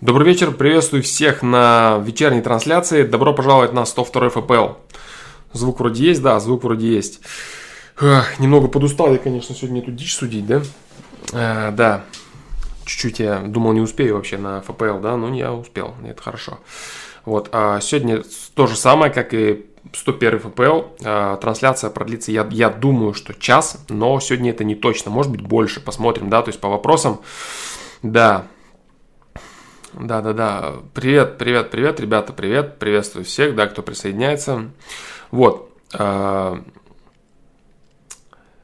Добрый вечер, приветствую всех на вечерней трансляции. Добро пожаловать на 102 ФПЛ. Звук вроде есть, да, звук вроде есть. Немного подустал я, конечно, сегодня эту дичь судить, да? Да, чуть-чуть я думал, не успею вообще на ФПЛ, да, но я успел, это хорошо. Вот, а сегодня то же самое, как и 101 ФПЛ. Трансляция продлится, я думаю, что час, но сегодня это не точно, может быть больше, посмотрим, да, то есть по вопросам, да. Да-да-да, привет, ребята, привет, приветствую всех, да, кто присоединяется. Вот,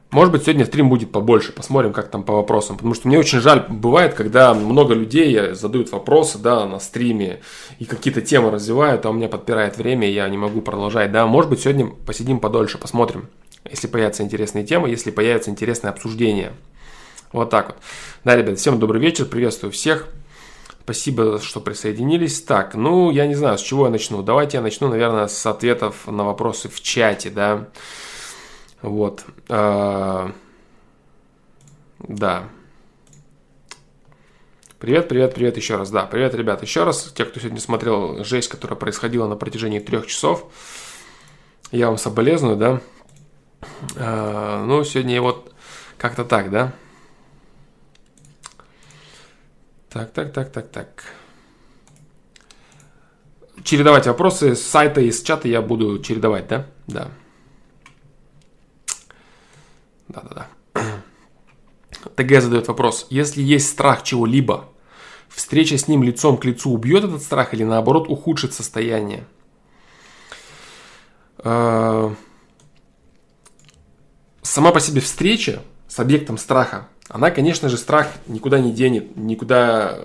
может быть, сегодня стрим будет побольше, посмотрим, как там по вопросам, потому что мне очень жаль, бывает, когда много людей задают вопросы, да, на стриме, и какие-то темы развивают, а у меня подпирает время, я не могу продолжать, да, может быть, сегодня посидим подольше, посмотрим, если появятся интересные темы, если появятся интересные обсуждения, вот так вот. Да, ребят, всем добрый вечер, приветствую всех. Спасибо, что присоединились. Так, ну, я не знаю, с чего я начну. Давайте я начну, наверное, с ответов на вопросы в чате, да. Вот. Да. Привет еще раз. Да, привет, ребят, еще раз. Те, кто сегодня смотрел жесть, которая происходила на протяжении 3 часов, я вам соболезную, да. Ну, сегодня вот как-то так, да. Так. Чередовать вопросы с сайта и с чата я буду чередовать, да? Да. Да. ТГ задает вопрос. Если есть страх чего-либо, встреча с ним лицом к лицу убьет этот страх или наоборот ухудшит состояние? Сама по себе встреча с объектом страха, она, конечно же, страх никуда не денет, никуда,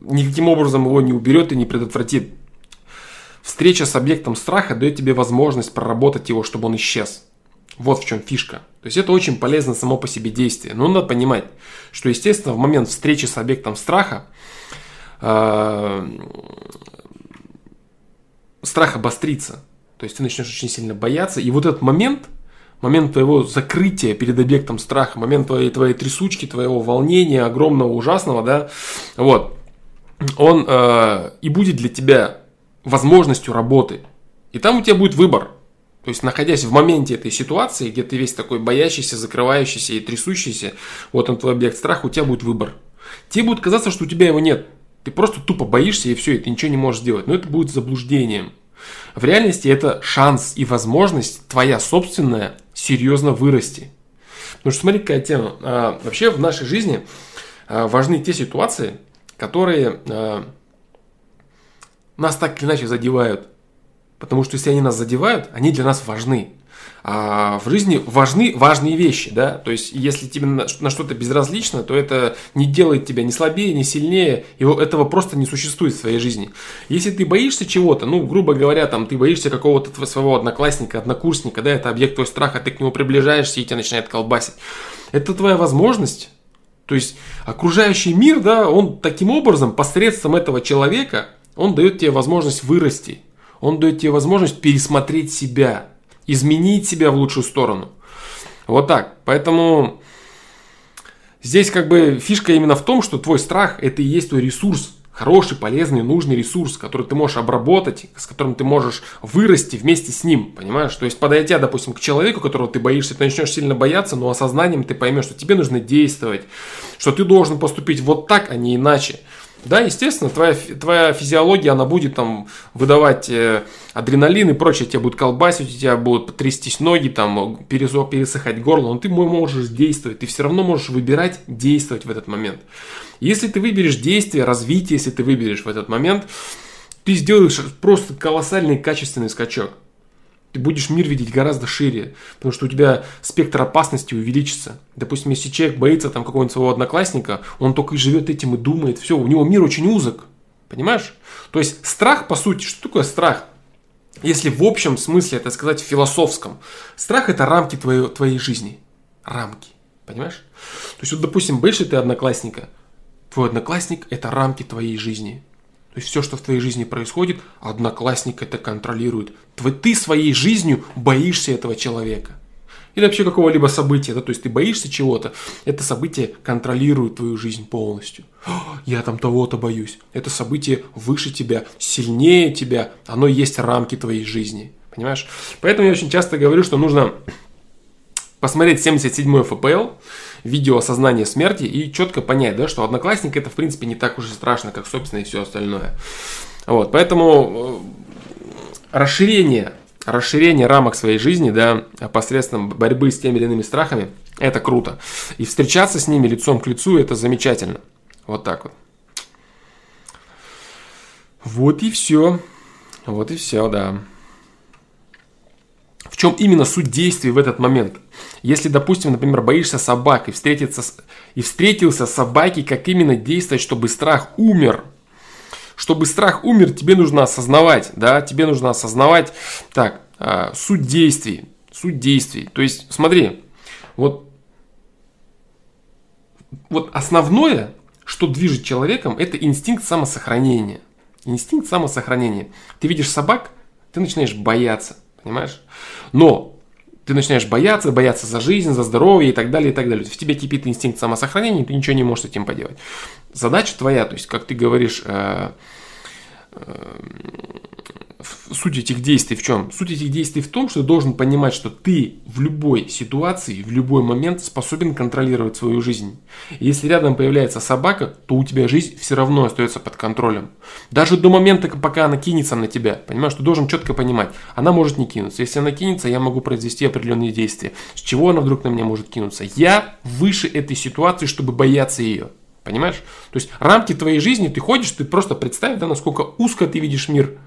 никаким образом его не уберет и не предотвратит. Встреча с объектом страха дает тебе возможность проработать его, чтобы он исчез. Вот в чем фишка. То есть это очень полезно само по себе действие. Но надо понимать, что, естественно, в момент встречи с объектом страха страх обострится. То есть ты начнешь очень сильно бояться. И вот этот момент... Момент твоего закрытия перед объектом страха, момент твоей трясучки, твоего волнения, огромного, ужасного, да, вот, он и будет для тебя возможностью работы. И там у тебя будет выбор. То есть, находясь в моменте этой ситуации, где ты весь такой боящийся, закрывающийся и трясущийся, вот он твой объект страха, у тебя будет выбор. Тебе будет казаться, что у тебя его нет. Ты просто тупо боишься и все, и ты ничего не можешь сделать. Но это будет заблуждением. В реальности это шанс и возможность твоя собственная серьезно вырасти. Потому что смотри, какая тема. Вообще в нашей жизни важны те ситуации, которые нас так или иначе задевают. Потому что если они нас задевают, они для нас важны. А в жизни важны важные вещи, да. То есть если тебе на что-то безразлично, то это не делает тебя ни слабее, ни сильнее. Этого просто не существует в твоей жизни. Если ты боишься чего-то, ну, грубо говоря, там, ты боишься какого-то своего одноклассника, однокурсника, да, это объект твоего страха, ты к нему приближаешься и тебя начинает колбасить. Это твоя возможность. То есть окружающий мир, да, он таким образом, посредством этого человека, он дает тебе возможность вырасти. Он дает тебе возможность пересмотреть себя, изменить себя в лучшую сторону. Вот так. Поэтому здесь как бы фишка именно в том, что твой страх – это и есть твой ресурс. Хороший, полезный, нужный ресурс, который ты можешь обработать, с которым ты можешь вырасти вместе с ним. Понимаешь? То есть, подойдя, допустим, к человеку, которого ты боишься, ты начнешь сильно бояться, но осознанием ты поймешь, что тебе нужно действовать, что ты должен поступить вот так, а не иначе. Да, естественно, твоя физиология, она будет там выдавать адреналин и прочее, тебя будут колбасить, у тебя будут трястись ноги, там, пересыхать горло, но ты можешь действовать, ты все равно можешь выбирать действовать в этот момент. Если ты выберешь действие, развитие, если ты выберешь в этот момент, ты сделаешь просто колоссальный качественный скачок. Ты будешь мир видеть гораздо шире, потому что у тебя спектр опасности увеличится. Допустим, если человек боится там какого-нибудь своего одноклассника, он только и живет этим и думает. Все, у него мир очень узок. Понимаешь? То есть страх, по сути, что такое страх? Если в общем смысле, это сказать в философском. Страх – это рамки твоей жизни. Рамки. Понимаешь? То есть, вот, допустим, боишься ты одноклассника. Твой одноклассник – это рамки твоей жизни. То есть все, что в твоей жизни происходит, одноклассник это контролирует. Ты своей жизнью боишься этого человека. или вообще какого-либо события, да, то есть ты боишься чего-то, это событие контролирует твою жизнь полностью. Я там того-то боюсь. Это событие выше тебя, сильнее тебя, оно есть рамки твоей жизни. Понимаешь? Поэтому я очень часто говорю, что нужно посмотреть 77-й ФПЛ, видео осознания смерти, и четко понять, да, что одноклассник — это в принципе не так уж и страшно, как собственно и все остальное. Вот, поэтому расширение рамок своей жизни, да, посредством борьбы с теми или иными страхами, это круто. И встречаться с ними лицом к лицу — это замечательно. Вот так вот. Вот и все. Вот и все, да. В чем именно суть действий в этот момент? Если, допустим, например, боишься собак и встретился с собакой, как именно действовать, чтобы страх умер? Чтобы страх умер, тебе нужно осознавать, да, тебе нужно осознавать, так, суть действий. То есть, смотри, вот основное, что движет человеком, это инстинкт самосохранения. Инстинкт самосохранения. Ты видишь собак, ты начинаешь бояться, понимаешь? Но ты начинаешь бояться за жизнь, за здоровье и так далее, и так далее. В тебе кипит инстинкт самосохранения, ты ничего не можешь с этим поделать. Задача твоя, то есть, как ты говоришь, суть этих действий в чем? Суть этих действий в том, что ты должен понимать, что ты в любой ситуации, в любой момент способен контролировать свою жизнь. Если рядом появляется собака, то у тебя жизнь все равно остается под контролем. Даже до момента, пока она кинется на тебя, понимаешь, ты должен четко понимать, она может не кинуться. Если она кинется, я могу произвести определенные действия. С чего она вдруг на меня может кинуться? Я выше этой ситуации, чтобы бояться ее. Понимаешь? То есть рамки твоей жизни, ты ходишь, ты просто представь, да, насколько узко ты видишь мир.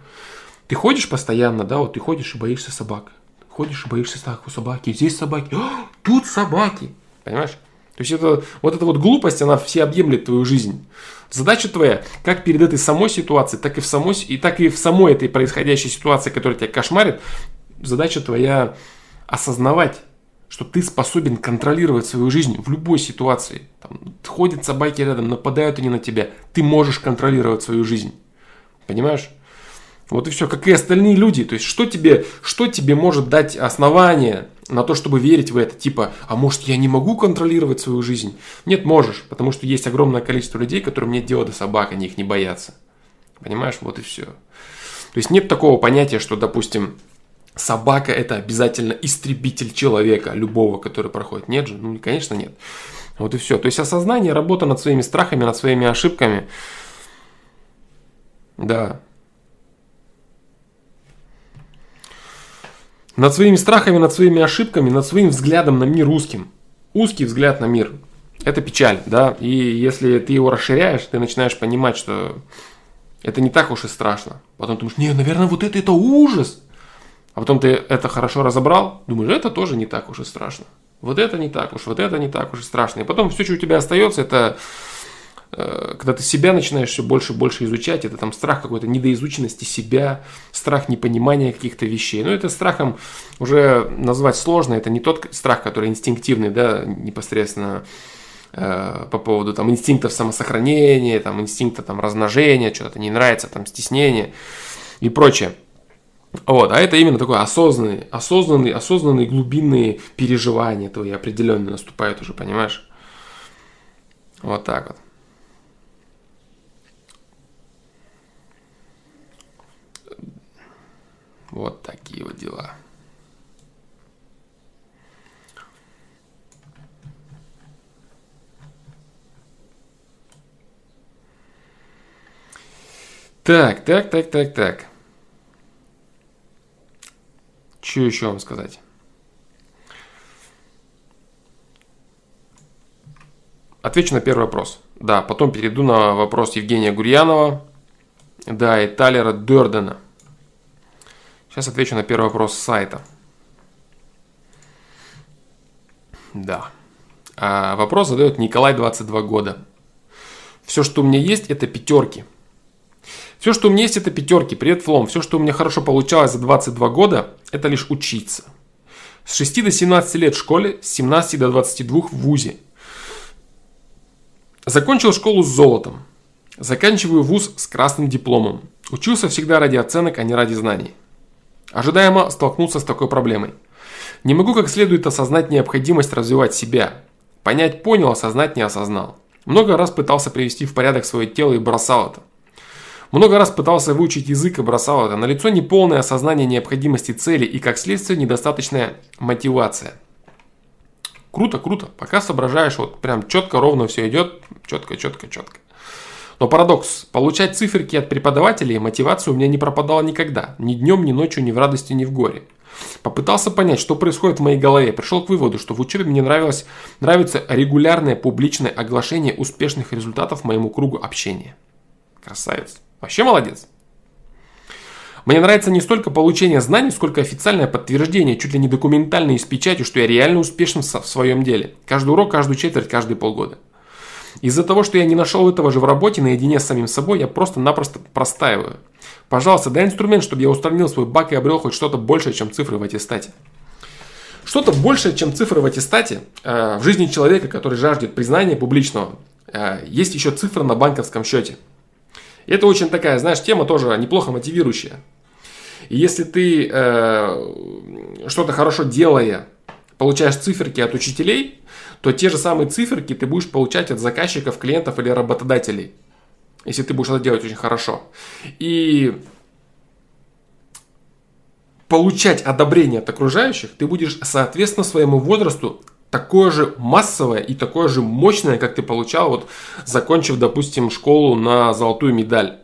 Ты ходишь постоянно, да, вот ты ходишь и боишься собак. Ходишь и боишься собаки, здесь собаки, тут собаки. Понимаешь? То есть эта глупость, она всеобъемлет твою жизнь. Задача твоя, как перед этой самой ситуацией, так и в самой этой происходящей ситуации, которая тебя кошмарит, задача твоя осознавать, что ты способен контролировать свою жизнь в любой ситуации. Там, ходят собаки рядом, нападают они на тебя. Ты можешь контролировать свою жизнь. Понимаешь? Вот и все, как и остальные люди. То есть, что тебе может дать основание на то, чтобы верить в это? Типа, а может, я не могу контролировать свою жизнь? Нет, можешь, потому что есть огромное количество людей, которым нет дела до собак, они их не боятся. Понимаешь? Вот и все. То есть, нет такого понятия, что, допустим, собака — это обязательно истребитель человека, любого, который проходит. Нет же? Ну, конечно, нет. Вот и все. То есть осознание, работа над своими страхами, над своими ошибками. Да. Над своими страхами, над своими ошибками, над своим взглядом на мир узким. Узкий взгляд на мир. Это печаль, да? И если ты его расширяешь, ты начинаешь понимать, что это не так уж и страшно. Потом ты думаешь, не, наверное, вот это ужас. А потом ты это хорошо разобрал, думаешь, это тоже не так уж и страшно. Вот это не так уж и страшно. И потом все, что у тебя остается, это когда ты себя начинаешь все больше и больше изучать, это там страх какой-то недоизученности себя, страх непонимания каких-то вещей. Но это страхом уже назвать сложно, это не тот страх, который инстинктивный, да, непосредственно по поводу там инстинктов самосохранения, там инстинкта там размножения, что-то не нравится, там стеснения и прочее. Вот, а это именно такое осознанные глубинные переживания твои определенно наступают уже, понимаешь? Вот так вот. Вот такие вот дела. Так. Что еще вам сказать? Отвечу на первый вопрос. Да, потом перейду на вопрос Евгения Гурьянова. Да, и Талера Дёрдена. Сейчас отвечу на первый вопрос с сайта. Да. А вопрос задает Николай, 22 года. Все, что у меня есть, это пятерки. Все, что у меня есть, это пятерки. Привет, Флом. Все, что у меня хорошо получалось за 22 года, это лишь учиться. С 6 до 17 лет в школе, с 17 до 22 в вузе. Закончил школу с золотом. Заканчиваю вуз с красным дипломом. Учился всегда ради оценок, а не ради знаний. Ожидаемо столкнулся с такой проблемой. Не могу как следует осознать необходимость развивать себя. Понять понял, осознать не осознал. Много раз пытался привести в порядок свое тело и бросал это. Много раз пытался выучить язык и бросал это. Налицо неполное осознание необходимости цели и, как следствие, недостаточная мотивация. Круто, круто. Пока соображаешь, вот прям четко, ровно все идет. Четко, четко, четко. Но парадокс. Получать циферки от преподавателей и мотивацию у меня не пропадала никогда. Ни днем, ни ночью, ни в радости, ни в горе. Попытался понять, что происходит в моей голове. Пришел к выводу, что в учебе мне нравится регулярное публичное оглашение успешных результатов моему кругу общения. Красавец. Вообще молодец. Мне нравится не столько получение знаний, сколько официальное подтверждение, чуть ли не документальное и с печатью, что я реально успешен в своем деле. Каждый урок, каждую четверть, каждые полгода. Из-за того, что я не нашел этого же в работе, наедине с самим собой, я просто-напросто простаиваю. Пожалуйста, дай инструмент, чтобы я устранил свой баг и обрел хоть что-то большее, чем цифры в аттестате. Что-то большее, чем цифры в аттестате, в жизни человека, который жаждет признания публичного, есть еще цифры на банковском счете. Это очень такая, знаешь, тема тоже неплохо мотивирующая. И если ты что-то хорошо делая, получаешь циферки от учителей, то те же самые циферки ты будешь получать от заказчиков, клиентов или работодателей, если ты будешь это делать очень хорошо. И получать одобрение от окружающих ты будешь соответственно своему возрасту такое же массовое и такое же мощное, как ты получал, вот, закончив, допустим, школу на золотую медаль.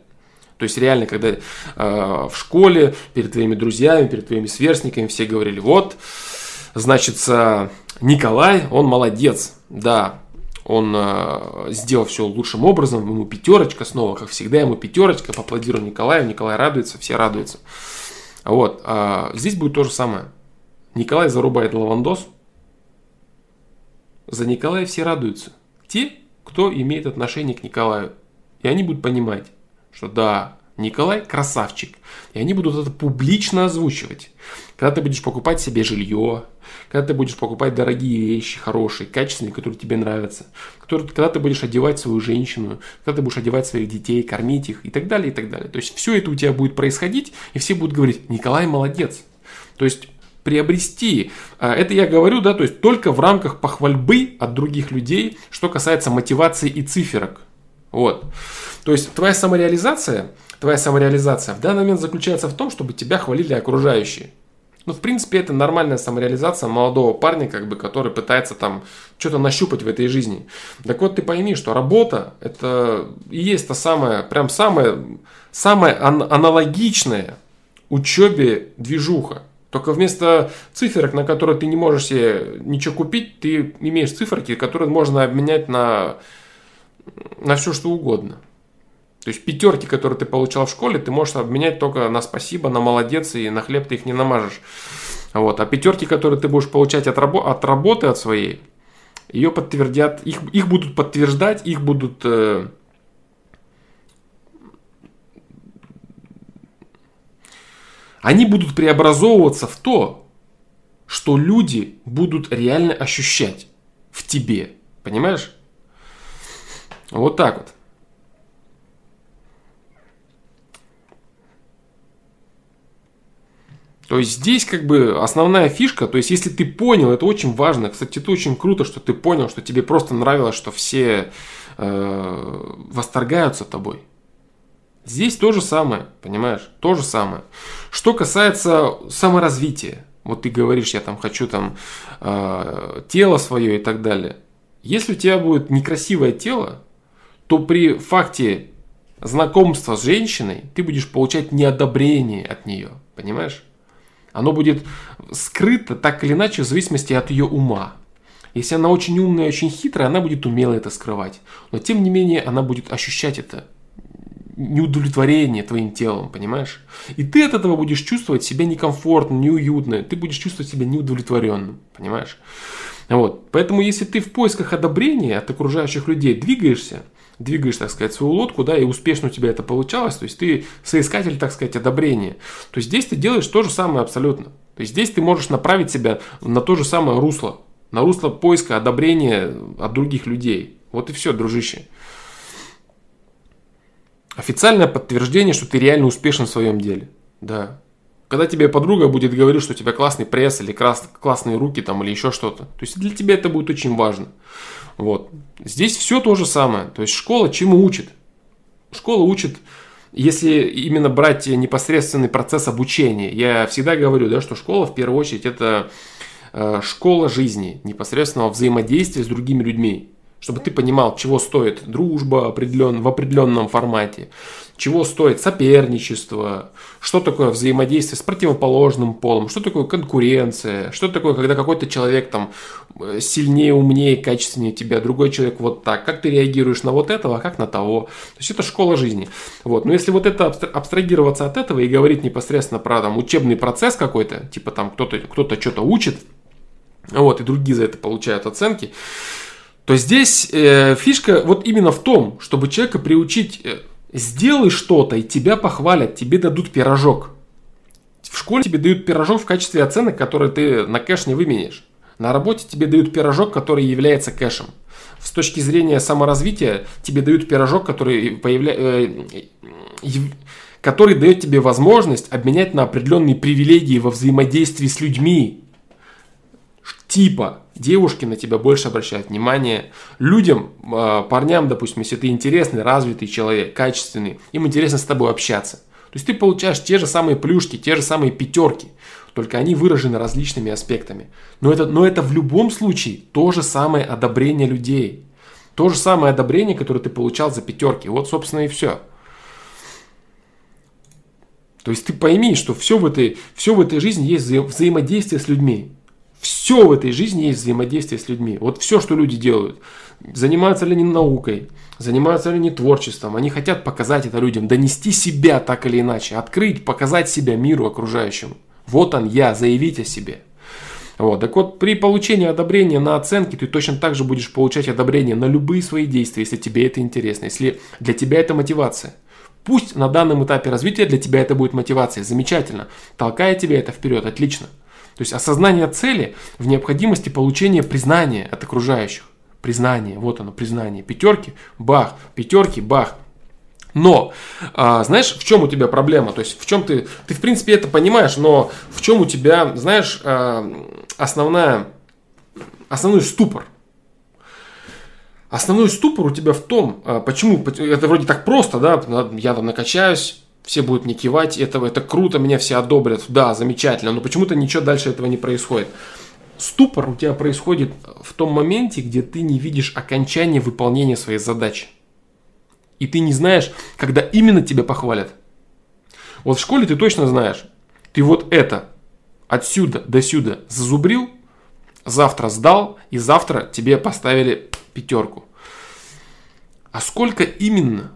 То есть реально, когда в школе перед твоими друзьями, перед твоими сверстниками все говорили, вот... Значит, Николай, он молодец, да, он сделал все лучшим образом, ему пятерочка снова, как всегда, ему пятерочка, поаплодируем Николаю, Николай радуется, все радуются. Вот, здесь будет то же самое. Николай зарубает лавандос, за Николая все радуются. Те, кто имеет отношение к Николаю, и они будут понимать, что да, Николай красавчик, и они будут это публично озвучивать. Когда ты будешь покупать себе жилье, когда ты будешь покупать дорогие вещи, хорошие, качественные, которые тебе нравятся, когда ты будешь одевать свою женщину, когда ты будешь одевать своих детей, кормить их и так далее, и так далее. То есть все это у тебя будет происходить, и все будут говорить, Николай молодец. То есть приобрести, это я говорю, да, то есть только в рамках похвальбы от других людей, что касается мотивации и циферок. Вот. То есть твоя самореализация в данный момент заключается в том, чтобы тебя хвалили окружающие. Ну, в принципе, это нормальная самореализация молодого парня, как бы, который пытается там что-то нащупать в этой жизни. Так вот, ты пойми, что работа – это и есть та самая, прям самая аналогичная учебе движуха. Только вместо циферок, на которые ты не можешь себе ничего купить, ты имеешь циферки, которые можно обменять на все, что угодно. То есть пятерки, которые ты получал в школе, ты можешь обменять только на спасибо, на молодец, и на хлеб ты их не намажешь. Вот. А пятерки, которые ты будешь получать от работы, от своей, ее подтвердят, их будут подтверждать, их будут они будут преобразовываться в то, что люди будут реально ощущать в тебе. Понимаешь? Вот так вот. То есть здесь как бы основная фишка, то есть если ты понял, это очень важно, кстати, это очень круто, что ты понял, что тебе просто нравилось, что все восторгаются тобой. Здесь то же самое, понимаешь, то же самое. Что касается саморазвития, вот ты говоришь, я там хочу там тело свое и так далее. Если у тебя будет некрасивое тело, то при факте знакомства с женщиной ты будешь получать неодобрение от нее, понимаешь? Оно будет скрыто так или иначе в зависимости от ее ума. Если она очень умная и очень хитрая, она будет умело это скрывать. Но тем не менее она будет ощущать это неудовлетворение твоим телом, понимаешь? И ты от этого будешь чувствовать себя некомфортно, неуютно. Ты будешь чувствовать себя неудовлетворенным, понимаешь? Вот. Поэтому если ты в поисках одобрения от окружающих людей двигаешь, так сказать, свою лодку, да, и успешно у тебя это получалось, то есть ты соискатель, так сказать, одобрения, то здесь ты делаешь то же самое абсолютно. То есть здесь ты можешь направить себя на то же самое русло, на русло поиска одобрения от других людей. Вот и все, дружище. Официальное подтверждение, что ты реально успешен в своем деле. Да. Когда тебе подруга будет говорить, что у тебя классный пресс или классные руки там, или еще что-то. То есть для тебя это будет очень важно. Вот. Здесь все то же самое. То есть школа чему учит? Школа учит, если именно брать непосредственный процесс обучения. Я всегда говорю, да, что школа в первую очередь это школа жизни, непосредственного взаимодействия с другими людьми. Чтобы ты понимал, чего стоит дружба в определенном формате, чего стоит соперничество, что такое взаимодействие с противоположным полом, что такое конкуренция, что такое, когда какой-то человек там сильнее, умнее, качественнее тебя, другой человек вот так, как ты реагируешь на вот этого, а как на того. То есть это школа жизни. Вот. Но если вот это абстрагироваться от этого и говорить непосредственно про там, учебный процесс какой-то, типа там кто-то что-то учит, вот, и другие за это получают оценки, то здесь фишка вот именно в том, чтобы человека приучить, сделай что-то, и тебя похвалят, тебе дадут пирожок. В школе тебе дают пирожок в качестве оценок, которые ты на кэш не выменишь. На работе тебе дают пирожок, который является кэшем. С точки зрения саморазвития тебе дают пирожок, который дает тебе возможность обменять на определенные привилегии во взаимодействии с людьми. Типа девушки на тебя больше обращают внимание, людям, парням, допустим, если ты интересный, развитый человек, качественный, им интересно с тобой общаться. То есть ты получаешь те же самые плюшки, те же самые пятерки, только они выражены различными аспектами. Но это в любом случае то же самое одобрение людей, то же самое одобрение, которое ты получал за пятерки. Вот, собственно, и все. То есть ты пойми, что все в этой жизни есть взаимодействие с людьми. Все в этой жизни есть взаимодействие с людьми. Вот все, что люди делают. Занимаются ли они наукой, занимаются ли они творчеством. Они хотят показать это людям, донести себя так или иначе, открыть, показать себя миру окружающему. Вот он я, заявить о себе. Вот. Так вот, при получении одобрения на оценки ты точно так же будешь получать одобрение на любые свои действия, если тебе это интересно, если для тебя это мотивация. Пусть на данном этапе развития для тебя это будет мотивация. Замечательно. Толкает тебя это вперед, отлично. То есть осознание цели в необходимости получения признания от окружающих. Признание, вот оно, признание. Пятерки, бах. Но, знаешь, в чем у тебя проблема? То есть в чем ты в принципе это понимаешь, но в чем у тебя, знаешь, основной ступор? Основной ступор у тебя в том, почему, это вроде так просто, да, я там накачаюсь, все будут мне кивать, это круто, меня все одобрят, да, замечательно, но почему-то ничего дальше этого не происходит. Ступор у тебя происходит в том моменте, где ты не видишь окончания выполнения своей задачи. И ты не знаешь, когда именно тебя похвалят. Вот в школе ты точно знаешь, ты вот это отсюда до сюда зазубрил, завтра сдал, и завтра тебе поставили пятерку. А сколько именно?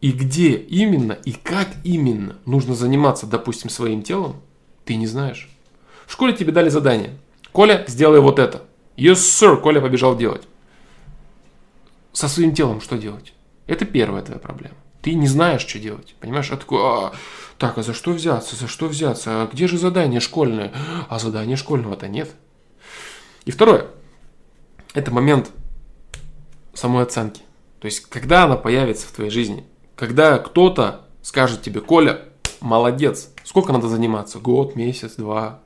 И где именно, и как именно нужно заниматься, допустим, своим телом, ты не знаешь. В школе тебе дали задание. Коля, сделай вот это. Yes, sir, Коля побежал делать. Со своим телом что делать? Это первая твоя проблема. Ты не знаешь, что делать. Понимаешь, я такой, так, а за что взяться, А где же задание школьное? А задания школьного-то нет. И второе. Это момент самой оценки. То есть, когда она появится в твоей жизни? Когда кто-то скажет тебе, Коля, молодец, сколько надо заниматься? Год, месяц, два,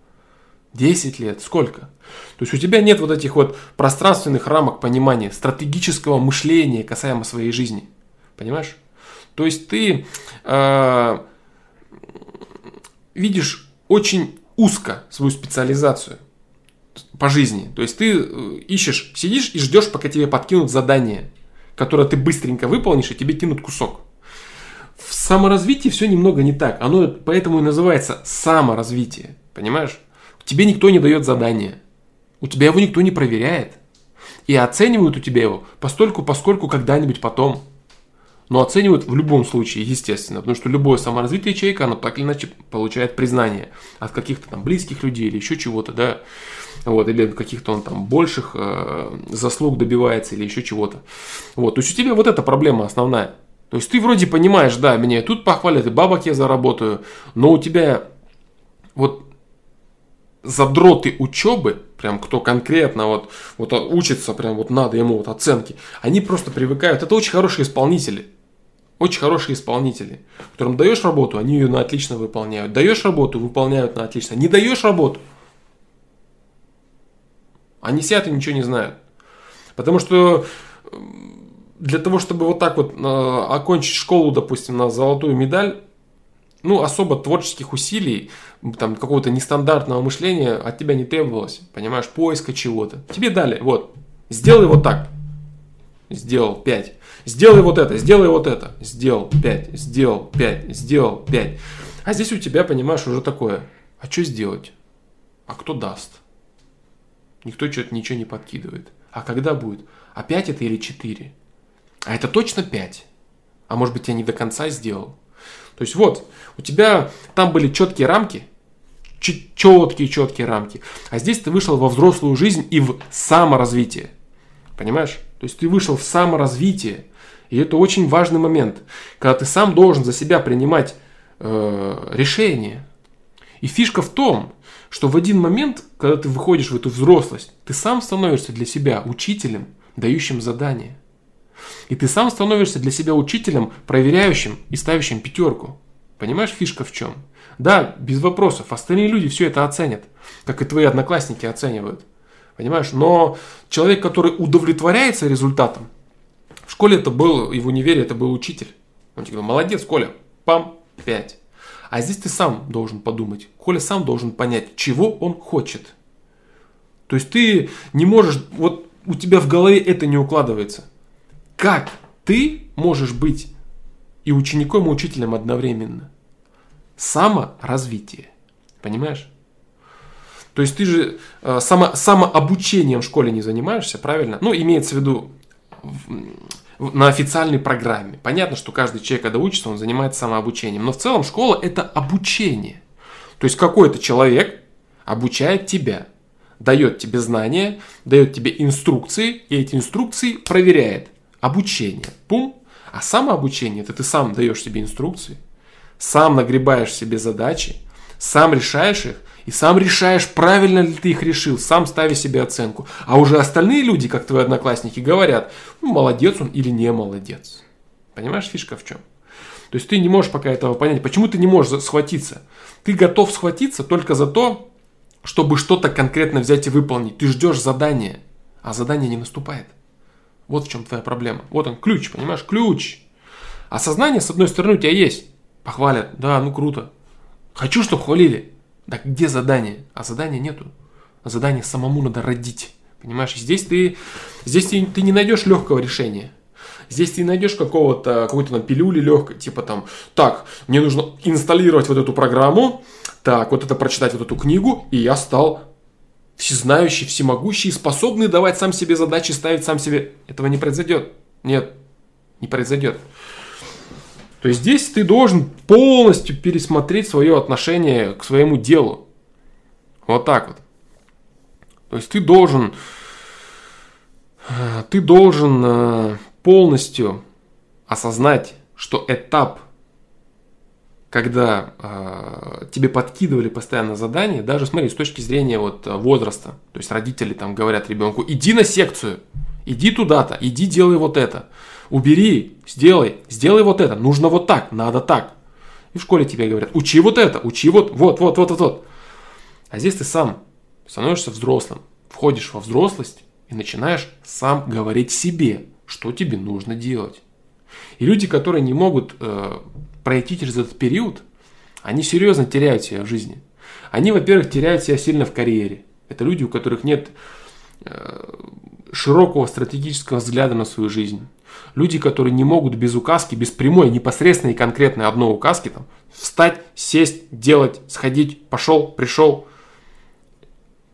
10 лет, сколько? То есть у тебя нет вот этих вот пространственных рамок понимания, стратегического мышления касаемо своей жизни. Понимаешь? То есть ты видишь очень узко свою специализацию по жизни. То есть ты ищешь, сидишь и ждешь, пока тебе подкинут задание, которое ты быстренько выполнишь, и тебе кинут кусок. В саморазвитии все немного не так. Оно поэтому и называется саморазвитие. Понимаешь? Тебе никто не дает задание. У тебя его никто не проверяет. И оценивают у тебя его постольку, поскольку когда-нибудь потом. Но оценивают в любом случае, естественно. Потому что любое саморазвитие человека, оно так или иначе получает признание. От каких-то там близких людей или еще чего-то, да. Вот, или каких-то он там больших заслуг добивается или еще чего-то. Вот. То есть у тебя вот эта проблема основная. То есть ты вроде понимаешь, да, меня и тут похвалят, и бабок я заработаю, но у тебя вот задроты учебы, прям кто конкретно вот учится, прям вот надо ему вот оценки, они просто привыкают. Это очень хорошие исполнители. Очень хорошие исполнители, которым даешь работу, они ее на отлично выполняют. Даешь работу, выполняют на отлично. Не даешь работу, они сидят и ничего не знают. Потому что для того, чтобы вот так вот окончить школу, допустим, на золотую медаль, ну, особо творческих усилий, там, какого-то нестандартного мышления от тебя не требовалось. Понимаешь, поиска чего-то. Тебе дали, вот, сделай вот так. Сделал 5. Сделай вот это, сделай вот это. Сделал 5, сделал 5, сделал 5. А здесь у тебя, понимаешь, уже такое. А что сделать? А кто даст? Никто что-то ничего не подкидывает. А когда будет? А 5 это или 4? А это точно 5. А может быть, я не до конца сделал. То есть вот, у тебя там были четкие рамки, четкие рамки, а здесь ты вышел во взрослую жизнь и в саморазвитие, понимаешь? То есть ты вышел в саморазвитие, и это очень важный момент, когда ты сам должен за себя принимать решения. И фишка в том, что в один момент, когда ты выходишь в эту взрослость, ты сам становишься для себя учителем, дающим задания. И ты сам становишься для себя учителем, проверяющим и ставящим пятерку. Понимаешь, фишка в чем? Да, без вопросов. Остальные люди все это оценят, как и твои одноклассники оценивают. Понимаешь? Но человек, который удовлетворяется результатом, в школе это был, и в универе это был учитель. Он тебе говорил: молодец, Коля, пам, 5. А здесь ты сам должен подумать. Коля сам должен понять, чего он хочет. То есть ты не можешь, вот у тебя в голове это не укладывается. Как ты можешь быть и учеником, и учителем одновременно? Саморазвитие. Понимаешь? То есть ты же самообучением в школе не занимаешься, правильно? Ну, имеется в виду на официальной программе. Понятно, что каждый человек, когда учится, он занимается самообучением. Но в целом школа – это обучение. То есть какой-то человек обучает тебя, дает тебе знания, дает тебе инструкции, и эти инструкции проверяет. Обучение. Пум. А самообучение – это ты сам даешь себе инструкции, сам нагребаешь себе задачи, сам решаешь их, и сам решаешь, правильно ли ты их решил, сам ставишь себе оценку. А уже остальные люди, как твои одноклассники, говорят, ну, молодец он или не молодец. Понимаешь, фишка в чем? То есть ты не можешь пока этого понять. Почему ты не можешь схватиться? Ты готов схватиться только за то, чтобы что-то конкретно взять и выполнить. Ты ждешь задания, а задание не наступает. Вот в чем твоя проблема. Вот он, ключ, понимаешь? Ключ. А сознание, с одной стороны, у тебя есть. Похвалят. Да, ну круто. Хочу, чтобы хвалили. Да где задание? А задания нету. Задание самому надо родить. Понимаешь? Здесь ты не найдешь легкого решения. Здесь ты найдешь какой-то там пилюли легкой. Типа там, так, мне нужно инсталлировать вот эту программу. Так, вот это прочитать, вот эту книгу. И я стал... всезнающий, всемогущий, способный давать сам себе задачи, ставить сам себе. Этого не произойдет. Нет, не произойдет. То есть здесь ты должен полностью пересмотреть свое отношение к своему делу. Вот так вот. То есть ты должен полностью осознать, что этап, когда тебе подкидывали постоянно задания, даже, смотри, с точки зрения вот, возраста, то есть родители там говорят ребенку, иди на секцию, иди туда-то, иди делай вот это, убери, сделай вот это, нужно вот так, надо так. И в школе тебе говорят, учи вот это, учи вот. А здесь ты сам становишься взрослым, входишь во взрослость и начинаешь сам говорить себе, что тебе нужно делать. И люди, которые не могут пройти через этот период, они серьезно теряют себя в жизни. Они, во-первых, теряют себя сильно в карьере. Это люди, у которых нет широкого стратегического взгляда на свою жизнь. Люди, которые не могут без указки, без прямой, непосредственной и конкретной одной указки, там, встать, сесть, делать, сходить, пошел, пришел.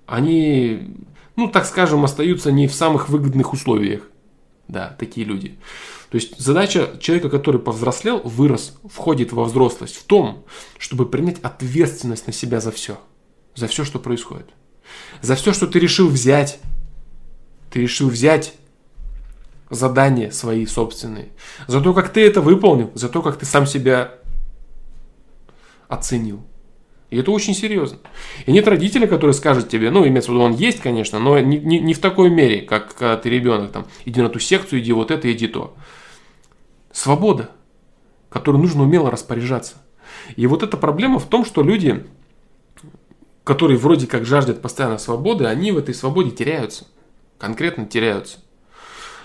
Они, ну так скажем, остаются не в самых выгодных условиях. Да, такие люди. То есть задача человека, который повзрослел, вырос, входит во взрослость в том, чтобы принять ответственность на себя за все, что происходит. За все, что ты решил взять. Ты решил взять задания свои собственные. За то, как ты это выполнил, за то, как ты сам себя оценил. И это очень серьезно. И нет родителя, который скажет тебе, ну, имеется в виду, он есть, конечно, но не в такой мере, как когда ты ребенок, там, иди на ту секцию, иди вот это, иди то. Свобода. которой нужно умело распоряжаться. И вот эта проблема в том, что люди, которые вроде как жаждут постоянно свободы, они в этой свободе теряются, конкретно теряются.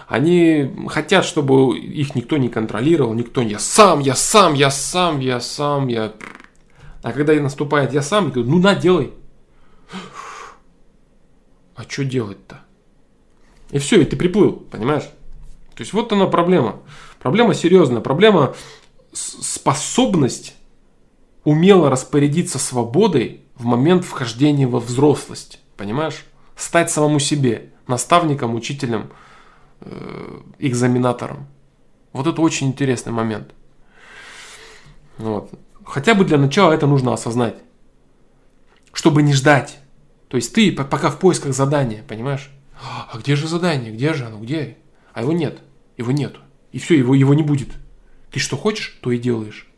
Они хотят, чтобы их никто не контролировал, никто не я сам. А когда наступает я сам, я говорю, ну на, делай. А что делать-то? И все, и ты приплыл, понимаешь? То есть вот она проблема. Проблема серьезная. Проблема способность умело распорядиться свободой в момент вхождения во взрослость. Понимаешь? Стать самому себе, наставником, учителем, экзаменатором. Вот это очень интересный момент. Вот. Хотя бы для начала это нужно осознать, чтобы не ждать. То есть ты пока в поисках задания, понимаешь? А где же задание? Где же оно? Где? А его нет. Его нету. И все, его не будет. Ты что хочешь, то и делаешь.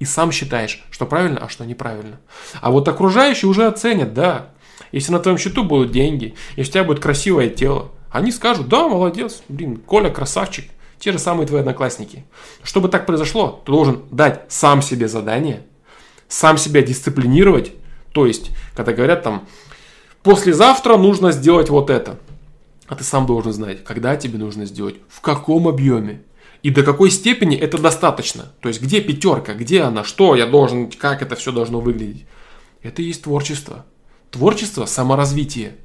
И сам считаешь, что правильно, а что неправильно. А вот окружающие уже оценят, да. Если на твоем счету будут деньги, если у тебя будет красивое тело, они скажут, да, молодец, блин, Коля красавчик, те же самые твои одноклассники. Чтобы так произошло, ты должен дать сам себе задание, сам себя дисциплинировать. То есть, когда говорят там, послезавтра нужно сделать вот это. А ты сам должен знать, когда тебе нужно сделать, в каком объеме и до какой степени это достаточно. То есть, где пятерка, где она, что я должен, как это все должно выглядеть. Это и есть творчество. Творчество – саморазвитие.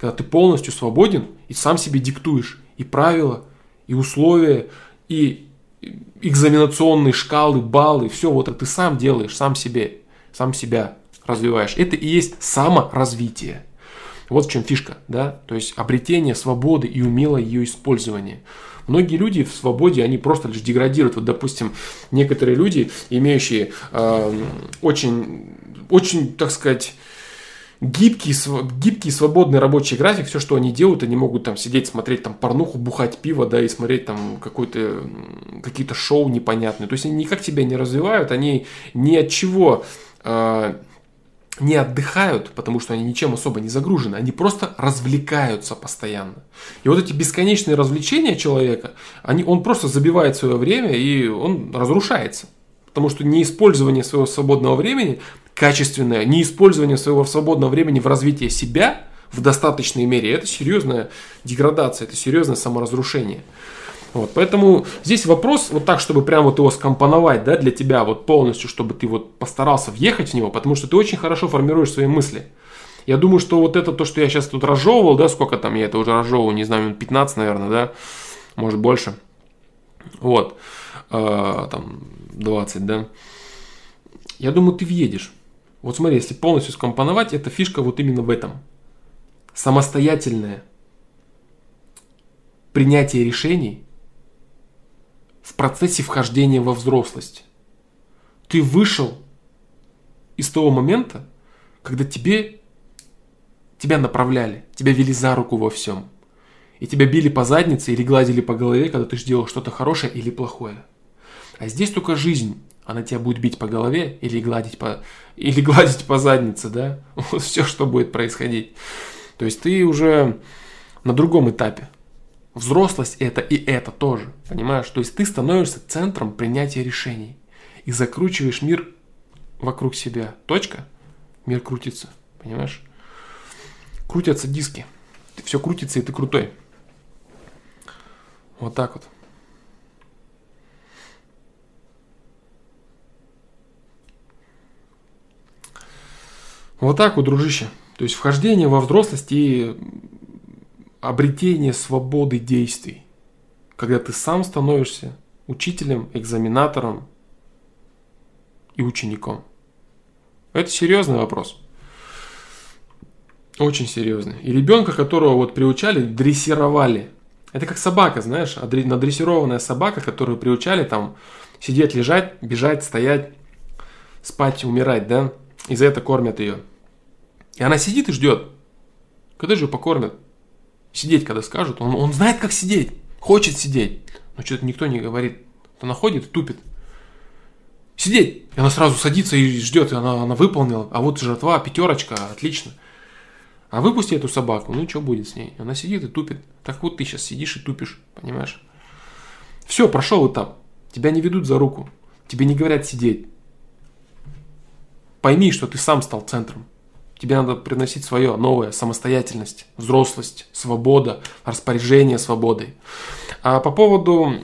Когда ты полностью свободен и сам себе диктуешь и правила, и условия, и экзаменационные шкалы, баллы, все вот это ты сам делаешь, сам себя развиваешь. Это и есть саморазвитие. Вот в чем фишка, да? То есть обретение свободы и умелое ее использование. Многие люди в свободе, они просто лишь деградируют. Вот, допустим, некоторые люди, имеющие очень, так сказать, гибкий, свободный рабочий график, все, что они делают, они могут там сидеть, смотреть там порнуху, бухать пиво, да, и смотреть там какие-то шоу непонятные. То есть они никак тебя не развивают, они ни от чего не отдыхают, потому что они ничем особо не загружены, они просто развлекаются постоянно. И вот эти бесконечные развлечения человека, он просто забивает свое время и он разрушается. Потому что неиспользование своего свободного времени, качественное, неиспользование своего свободного времени в развитии себя в достаточной мере, это серьезная деградация, это серьезное саморазрушение. Вот, поэтому здесь вопрос, вот так, чтобы прям вот его скомпоновать, да, для тебя вот полностью, чтобы ты вот постарался въехать в него, потому что ты очень хорошо формируешь свои мысли. Я думаю, что вот это то, что я сейчас тут разжевывал, да, сколько там я это уже разжевывал, не знаю, минут 15, наверное, да, может больше. Вот, там 20, да. Я думаю, ты въедешь. Вот смотри, если полностью скомпоновать, эта фишка вот именно в этом. Самостоятельное принятие решений в процессе вхождения во взрослость. Ты вышел из того момента, когда тебя направляли, тебя вели за руку во всем. И тебя били по заднице или гладили по голове, когда ты делал что-то хорошее или плохое. А здесь только жизнь. Она тебя будет бить по голове или гладить по заднице, да? Вот все, что будет происходить. То есть ты уже на другом этапе. Взрослость это и это тоже, понимаешь? То есть ты становишься центром принятия решений и закручиваешь мир вокруг себя. Точка. Мир крутится, понимаешь? Крутятся диски. Все крутится, и ты крутой. Вот так вот. Вот так вот, дружище. То есть вхождение во взрослость и обретение свободы действий. Когда ты сам становишься учителем, экзаменатором и учеником. Это серьезный вопрос. Очень серьезный. И ребенка, которого вот приучали, дрессировали. Это как собака, знаешь, надрессированная собака, которую приучали там сидеть, лежать, бежать, стоять, спать, умирать, да? И за это кормят ее. И она сидит и ждет. Когда же ее покормят? Сидеть, когда скажут. Он знает, как сидеть. Хочет сидеть. Но что-то никто не говорит. Она ходит и тупит. Сидеть. И она сразу садится и ждет. И она выполнила. А вот жратва, пятерочка, отлично. А выпусти эту собаку, ну что будет с ней? Она сидит и тупит. Так вот ты сейчас сидишь и тупишь, понимаешь? Все, прошел этап. Тебя не ведут за руку. Тебе не говорят сидеть. Пойми, что ты сам стал центром. Тебе надо приносить свое новое, самостоятельность, взрослость, свобода, распоряжение свободой. А по поводу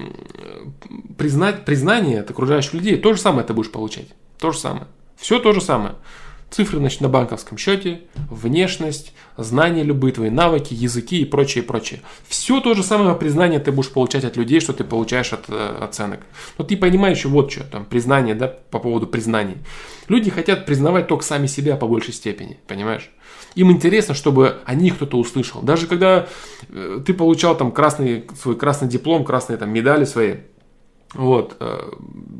признания от окружающих людей, то же самое ты будешь получать. То же самое. Все то же самое. Цифры, значит, на банковском счете, внешность, знания любые, твои навыки, языки и прочее, прочее. Все то же самое признание ты будешь получать от людей, что ты получаешь от оценок. Но ты понимаешь, вот что, там, признание, да, по поводу признаний. Люди хотят признавать только сами себя по большей степени, понимаешь? Им интересно, чтобы о них кто-то услышал. Даже когда ты получал там свой красный диплом, красные там медали свои, вот,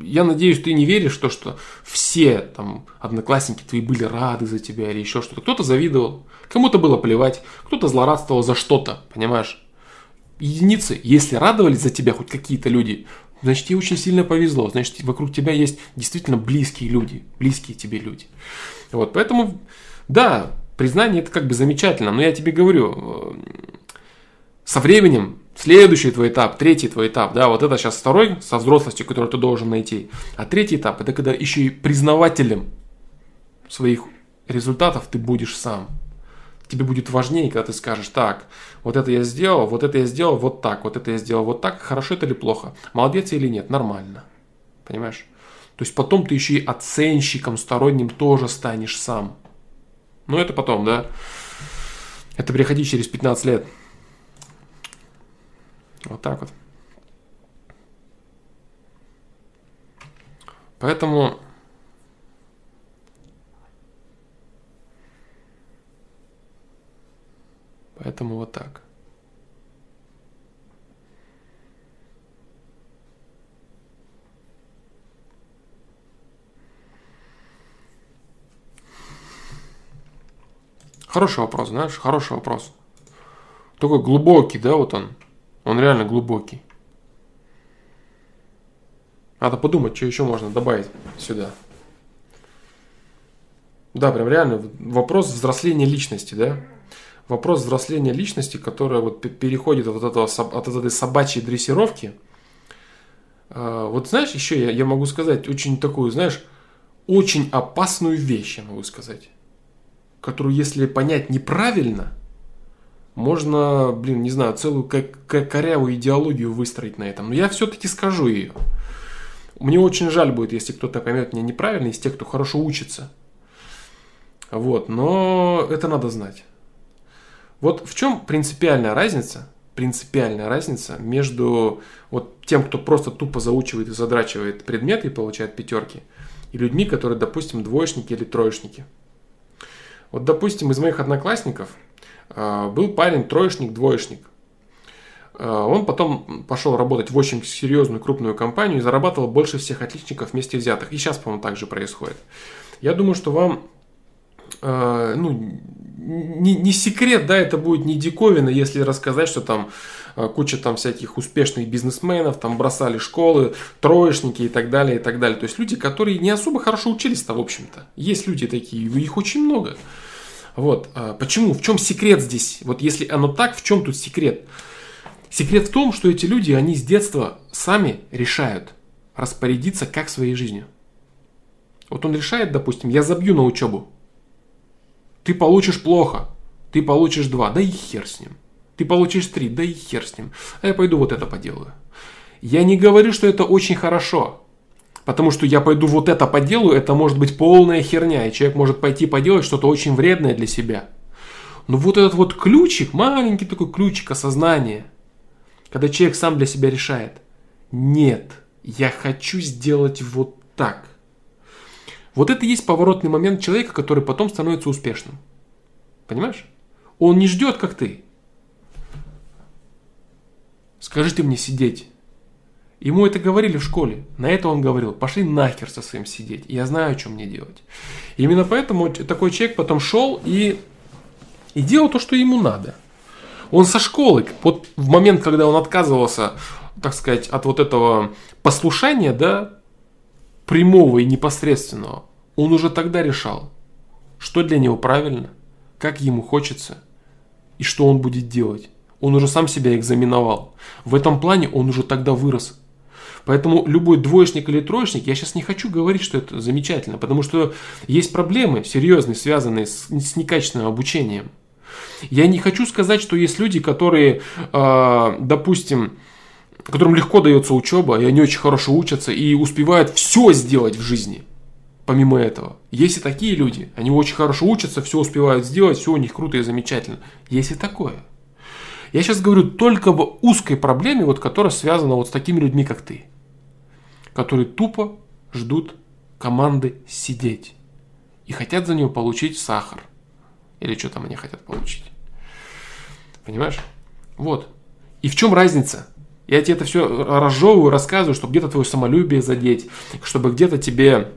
я надеюсь, ты не веришь в то, что все там одноклассники твои были рады за тебя или еще что-то. Кто-то завидовал, кому-то было плевать, кто-то злорадствовал за что-то, понимаешь? Единицы, если радовались за тебя хоть какие-то люди, значит, тебе очень сильно повезло, значит, вокруг тебя есть действительно близкие люди, близкие тебе люди. Вот, поэтому, да, признание это как бы замечательно, но я тебе говорю, со временем, следующий твой этап, третий твой этап, да, вот это сейчас второй со взрослостью, который ты должен найти. А третий этап, это когда еще и признавателем своих результатов ты будешь сам. Тебе будет важнее, когда ты скажешь, так, вот это я сделал, вот это я сделал, вот так, вот это я сделал, вот так, хорошо это или плохо, молодец или нет, нормально, понимаешь? То есть потом ты еще и оценщиком сторонним тоже станешь сам. Но это потом, да, это приходи через 15 лет. Вот так вот. Поэтому вот так. Хороший вопрос, знаешь, хороший вопрос. Такой глубокий, да, вот он. Он реально глубокий. Надо подумать, что еще можно добавить сюда. Да, прям реально вопрос взросления личности, да? Вопрос взросления личности, которая вот переходит от этой собачьей дрессировки. Вот знаешь, еще я могу сказать очень такую, знаешь, очень опасную вещь, я могу сказать. Которую, если понять неправильно, можно, блин, не знаю, целую корявую идеологию выстроить на этом. Но я все-таки скажу ее. Мне очень жаль будет, если кто-то поймет меня неправильно, из тех, кто хорошо учится. Вот, но это надо знать. Вот в чем принципиальная разница между вот тем, кто просто тупо заучивает и задрачивает предметы и получает пятерки, и людьми, которые, допустим, двоечники или троечники. Вот, допустим, из моих одноклассников был парень троечник, двоечник. Он потом пошел работать в очень серьезную крупную компанию и зарабатывал больше всех отличников вместе взятых. И сейчас, по-моему, так же происходит. Я думаю, что вам не секрет, да, это будет не диковина, если рассказать, что там куча там всяких успешных бизнесменов, там бросали школы, троечники и так далее, и так далее. То есть люди, которые не особо хорошо учились-то, в общем-то. Есть люди такие, их очень много. Вот, почему, в чем секрет здесь? Вот если оно так, в чем тут секрет? Секрет в том, что эти люди, они с детства сами решают распорядиться как своей жизнью. Вот он решает, допустим, я забью на учебу. Ты получишь плохо, ты получишь 2, да и хер с ним. Ты получишь 3, да и хер с ним. А я пойду вот это поделаю. Я не говорю, что это очень хорошо. Потому что я пойду вот это поделаю, это может быть полная херня. И человек может пойти поделать что-то очень вредное для себя. Но вот этот вот ключик, маленький такой ключик осознания. Когда человек сам для себя решает. Нет, я хочу сделать вот так. Вот это и есть поворотный момент человека, который потом становится успешным. Понимаешь? Он не ждет, как ты. Скажи ты мне сидеть. Ему это говорили в школе. На это он говорил, пошли нахер со своим сидеть. Я знаю, что мне делать. Именно поэтому такой человек потом шел и делал то, что ему надо. Он со школы, вот в момент, когда он отказывался, так сказать, от вот этого послушания, да, прямого и непосредственного, он уже тогда решал, что для него правильно, как ему хочется и что он будет делать. Он уже сам себя экзаменовал. В этом плане он уже тогда вырос. Поэтому любой двоечник или троечник, я сейчас не хочу говорить, что это замечательно, потому что есть проблемы серьезные, связанные с некачественным обучением. Я не хочу сказать, что есть люди, которые, допустим, которым легко дается учеба, и они очень хорошо учатся и успевают все сделать в жизни. Помимо этого, есть и такие люди, они очень хорошо учатся, все успевают сделать, все у них круто и замечательно. Есть и такое. Я сейчас говорю только об узкой проблеме, вот, которая связана вот с такими людьми, как ты, которые тупо ждут команды сидеть и хотят за нее получить сахар. Или что там они хотят получить. Понимаешь? Вот. И в чем разница? Я тебе это все разжевываю, рассказываю, чтобы где-то твое самолюбие задеть, чтобы где-то тебе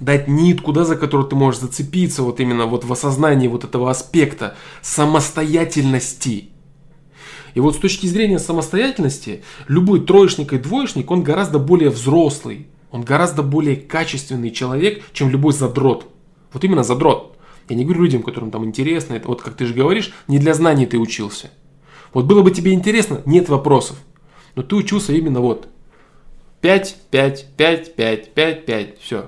дать нитку, да, за которую ты можешь зацепиться вот именно вот в осознании вот этого аспекта самостоятельности. И вот с точки зрения самостоятельности, любой троечник и двоечник, он гораздо более взрослый, он гораздо более качественный человек, чем любой задрот. Вот именно задрот. Я не говорю людям, которым там интересно, это вот как ты же говоришь, не для знаний ты учился. Вот было бы тебе интересно, нет вопросов. Но ты учился именно вот 5, 5, 5, 5, 5, 5, все.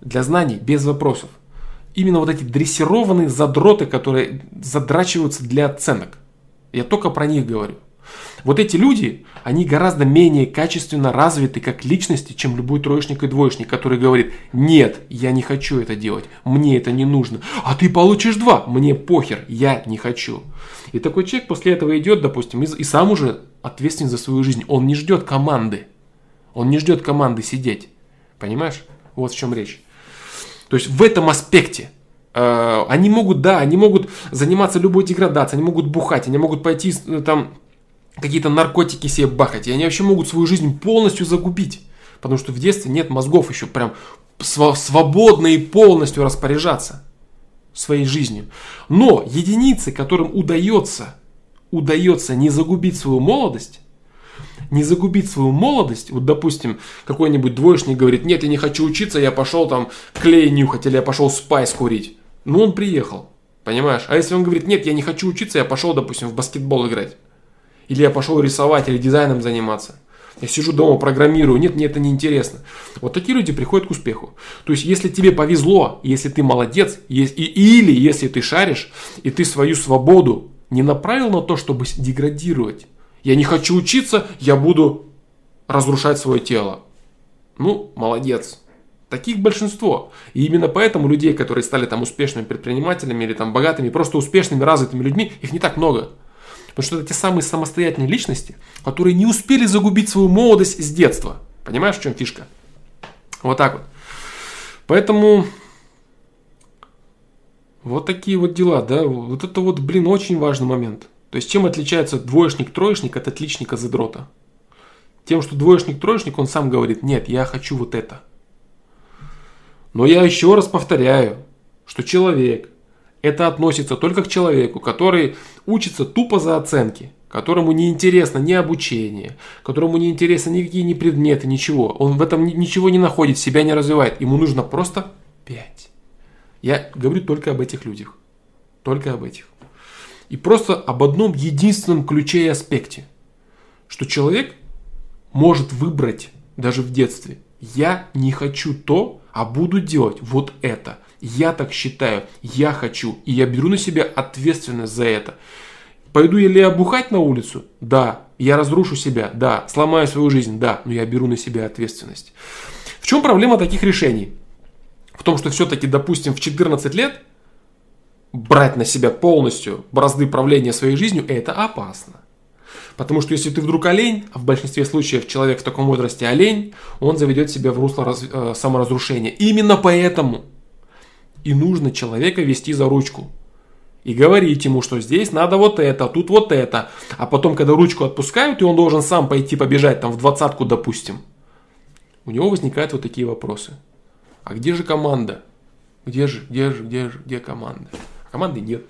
Для знаний без вопросов. Именно вот эти дрессированные задроты, которые задрачиваются для оценок. Я только про них говорю. Вот эти люди, они гораздо менее качественно развиты как личности, чем любой троечник и двоечник, который говорит: нет, я не хочу это делать, мне это не нужно, а ты получишь 2, мне похер, я не хочу. И такой человек после этого идет, допустим, и сам уже ответственен за свою жизнь, он не ждет команды, сидеть, понимаешь, вот в чем речь. То есть в этом аспекте. Они могут, да, они могут заниматься любой деградацией, они могут бухать, они могут пойти там какие-то наркотики себе бахать, и они вообще могут свою жизнь полностью загубить, потому что в детстве нет мозгов еще прям свободно и полностью распоряжаться своей жизнью. Но единицы, которым удается не загубить свою молодость, вот, допустим, какой-нибудь двоечник говорит: нет, я не хочу учиться, я пошел там клей нюхать, или я пошел спайс курить. Ну, он приехал, понимаешь? А если он говорит: нет, я не хочу учиться, я пошел, допустим, в баскетбол играть, или я пошел рисовать, или дизайном заниматься, я сижу дома, программирую, нет, мне это не интересно. Вот такие люди приходят к успеху. То есть, если тебе повезло, если ты молодец, или если ты шаришь, и ты свою свободу не направил на то, чтобы деградировать. Я не хочу учиться, я буду разрушать свое тело. Ну, молодец. Таких большинство. И именно поэтому людей, которые стали там успешными предпринимателями или там богатыми, просто успешными, развитыми людьми, их не так много. Потому что это те самые самостоятельные личности, которые не успели загубить свою молодость с детства. Понимаешь, в чем фишка? Вот так вот. Поэтому вот такие вот дела, да. Вот это вот, блин, очень важный момент. То есть, чем отличается двоечник-троечник от отличника-задрота? Тем, что двоечник-троечник, он сам говорит: нет, я хочу вот это. Но я еще раз повторяю, что человек, это относится только к человеку, который учится тупо за оценки, которому не интересно ни обучение, которому не интересно никакие ни предметы, ничего. Он в этом ничего не находит, себя не развивает. Ему нужно просто 5. Я говорю только об этих людях. Только об этих. И просто об одном единственном ключе и аспекте, что человек может выбрать даже в детстве: я не хочу то, а буду делать вот это. Я так считаю, я хочу, и я беру на себя ответственность за это. Пойду ли я бухать на улицу? Да. Я разрушу себя? Да. Сломаю свою жизнь? Да. Но я беру на себя ответственность. В чем проблема таких решений? В том, что все-таки, допустим, в 14 лет брать на себя полностью бразды правления своей жизнью — это опасно. Потому что если ты вдруг олень, а в большинстве случаев человек в таком возрасте олень, он заведет себя в русло саморазрушения. Именно поэтому и нужно человека вести за ручку. И говорить ему, что здесь надо вот это, тут вот это. А потом, когда ручку отпускают, и он должен сам пойти побежать там в 20-ку, допустим, у него возникают вот такие вопросы. А где же команда? Где команда? Команды нет.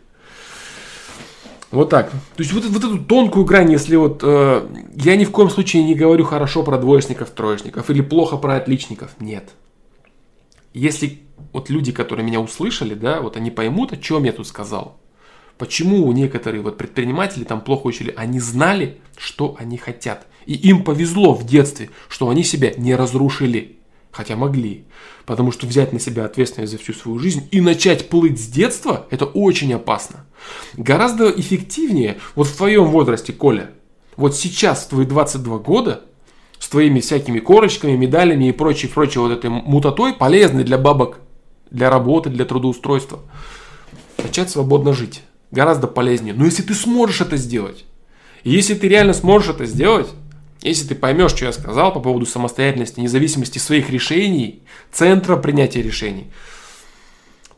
Вот так. То есть вот эту тонкую грань, если вот я ни в коем случае не говорю хорошо про двоечников, троечников или плохо про отличников. Нет. Если вот люди, которые меня услышали, да, вот они поймут, о чем я тут сказал, Почему некоторые вот предприниматели там плохо учили? Они знали, что они хотят. И им повезло в детстве, что они себя не разрушили. Хотя могли. Потому что взять на себя ответственность за всю свою жизнь и начать плыть с детства, это очень опасно. Гораздо эффективнее вот в твоем возрасте, Коля. Вот сейчас, в твои 22 года, с твоими всякими корочками, медалями и прочей вот этой мутатой, полезной для бабок, для работы, для трудоустройства. Начать свободно жить. Гораздо полезнее. Но если ты сможешь это сделать, если ты реально сможешь это сделать, если ты поймешь, что я сказал по поводу самостоятельности, независимости своих решений, центра принятия решений,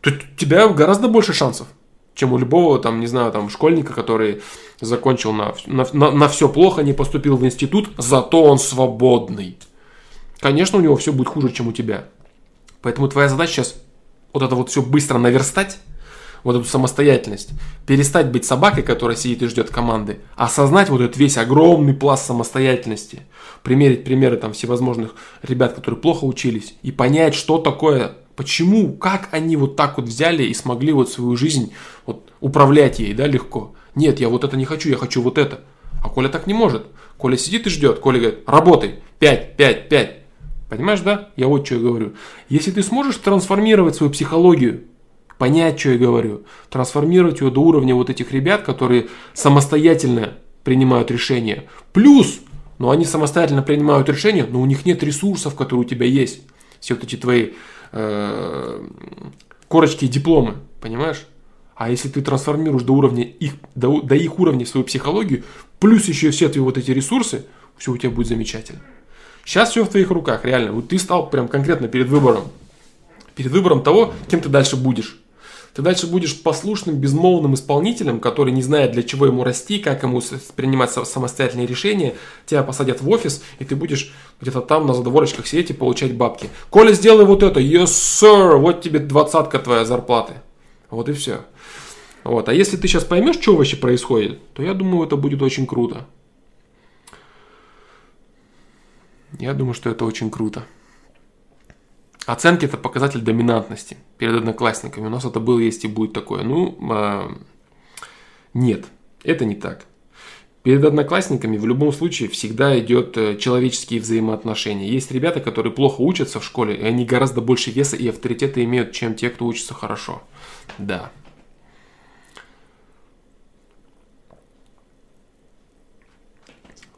то у тебя гораздо больше шансов, чем у любого, там, не знаю, там, школьника, который закончил на все плохо, не поступил в институт, зато он свободный. Конечно, у него все будет хуже, чем у тебя. Поэтому твоя задача сейчас вот это вот все быстро наверстать, вот эту самостоятельность, перестать быть собакой, которая сидит и ждет команды, осознать вот этот весь огромный пласт самостоятельности, примерить примеры там всевозможных ребят, которые плохо учились, и понять, что такое, почему, как они вот так вот взяли и смогли вот свою жизнь вот управлять ей, да, легко. Нет, я вот это не хочу, я хочу вот это. А Коля так не может. Коля сидит и ждет, Коля говорит, работай, 5. Понимаешь, да? Я вот что я говорю. Если ты сможешь трансформировать свою психологию, понять, что я говорю, трансформировать ее до уровня вот этих ребят, которые самостоятельно принимают решения. Плюс, но они самостоятельно принимают решения, но у них нет ресурсов, которые у тебя есть. Все вот эти твои корочки и дипломы, понимаешь? А если ты трансформируешь до уровня их, до их уровня свою психологию, плюс еще все твои вот эти ресурсы, все у тебя будет замечательно. Сейчас все в твоих руках, реально. Вот ты стал прям конкретно перед выбором. Перед выбором того, кем ты дальше будешь. Ты дальше будешь послушным, безмолвным исполнителем, который не знает, для чего ему расти, как ему принимать самостоятельные решения. Тебя посадят в офис, и ты будешь где-то там на задворочках сидеть и получать бабки. Коля, сделай вот это. Yes, sir. Вот тебе 20-ка твоя зарплаты. Вот и все. Вот. А если ты сейчас поймешь, что вообще происходит, то я думаю, это будет очень круто. Я думаю, что это очень круто. Оценки – это показатель доминантности перед одноклассниками. У нас это было, есть и будет такое. Нет, это не так. Перед одноклассниками в любом случае всегда идет человеческие взаимоотношения. Есть ребята, которые плохо учатся в школе, и они гораздо больше веса и авторитета имеют, чем те, кто учится хорошо. Да.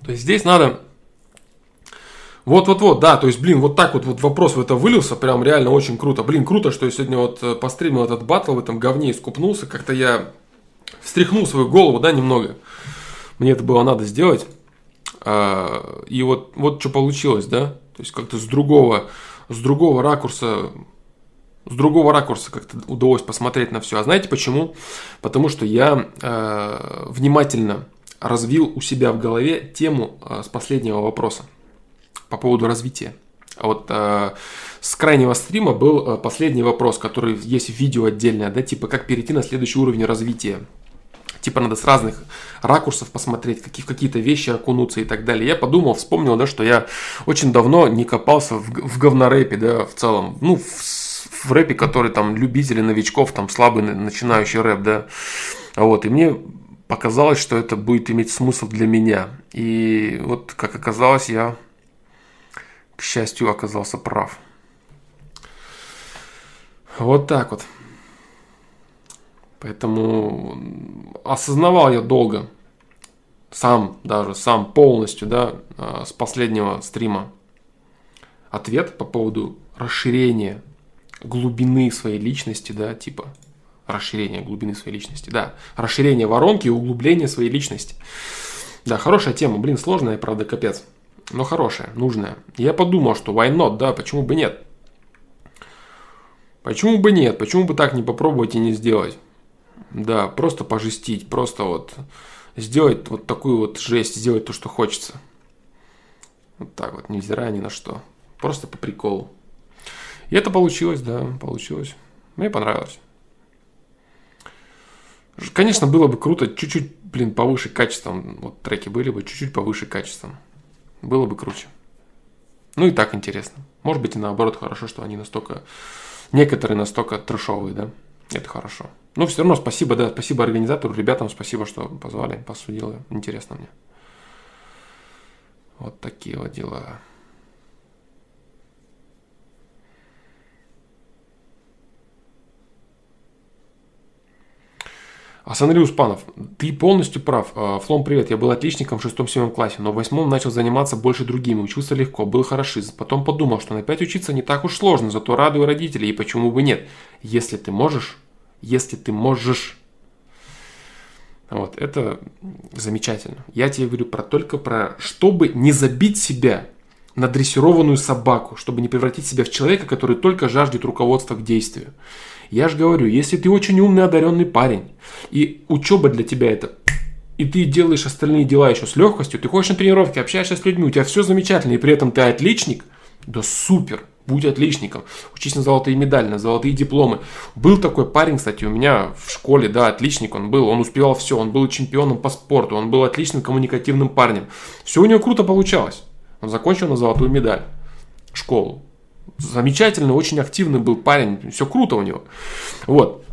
То есть здесь надо... Вот, да, то есть, блин, вот так вот вопрос в это вылился, прям реально очень круто. Блин, круто, что я сегодня вот постримил этот батл, в этом говне искупнулся, как-то я встряхнул свою голову, да, немного. Мне это было надо сделать. И вот что получилось, да, то есть как-то с другого ракурса как-то удалось посмотреть на все. А знаете почему? Потому что я внимательно развил у себя в голове тему с последнего вопроса. По поводу развития. А вот с крайнего стрима был последний вопрос, который есть в видео отдельное, да, типа как перейти на следующий уровень развития. Типа надо с разных ракурсов посмотреть, в какие-то вещи окунуться и так далее. Я подумал, вспомнил, да, что я очень давно не копался в говнорэпе, да, в целом. Ну, в рэпе, который там любители, новичков, там слабый начинающий рэп, да. Вот, и мне показалось, что это будет иметь смысл для меня. И вот, как оказалось, я... К счастью, оказался прав. Вот так вот. Поэтому осознавал я долго, сам полностью, да, с последнего стрима ответ по поводу расширения глубины своей личности, да, типа расширения глубины своей личности, да, расширение воронки и углубление своей личности. Да, хорошая тема, блин, сложная, правда, капец. Но хорошая, нужная. Я подумал, что why not, да, почему бы нет? Почему бы нет? Почему бы так не попробовать и не сделать? Да, просто пожестить, просто вот сделать вот такую вот жесть, сделать то, что хочется. Вот так вот, невзирая ни на что. Просто по приколу. И это получилось, да, получилось. Мне понравилось. Конечно, было бы круто, чуть-чуть, блин, повыше качеством. Вот треки были бы чуть-чуть повыше качеством. Было бы круче. Ну и так интересно. Может быть и наоборот хорошо, что они настолько... Некоторые настолько трэшовые, да? Это хорошо. Но все равно спасибо, да, спасибо организатору, ребятам спасибо, что позвали, посудило. Интересно мне. Вот такие вот дела. А Сандриус Панов, ты полностью прав. Флом, привет. Я был отличником в 6-7 классе, но в 8-м начал заниматься больше другим. Учился легко, был хорошист. Потом подумал, что на 5 учиться не так уж сложно, зато радую родителей, и почему бы нет. Если ты можешь, если ты можешь. Вот, это замечательно. Я тебе говорю про только про, чтобы не забить себя на дрессированную собаку, чтобы не превратить себя в человека, который только жаждет руководства к действию. Я же говорю, если ты очень умный, одаренный парень, и учеба для тебя это, и ты делаешь остальные дела еще с легкостью, ты ходишь на тренировки, общаешься с людьми, у тебя все замечательно, и при этом ты отличник, да супер, будь отличником, учись на золотые медали, на золотые дипломы. Был такой парень, кстати, у меня в школе, да, отличник он был, он успевал все, он был чемпионом по спорту, он был отличным коммуникативным парнем, все у него круто получалось, он закончил на золотую медаль школу. Замечательный, очень активный был парень, все круто у него. Вот.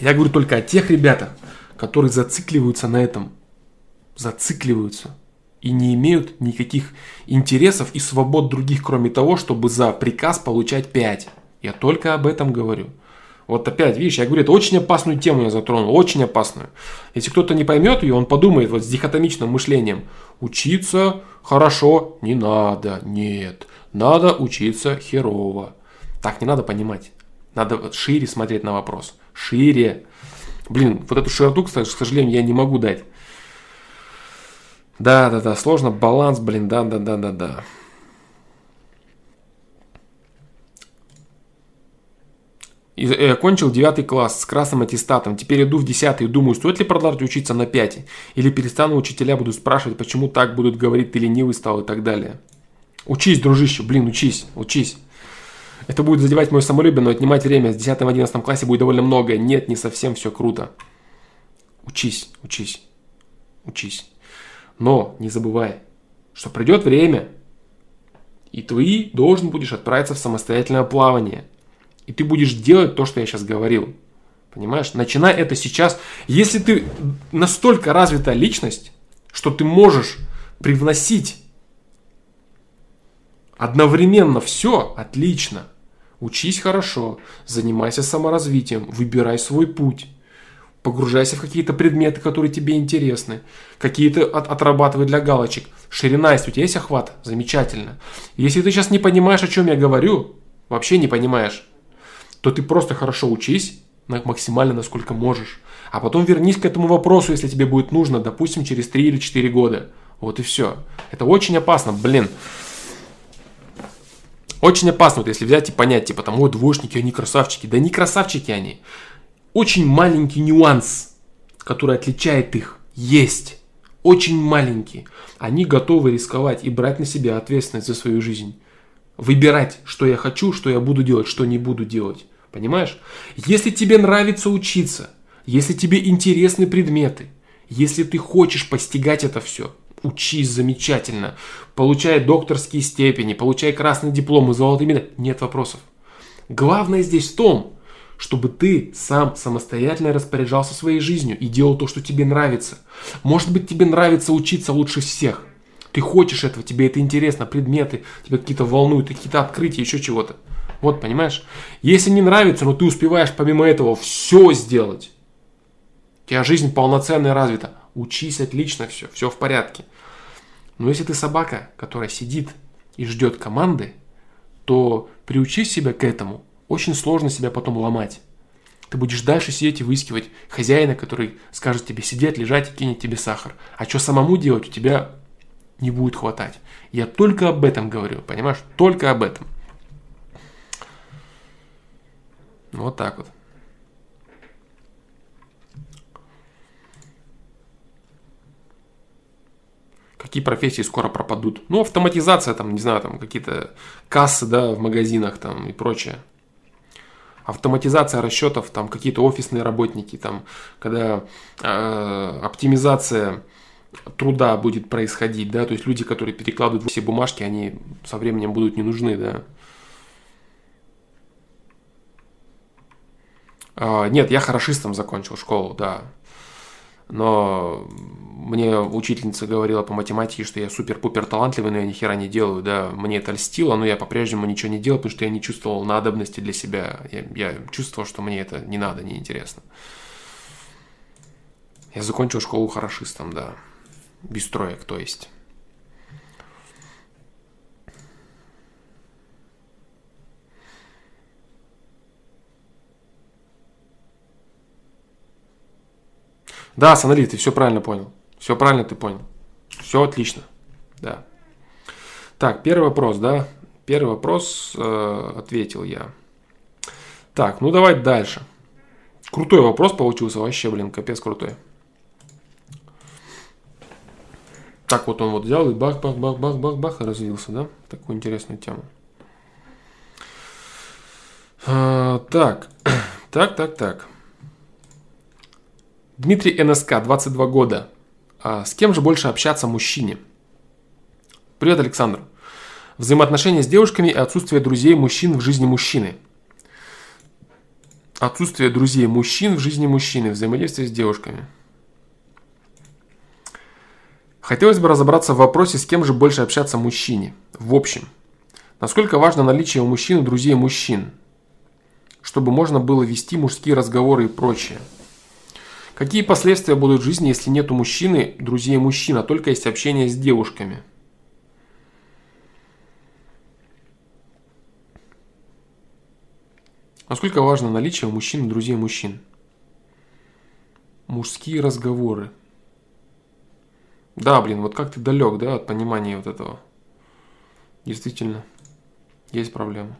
Я говорю только о тех ребятах, которые зацикливаются на этом, зацикливаются и не имеют никаких интересов и свобод других, кроме того, чтобы за приказ получать 5. Я только об этом говорю. Вот опять, видишь, я говорю, это очень опасную тему я затронул, очень опасную. Если кто-то не поймет ее, он подумает вот с дихотомичным мышлением. Учиться хорошо не надо, нет. Надо учиться херово. Так не надо понимать. Надо шире смотреть на вопрос. Шире. Блин, вот эту широту, кстати, к сожалению, я не могу дать. Да, сложно. Баланс, блин, да. Я окончил 9 класс с красным аттестатом. Теперь иду в 10 и думаю, стоит ли продолжать учиться на 5. Или перестану, учителя будут спрашивать, почему так будут говорить, ты ленивый стал и так далее. Учись, дружище, блин, учись. Это будет задевать мое самолюбие, но отнимать время с 10-11 классе будет довольно много. Нет, не совсем все круто. Учись. Но не забывай, что придет время, и ты должен будешь отправиться в самостоятельное плавание. И ты будешь делать то, что я сейчас говорил. Понимаешь? Начинай это сейчас. Если ты настолько развитая личность, что ты можешь привносить одновременно все, отлично. Учись хорошо, занимайся саморазвитием, выбирай свой путь, погружайся в какие-то предметы, которые тебе интересны, какие-то отрабатывай для галочек. Ширина есть, у тебя есть охват? Замечательно. Если ты сейчас не понимаешь, о чем я говорю, вообще не понимаешь, то ты просто хорошо учись максимально, насколько можешь. А потом вернись к этому вопросу, если тебе будет нужно, допустим, через 3 или 4 года. Вот и все. Это очень опасно, блин. Очень опасно, вот если взять и понять, типа, там, ой, двоечники, они красавчики. Да не красавчики они. Очень маленький нюанс, который отличает их, есть. Очень маленький. Они готовы рисковать и брать на себя ответственность за свою жизнь. Выбирать, что я хочу, что я буду делать, что не буду делать. Понимаешь? Если тебе нравится учиться, если тебе интересны предметы, если ты хочешь постигать это все, учись замечательно, получай докторские степени, получай красный диплом и золотые медали. Нет вопросов. Главное здесь в том, чтобы ты сам самостоятельно распоряжался своей жизнью и делал то, что тебе нравится. Может быть, тебе нравится учиться лучше всех. Ты хочешь этого, тебе это интересно, предметы, тебя какие-то волнуют, какие-то открытия, еще чего-то. Вот, понимаешь? Если не нравится, но ты успеваешь помимо этого все сделать, у тебя жизнь полноценная развита. Учись отлично, все в порядке. Но если ты собака, которая сидит и ждет команды, то приучи себя к этому. Очень сложно себя потом ломать. Ты будешь дальше сидеть и выискивать хозяина, который скажет тебе сидеть, лежать и кинет тебе сахар. А что самому делать, у тебя не будет хватать. Я только об этом говорю, понимаешь? Только об этом. Вот так вот. Какие профессии скоро пропадут? Ну, автоматизация, там, не знаю, там какие-то кассы, да, в магазинах там и прочее. Автоматизация расчетов, там какие-то офисные работники, там, когда оптимизация труда будет происходить, да, то есть люди, которые перекладывают все бумажки, они со временем будут не нужны, да. Нет, я хорошистом закончил школу, да. Но мне учительница говорила по математике, что я супер-пупер талантливый, но я ни хера не делаю, да. Мне это льстило, но я по-прежнему ничего не делал, потому что я не чувствовал надобности для себя. Я чувствовал, что мне это не надо, неинтересно. Я закончил школу хорошистом, да. Без троек, то есть. Да, Саналий, ты все правильно понял. Все правильно ты понял. Все отлично. Да. Так, первый вопрос, да? Первый вопрос ответил я. Так, ну давай дальше. Крутой вопрос получился вообще, блин, капец крутой. Так вот он вот взял и бах-бах-бах-бах-бах-бах развился, да? Такую интересную тему. Так. Дмитрий НСК, 22 года. С кем же больше общаться мужчине? Привет, Александр. Взаимоотношения с девушками и отсутствие друзей мужчин в жизни мужчины. Отсутствие друзей мужчин в жизни мужчины. Взаимодействие с девушками. Хотелось бы разобраться в вопросе, с кем же больше общаться мужчине. В общем, насколько важно наличие у мужчин друзей мужчин, чтобы можно было вести мужские разговоры и прочее. Какие последствия будут в жизни, если нет у мужчины друзей мужчин, а только есть общение с девушками? Насколько важно наличие у мужчин друзей мужчин? Мужские разговоры. Да, блин, вот как ты далек, да, от понимания вот этого. Действительно, есть проблемы.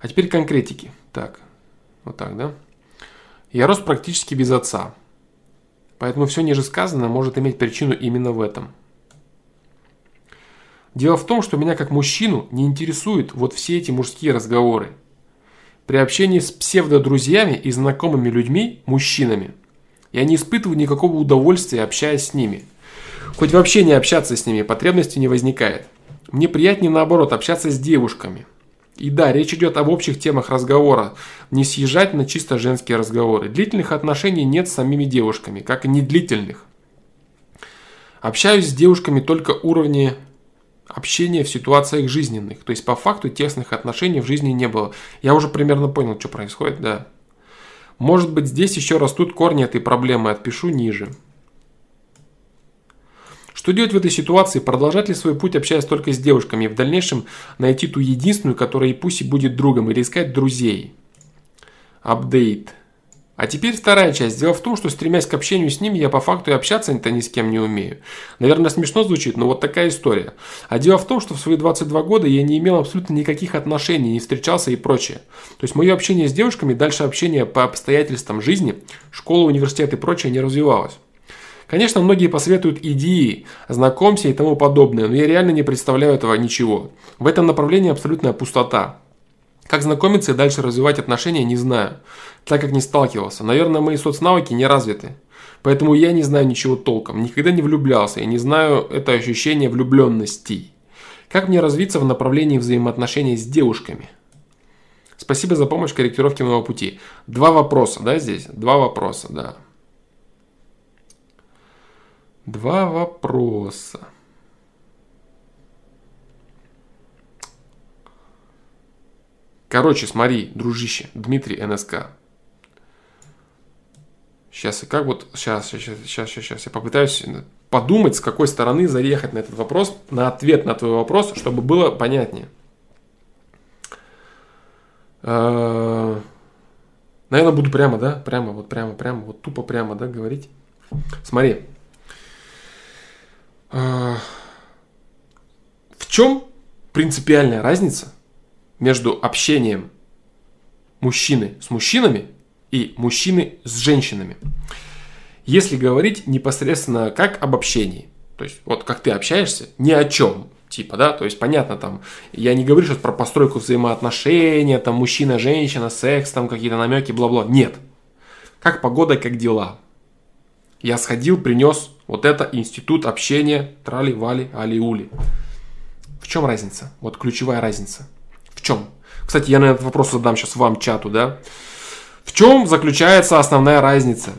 А теперь конкретики. Так. Вот так, да? Я рос практически без отца. Поэтому все ниже сказанное может иметь причину именно в этом. Дело в том, что меня как мужчину не интересуют вот все эти мужские разговоры. При общении с псевдодрузьями и знакомыми людьми, мужчинами, я не испытываю никакого удовольствия, общаясь с ними. Хоть вообще не общаться с ними, потребности не возникает. Мне приятнее, наоборот, общаться с девушками. И да, речь идет об общих темах разговора, не съезжать на чисто женские разговоры. Длительных отношений нет с самими девушками, как и недлительных. Общаюсь с девушками только уровне общения в ситуациях жизненных. То есть по факту тесных отношений в жизни не было. Я уже примерно понял, что происходит, да. Может быть, здесь еще растут корни этой проблемы, отпишу ниже. Что делать в этой ситуации? Продолжать ли свой путь, общаясь только с девушками, и в дальнейшем найти ту единственную, которая и пусть и будет другом, или искать друзей? Апдейт. А теперь вторая часть. Дело в том, что стремясь к общению с ними, я по факту и общаться-то ни с кем не умею. Наверное, смешно звучит, но вот такая история. А дело в том, что в свои 22 года я не имел абсолютно никаких отношений, не встречался и прочее. То есть мое общение с девушками, дальше общение по обстоятельствам жизни, школа, университет и прочее не развивалось. Конечно, многие посоветуют иди, знакомься и тому подобное, но я реально не представляю этого ничего. В этом направлении абсолютная пустота. Как знакомиться и дальше развивать отношения, не знаю, так как не сталкивался. Наверное, мои соцнавыки не развиты, поэтому я не знаю ничего толком, никогда не влюблялся и не знаю это ощущение влюбленности. Как мне развиться в направлении взаимоотношений с девушками? Спасибо за помощь в корректировке моего пути. Два вопроса, да, здесь? Два вопроса, да. Два вопроса. Короче, смотри, дружище, Дмитрий НСК. Сейчас, и как вот, сейчас я попытаюсь подумать, с какой стороны заехать на этот вопрос, на ответ на твой вопрос, чтобы было понятнее. Наверное, буду прямо, да, прямо, вот тупо прямо, да, говорить. Смотри. В чем принципиальная разница между общением мужчины с мужчинами и мужчины с женщинами? Если говорить непосредственно как об общении, то есть вот как ты общаешься, ни о чем, типа, да, то есть понятно там, я не говорю сейчас про постройку взаимоотношения, там мужчина-женщина, секс, там какие-то намеки, бла-бла, нет. Как погода, как дела. Я сходил, принес вот это, институт общения, трали-вали, али-ули. В чем разница? Вот ключевая разница. В чем? Кстати, я на этот вопрос задам сейчас вам, чату, да. В чем заключается основная разница?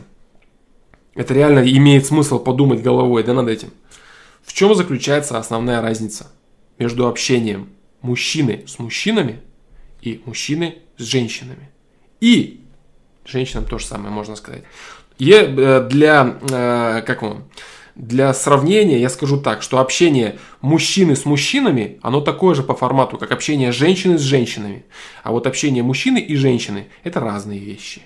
Это реально имеет смысл подумать головой, да, над этим. В чем заключается основная разница между общением мужчины с мужчинами и мужчины с женщинами? И женщинам то же самое можно сказать. И для сравнения я скажу так, что общение мужчины с мужчинами, оно такое же по формату, как общение женщины с женщинами. А вот общение мужчины и женщины – это разные вещи.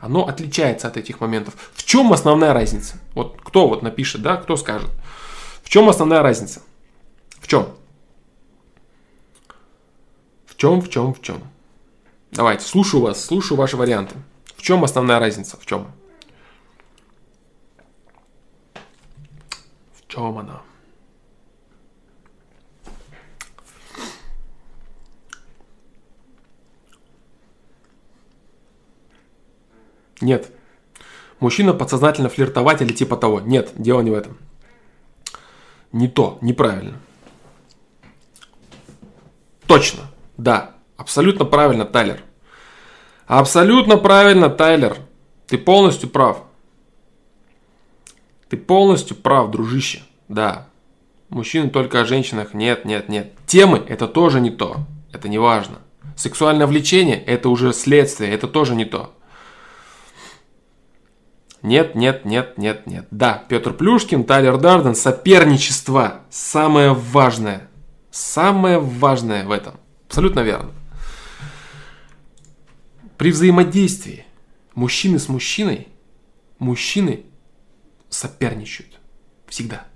Оно отличается от этих моментов. В чем основная разница? Вот кто вот напишет, да, кто скажет. В чем основная разница? В чем? В чем? Давайте, слушаю вас, слушаю ваши варианты. В чем основная разница? В чем? В чем она? Нет. Мужчина подсознательно флиртовать или типа того. Нет, дело не в этом. Не то, неправильно. Точно, да. Абсолютно правильно, Тайлер. Абсолютно правильно, Тайлер. Ты полностью прав. Ты полностью прав, дружище. Да. Мужчины только о женщинах. Нет. Темы – это тоже не то. Это не важно. Сексуальное влечение – это уже следствие. Это тоже не то. Нет. Да, Петр Плюшкин, Тайлер Дарден, соперничество. Самое важное. Самое важное в этом. Абсолютно верно. При взаимодействии мужчины с мужчиной, мужчины соперничают. Всегда.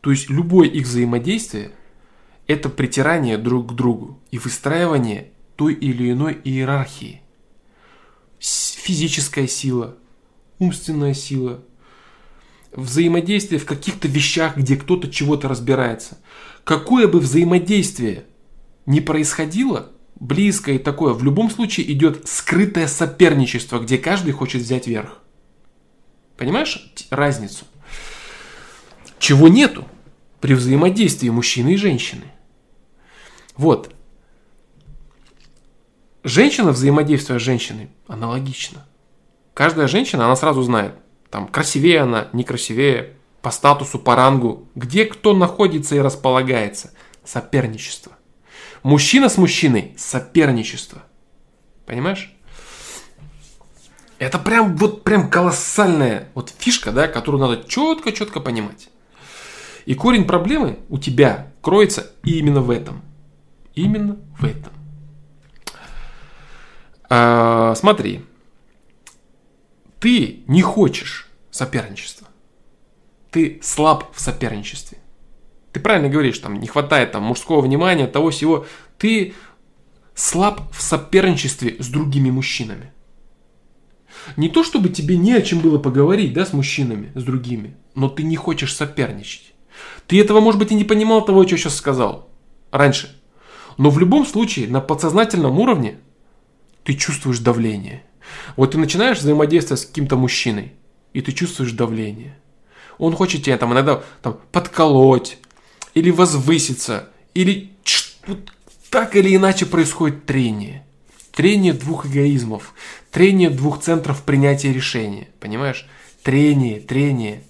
То есть любое их взаимодействие – это притирание друг к другу и выстраивание той или иной иерархии. Физическая сила, умственная сила, взаимодействие в каких-то вещах, где кто-то чего-то разбирается. Какое бы взаимодействие не происходило, близкое такое, в любом случае идет скрытое соперничество, где каждый хочет взять верх. Понимаешь разницу? Чего нету при взаимодействии мужчины и женщины. Вот. Женщина, взаимодействуя с женщиной, аналогично. Каждая женщина, она сразу знает, там, красивее она, некрасивее, по статусу, по рангу, где кто находится и располагается. Соперничество. Мужчина с мужчиной – соперничество. Понимаешь? Это прям, вот, прям колоссальная вот фишка, да, которую надо четко понимать. И корень проблемы у тебя кроется именно в этом. Именно в этом. Смотри. Ты не хочешь соперничества. Ты слаб в соперничестве. Ты правильно говоришь, там не хватает там, мужского внимания, того-сего. Ты слаб в соперничестве с другими мужчинами. Не то, чтобы тебе не о чем было поговорить, да, с мужчинами, с другими, но ты не хочешь соперничать. Ты этого, может быть, и не понимал того, что я сейчас сказал раньше. Но в любом случае на подсознательном уровне ты чувствуешь давление. Вот ты начинаешь взаимодействовать с каким-то мужчиной, и ты чувствуешь давление. Он хочет тебя там иногда там, подколоть, или возвыситься, или вот так или иначе происходит трение. Трение двух эгоизмов, трение двух центров принятия решения. Понимаешь? Трение.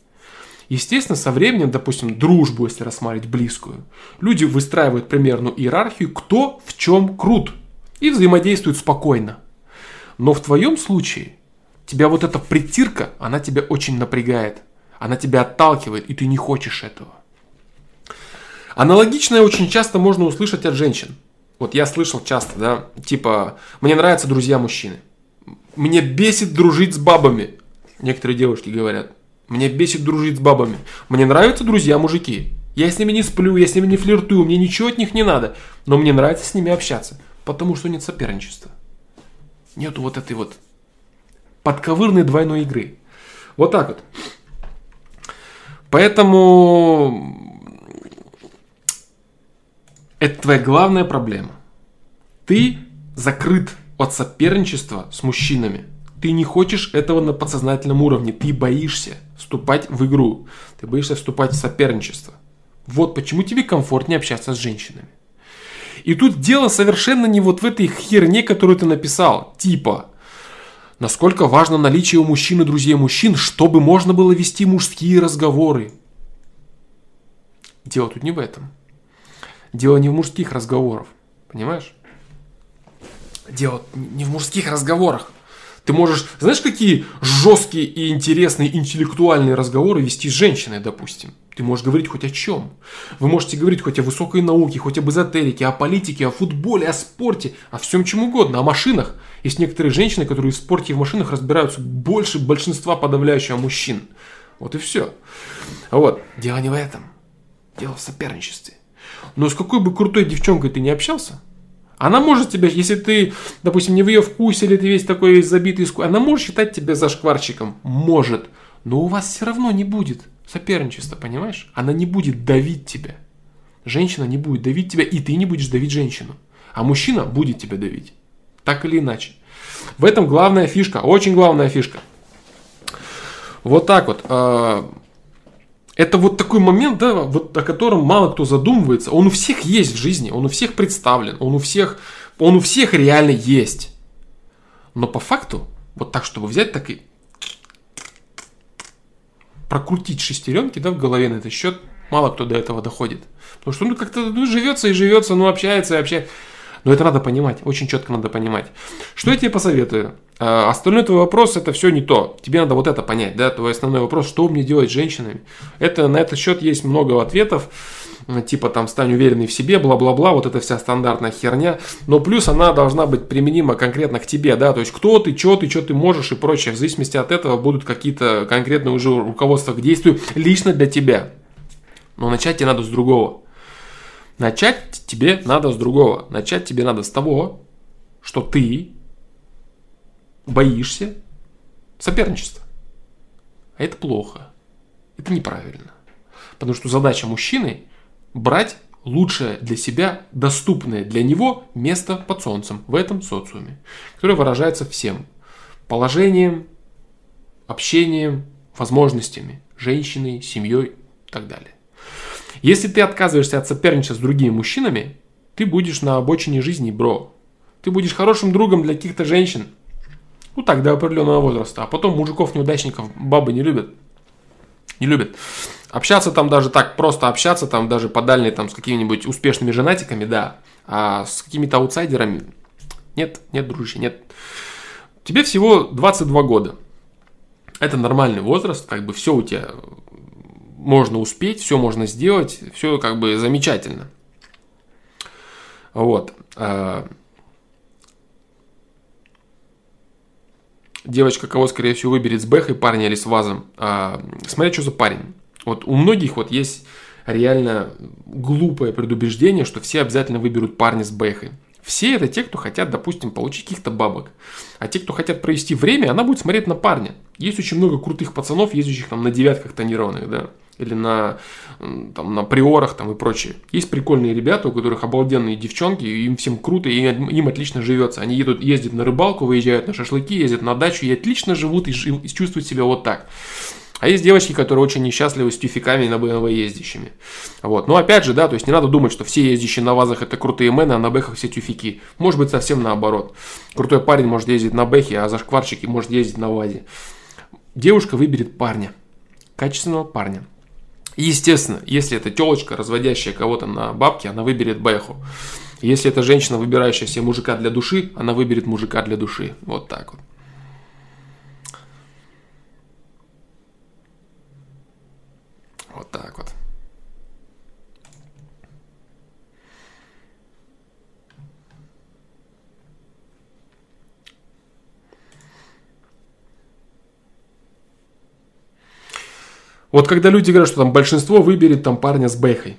Естественно, со временем, допустим, дружбу, если рассматривать близкую, люди выстраивают примерную иерархию, кто в чем крут, и взаимодействуют спокойно. Но в твоем случае тебя вот эта притирка, она тебя очень напрягает. Она тебя отталкивает, и ты не хочешь этого. Аналогичное очень часто можно услышать от женщин. Вот я слышал часто, да, типа, мне нравятся друзья-мужчины. Мне бесит дружить с бабами. Некоторые девушки говорят, мне бесит дружить с бабами. Мне нравятся друзья-мужики. Я с ними не сплю, я с ними не флиртую, мне ничего от них не надо. Но мне нравится с ними общаться, потому что нет соперничества. Нету вот этой вот подковырной двойной игры. Вот так вот. Поэтому это твоя главная проблема. Ты закрыт от соперничества с мужчинами. Ты не хочешь этого на подсознательном уровне. Ты боишься вступать в игру. Ты боишься вступать в соперничество. Вот почему тебе комфортнее общаться с женщинами. И тут дело совершенно не вот в этой херне, которую ты написал. Типа, насколько важно наличие у мужчин и друзей мужчин, чтобы можно было вести мужские разговоры. Дело тут не в этом. Дело не в мужских разговорах. Понимаешь? Дело не в мужских разговорах. Ты можешь, знаешь, какие жесткие и интересные интеллектуальные разговоры вести с женщиной, допустим. Ты можешь говорить хоть о чем. Вы можете говорить хоть о высокой науке, хоть об эзотерике, о политике, о футболе, о спорте, о всем чем угодно, о машинах. Есть некоторые женщины, которые в спорте и в машинах разбираются больше большинства подавляющего мужчин. Вот и все. Вот. Дело не в этом. Дело в соперничестве. Но с какой бы крутой девчонкой ты ни общался, она может тебя, если ты, допустим, не в ее вкусе, или ты весь такой забитый, она может считать тебя зашкварщиком. Может. Но у вас все равно не будет соперничества, понимаешь? Она не будет давить тебя. Женщина не будет давить тебя, и ты не будешь давить женщину. А мужчина будет тебя давить. Так или иначе. В этом главная фишка, очень главная фишка. Вот так вот. Это вот такой момент, да, вот о котором мало кто задумывается. Он у всех есть в жизни, он у всех представлен, он у всех реально есть. Но по факту, вот так, чтобы взять, так и прокрутить шестеренки, да, в голове на этот счет, мало кто до этого доходит. Потому что ну как-то ну, живется и живется, ну общается и общается. Но это надо понимать, очень четко надо понимать. Что я тебе посоветую? Остальной твой вопрос, это все не то. Тебе надо вот это понять, да, твой основной вопрос, что мне делать с женщинами. Это, на этот счет есть много ответов, типа там стань уверенный в себе, бла-бла-бла, вот эта вся стандартная херня. Но плюс она должна быть применима конкретно к тебе, да, то есть кто ты, что ты можешь и прочее. В зависимости от этого будут какие-то конкретные уже руководства к действию лично для тебя. Но начать тебе надо с другого. Начать тебе надо с другого. Начать тебе надо с того, что ты боишься соперничества. А это плохо. Это неправильно. Потому что задача мужчины – брать лучшее для себя, доступное для него место под солнцем в этом социуме, которое выражается всем – положением, общением, возможностями, женщиной, семьей и так далее. Если ты отказываешься от соперничества с другими мужчинами, ты будешь на обочине жизни, бро. Ты будешь хорошим другом для каких-то женщин, ну так, до определенного возраста. А потом мужиков-неудачников бабы не любят. Не любят. Общаться там даже так, просто общаться там даже по дальней там с какими-нибудь успешными женатиками, да. А с какими-то аутсайдерами нет, дружище, нет. Тебе всего 22 года. Это нормальный возраст, как бы все у тебя... Можно успеть, все можно сделать, все как бы замечательно. Вот. Девочка, кого, скорее всего, выберет с бэхой парня или с вазом. Смотря, что за парень. Вот у многих вот есть реально глупое предубеждение, что все обязательно выберут парня с бэхой. Все это те, кто хотят, допустим, получить каких-то бабок. А те, кто хотят провести время, она будет смотреть на парня. Есть очень много крутых пацанов, ездящих там на девятках тонированных, да. Или на приорах там, и прочее. Есть прикольные ребята, у которых обалденные девчонки, им всем круто, и им отлично живется. Они ездят на рыбалку, выезжают на шашлыки, ездят на дачу и отлично живут и чувствуют себя вот так. А есть девочки, которые очень несчастливы с тюфиками на БМВ ездящими. Вот. Но опять же, да, то есть не надо думать, что все ездящие на вазах это крутые мены, а на бэхах все тюфики. Может быть совсем наоборот. Крутой парень может ездить на бэхе, а зашкварщики может ездить на вазе. Девушка выберет парня. Качественного парня. И естественно, если это телочка, разводящая кого-то на бабки, она выберет бэху. Если это женщина, выбирающая себе мужика для души, она выберет мужика для души. Вот так вот. Вот так вот. Вот когда люди говорят, что там большинство выберет там парня с бэхой.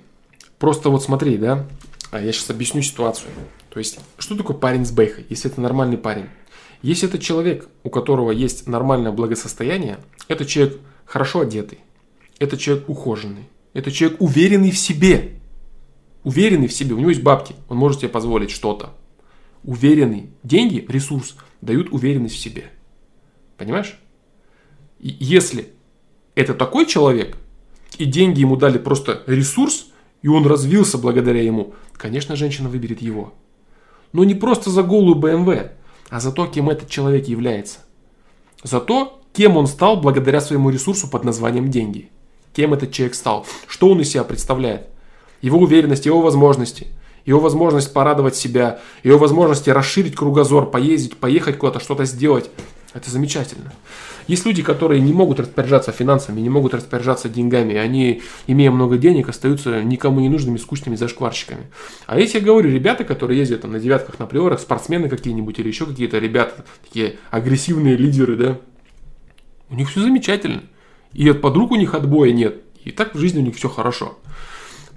Просто вот смотри, да. А я сейчас объясню ситуацию. То есть, что такое парень с бэхой, если это нормальный парень? Если это человек, у которого есть нормальное благосостояние, это человек хорошо одетый. Это человек ухоженный. Это человек уверенный в себе. Уверенный в себе. У него есть бабки. Он может себе позволить что-то. Уверенный. Деньги, ресурс дают уверенность в себе. Понимаешь? И если это такой человек, и деньги ему дали просто ресурс и он развился благодаря ему, конечно, женщина выберет его. Но не просто за голую БМВ, а за то, кем этот человек является. За то, кем он стал благодаря своему ресурсу под названием деньги. Кем этот человек стал, что он из себя представляет. Его уверенность, его возможности. Его возможность порадовать себя, его возможность расширить кругозор, поездить, поехать куда-то, что-то сделать. Это замечательно. Есть люди, которые не могут распоряжаться финансами, не могут распоряжаться деньгами. Они, имея много денег, остаются никому не нужными, скучными зашкварщиками. А если я говорю, ребята, которые ездят там, на девятках, на приорах, спортсмены какие-нибудь или еще какие-то ребята, такие агрессивные лидеры, да, у них все замечательно. И от подруг у них отбоя нет. И так в жизни у них все хорошо.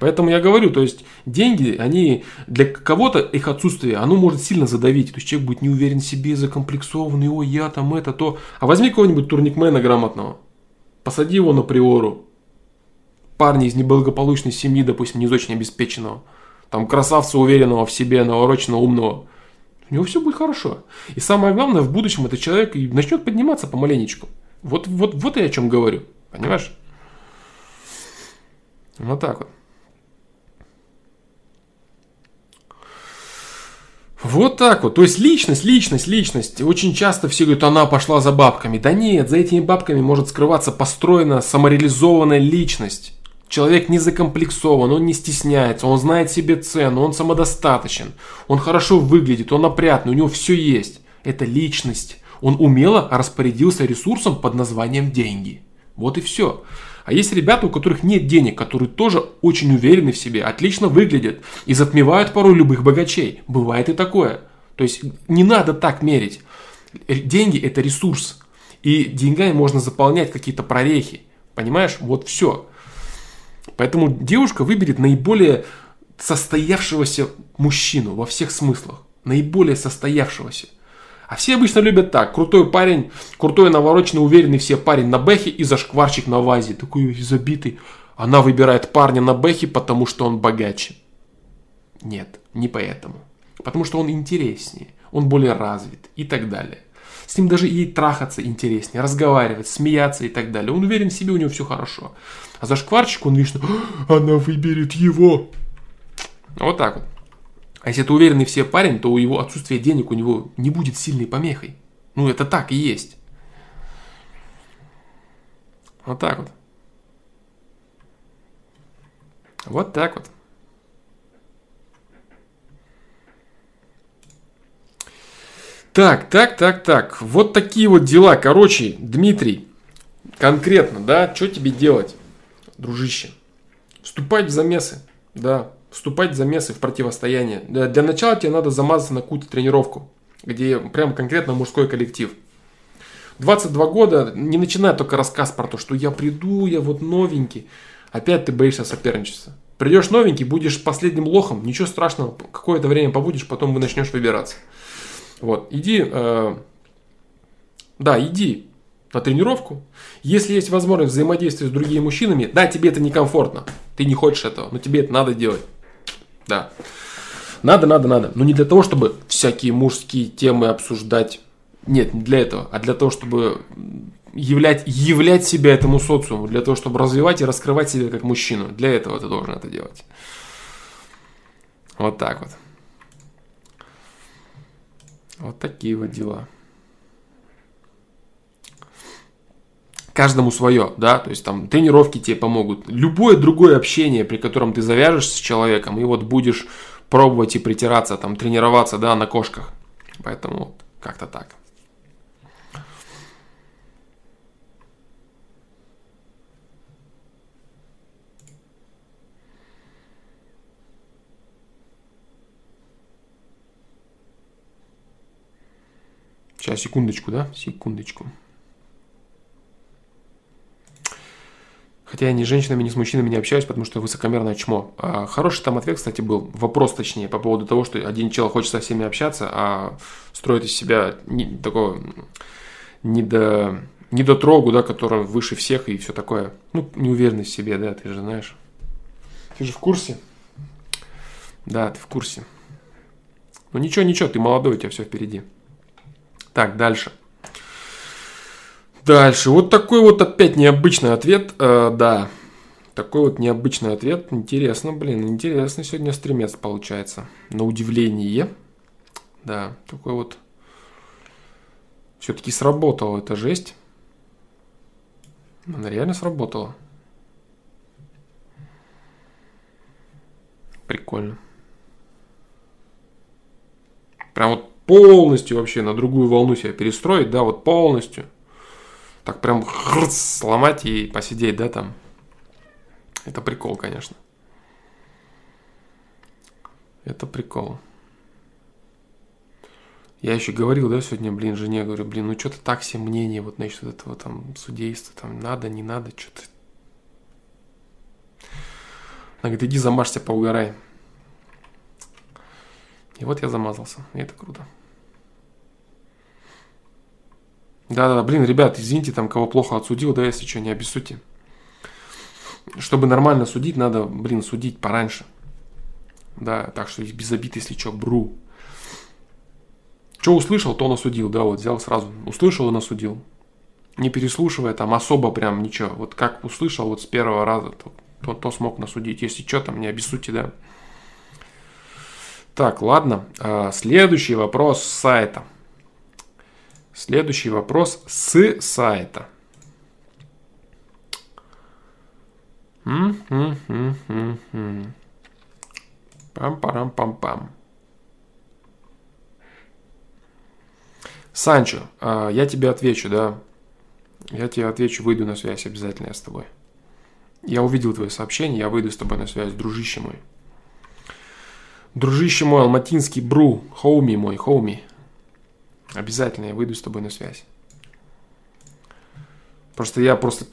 Поэтому я говорю, то есть деньги, они для кого-то, их отсутствие, оно может сильно задавить. То есть человек будет не уверен в себе, закомплексованный, ой, я там это, то. А возьми кого-нибудь турникмена грамотного, посади его на приору. Парни из неблагополучной семьи, допустим, не из очень обеспеченного. Там красавца, уверенного в себе, навороченного, умного. У него все будет хорошо. И самое главное, в будущем этот человек начнет подниматься помаленечку. Вот я о чем говорю, понимаешь? Вот так вот. Вот так вот. То есть личность. Очень часто все говорят, она пошла за бабками. Да нет, за этими бабками может скрываться построена, самореализованная личность. Человек не закомплексован, он не стесняется, он знает себе цену, он самодостаточен, он хорошо выглядит, он опрятный, у него все есть. Это личность. Он умело распорядился ресурсом под названием деньги. Вот и все. А есть ребята, у которых нет денег, которые тоже очень уверены в себе, отлично выглядят и затмевают порой любых богачей. Бывает и такое. То есть не надо так мерить. Деньги – это ресурс. И деньгами можно заполнять какие-то прорехи. Понимаешь? Вот все. Поэтому девушка выберет наиболее состоявшегося мужчину во всех смыслах. Наиболее состоявшегося. А все обычно любят так. Крутой парень, крутой, навороченный, уверенный все парень на бэхе и зашкварчик на вазе. Такой забитый. Она выбирает парня на бэхе, потому что он богаче. Нет, не поэтому. Потому что он интереснее, он более развит и так далее. С ним даже и трахаться интереснее, разговаривать, смеяться и так далее. Он уверен в себе, у него все хорошо. А зашкварчик, он видит, что она выберет его. Вот так вот. А если это уверенный в себе парень, то его отсутствие денег у него не будет сильной помехой. Ну, это так и есть. Вот так вот. Вот так вот. Так. Вот такие вот дела. Короче, Дмитрий, конкретно, да, что тебе делать, дружище? Вступать в замесы, да. Вступать в замесы, в противостояние. Для начала тебе надо замазаться на какую-то тренировку, где прям конкретно мужской коллектив. 22 года, не начинай только рассказ про то, что я приду, я вот новенький. Опять ты боишься соперничества. Придешь новенький, будешь последним лохом, ничего страшного, какое-то время побудешь, потом вы начнешь выбираться. Вот, иди на тренировку. Если есть возможность взаимодействия с другими мужчинами, да, тебе это некомфортно, ты не хочешь этого, но тебе это надо делать. Да. Надо. Но не для того, чтобы всякие мужские темы обсуждать. Нет, не для этого. А для того, чтобы являть себя этому социуму. Для того, чтобы развивать и раскрывать себя как мужчину. Для этого ты должен это делать. Вот так вот. Вот такие вот дела. Каждому свое, да, то есть там тренировки тебе помогут, любое другое общение, при котором ты завяжешься с человеком и вот будешь пробовать и притираться, там тренироваться, да, на кошках, поэтому как-то так. Сейчас, секундочку. Хотя я ни с женщинами, ни с мужчинами не общаюсь, потому что высокомерное чмо. Хороший там ответ, кстати, был. Вопрос, точнее, по поводу того, что один чел хочет со всеми общаться, а строит из себя такого недотрогу, да, который выше всех и все такое. Ну, неуверенность в себе, да, ты же знаешь. Ты же в курсе? Да, ты в курсе. Ну, ничего, ты молодой, у тебя все впереди. Так, дальше. Вот такой вот опять необычный ответ, да. Такой вот необычный ответ. Интересно, блин, интересно сегодня стримец получается. На удивление. Да, такой вот. Все-таки сработала эта жесть. Она реально сработала. Прикольно. Прям вот полностью вообще на другую волну себя перестроить, да, вот полностью. Так прям сломать и посидеть, да, там. Это прикол, конечно. Это прикол. Я еще говорил, да, сегодня, блин, жене, говорю, блин, ну что-то так все мнения, вот насчет этого там судейства, там надо, не надо, что-то. Она говорит, иди замажься, поугарай. И вот я замазался, и это круто. Да-да-да, блин, ребят, извините, там кого плохо отсудил, да, если что, не обессудьте. Чтобы нормально судить, надо, блин, судить пораньше. Да, так что без обид, если что, бру. Что услышал, то насудил, да, вот взял сразу. Услышал и насудил. Не переслушивая там особо прям ничего. Вот как услышал вот с первого раза, то смог насудить. Если что, там не обессудьте, да. Так, ладно. Следующий вопрос с сайта. Следующий вопрос с сайта. Пам-парам-пам-пам. Санчо, я тебе отвечу, да. Я тебе отвечу, выйду на связь обязательно я с тобой. Я увидел твои сообщения, я выйду с тобой на связь, дружище мой. Дружище мой, алматинский бру, хоуми мой, хоуми. Обязательно я выйду с тобой на связь. Просто я после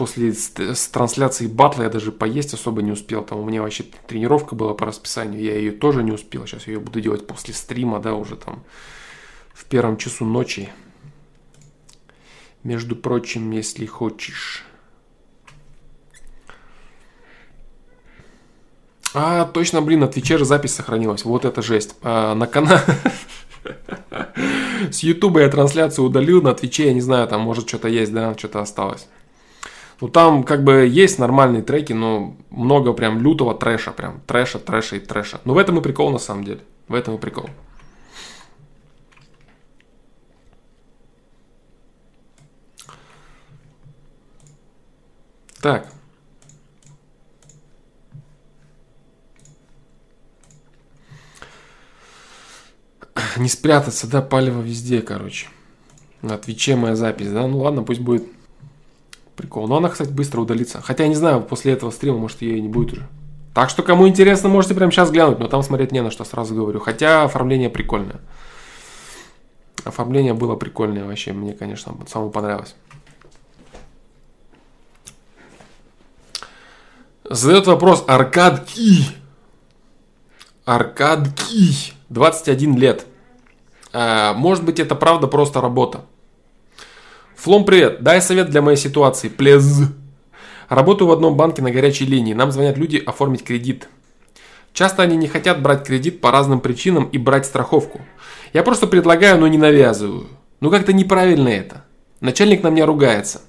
трансляции батла я даже поесть особо не успел. Там у меня вообще тренировка была по расписанию, я ее тоже не успел. Сейчас ее буду делать после стрима, да, уже там в первом часу ночи. Между прочим, если хочешь. А, точно, блин, от вечера запись сохранилась. Вот это жесть. На канале с Ютуба я трансляцию удалил, на Твиче, я не знаю, там может что-то есть, да, что-то осталось. Ну там как бы есть нормальные треки, но много прям лютого трэша, прям трэша. Но в этом и прикол на самом деле, в этом и прикол. Так. Не спрятаться, да, палево везде, короче. На Твиче моя запись, да? Ну ладно, пусть будет прикол. Но она, кстати, быстро удалится. Хотя, я не знаю, после этого стрима, может, ее и не будет уже. Так что, кому интересно, можете прямо сейчас глянуть, но там смотреть не на что, сразу говорю. Хотя оформление прикольное. Оформление было прикольное вообще. Мне, конечно, самому понравилось. Задает вопрос Аркадий. Аркадий. 21 лет. Может быть, это правда просто работа. Флом, привет. Дай совет для моей ситуации, плез. Работаю в одном банке на горячей линии. Нам звонят люди оформить кредит. Часто они не хотят брать кредит по разным причинам и брать страховку. Я просто предлагаю, но не навязываю. Ну, как-то неправильно это. Начальник на меня ругается.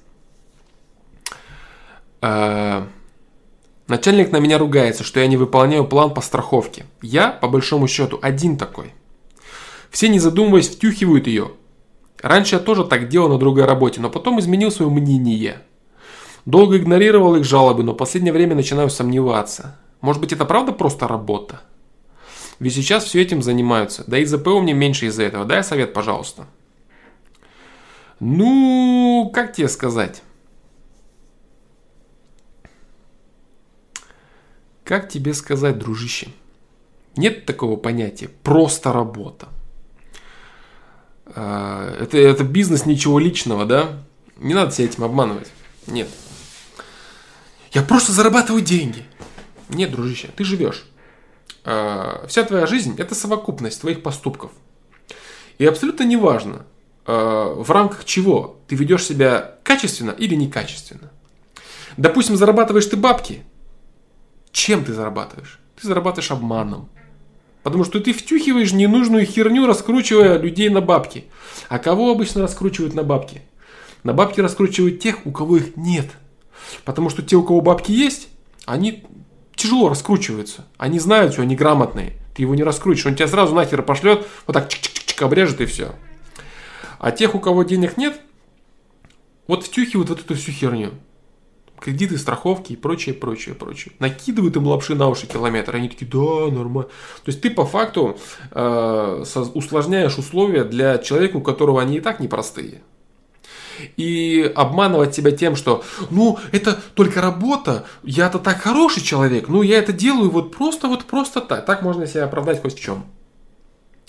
Начальник на меня ругается, что я не выполняю план по страховке. Я, по большому счету, один такой. Все, не задумываясь, втюхивают ее. Раньше я тоже так делал на другой работе, но потом изменил свое мнение. Долго игнорировал их жалобы, но в последнее время начинаю сомневаться. Может быть, это правда просто работа? Ведь сейчас все этим занимаются. Да и ЗПО мне меньше из-за этого. Дай совет, пожалуйста. Ну, как тебе сказать? Как тебе сказать, дружище? Нет такого понятия. Просто работа. Это бизнес, ничего личного, да? Не надо себя этим обманывать. Нет. Я просто зарабатываю деньги. Нет, дружище, ты живешь. Вся твоя жизнь – это совокупность твоих поступков. И абсолютно неважно, в рамках чего ты ведешь себя качественно или некачественно. Допустим, зарабатываешь ты бабки. Чем ты зарабатываешь? Ты зарабатываешь обманом. Потому что ты втюхиваешь ненужную херню, раскручивая людей на бабки. А кого обычно раскручивают на бабки? На бабки раскручивают тех, у кого их нет. Потому что те, у кого бабки есть, они тяжело раскручиваются. Они знают, что они грамотные. Ты его не раскрутишь. Он тебя сразу нахер пошлет, вот так чик-чик-чик обрежет и все. А тех, у кого денег нет, вот втюхивают вот эту всю херню. Кредиты, страховки и прочее, прочее, прочее. Накидывают им лапши на уши километр. Они такие, да, нормально. То есть ты по факту усложняешь условия для человека, у которого они и так непростые. И обманывать себя тем, что, ну, это только работа, я-то так хороший человек, ну, я это делаю вот просто так. Так можно себя оправдать хоть в чем.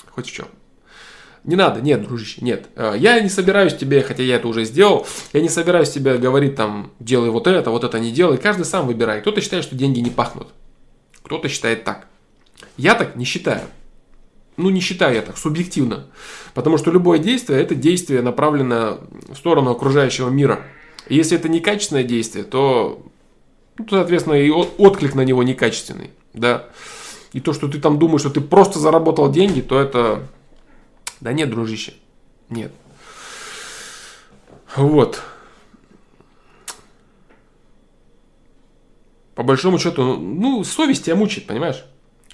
Хоть в чем. Не надо, нет, дружище, нет. Я не собираюсь тебе, хотя я это уже сделал, я не собираюсь тебе говорить там, делай вот это не делай. Каждый сам выбирает. Кто-то считает, что деньги не пахнут. Кто-то считает так. Я так не считаю. Ну, не считаю я так, субъективно. Потому что любое действие, это действие направлено в сторону окружающего мира. И если это некачественное действие, то, ну, соответственно, и отклик на него некачественный. Да? И то, что ты там думаешь, что ты просто заработал деньги, то это... Да нет, дружище, нет. Вот. По большому счету, ну, совесть тебя мучает, понимаешь?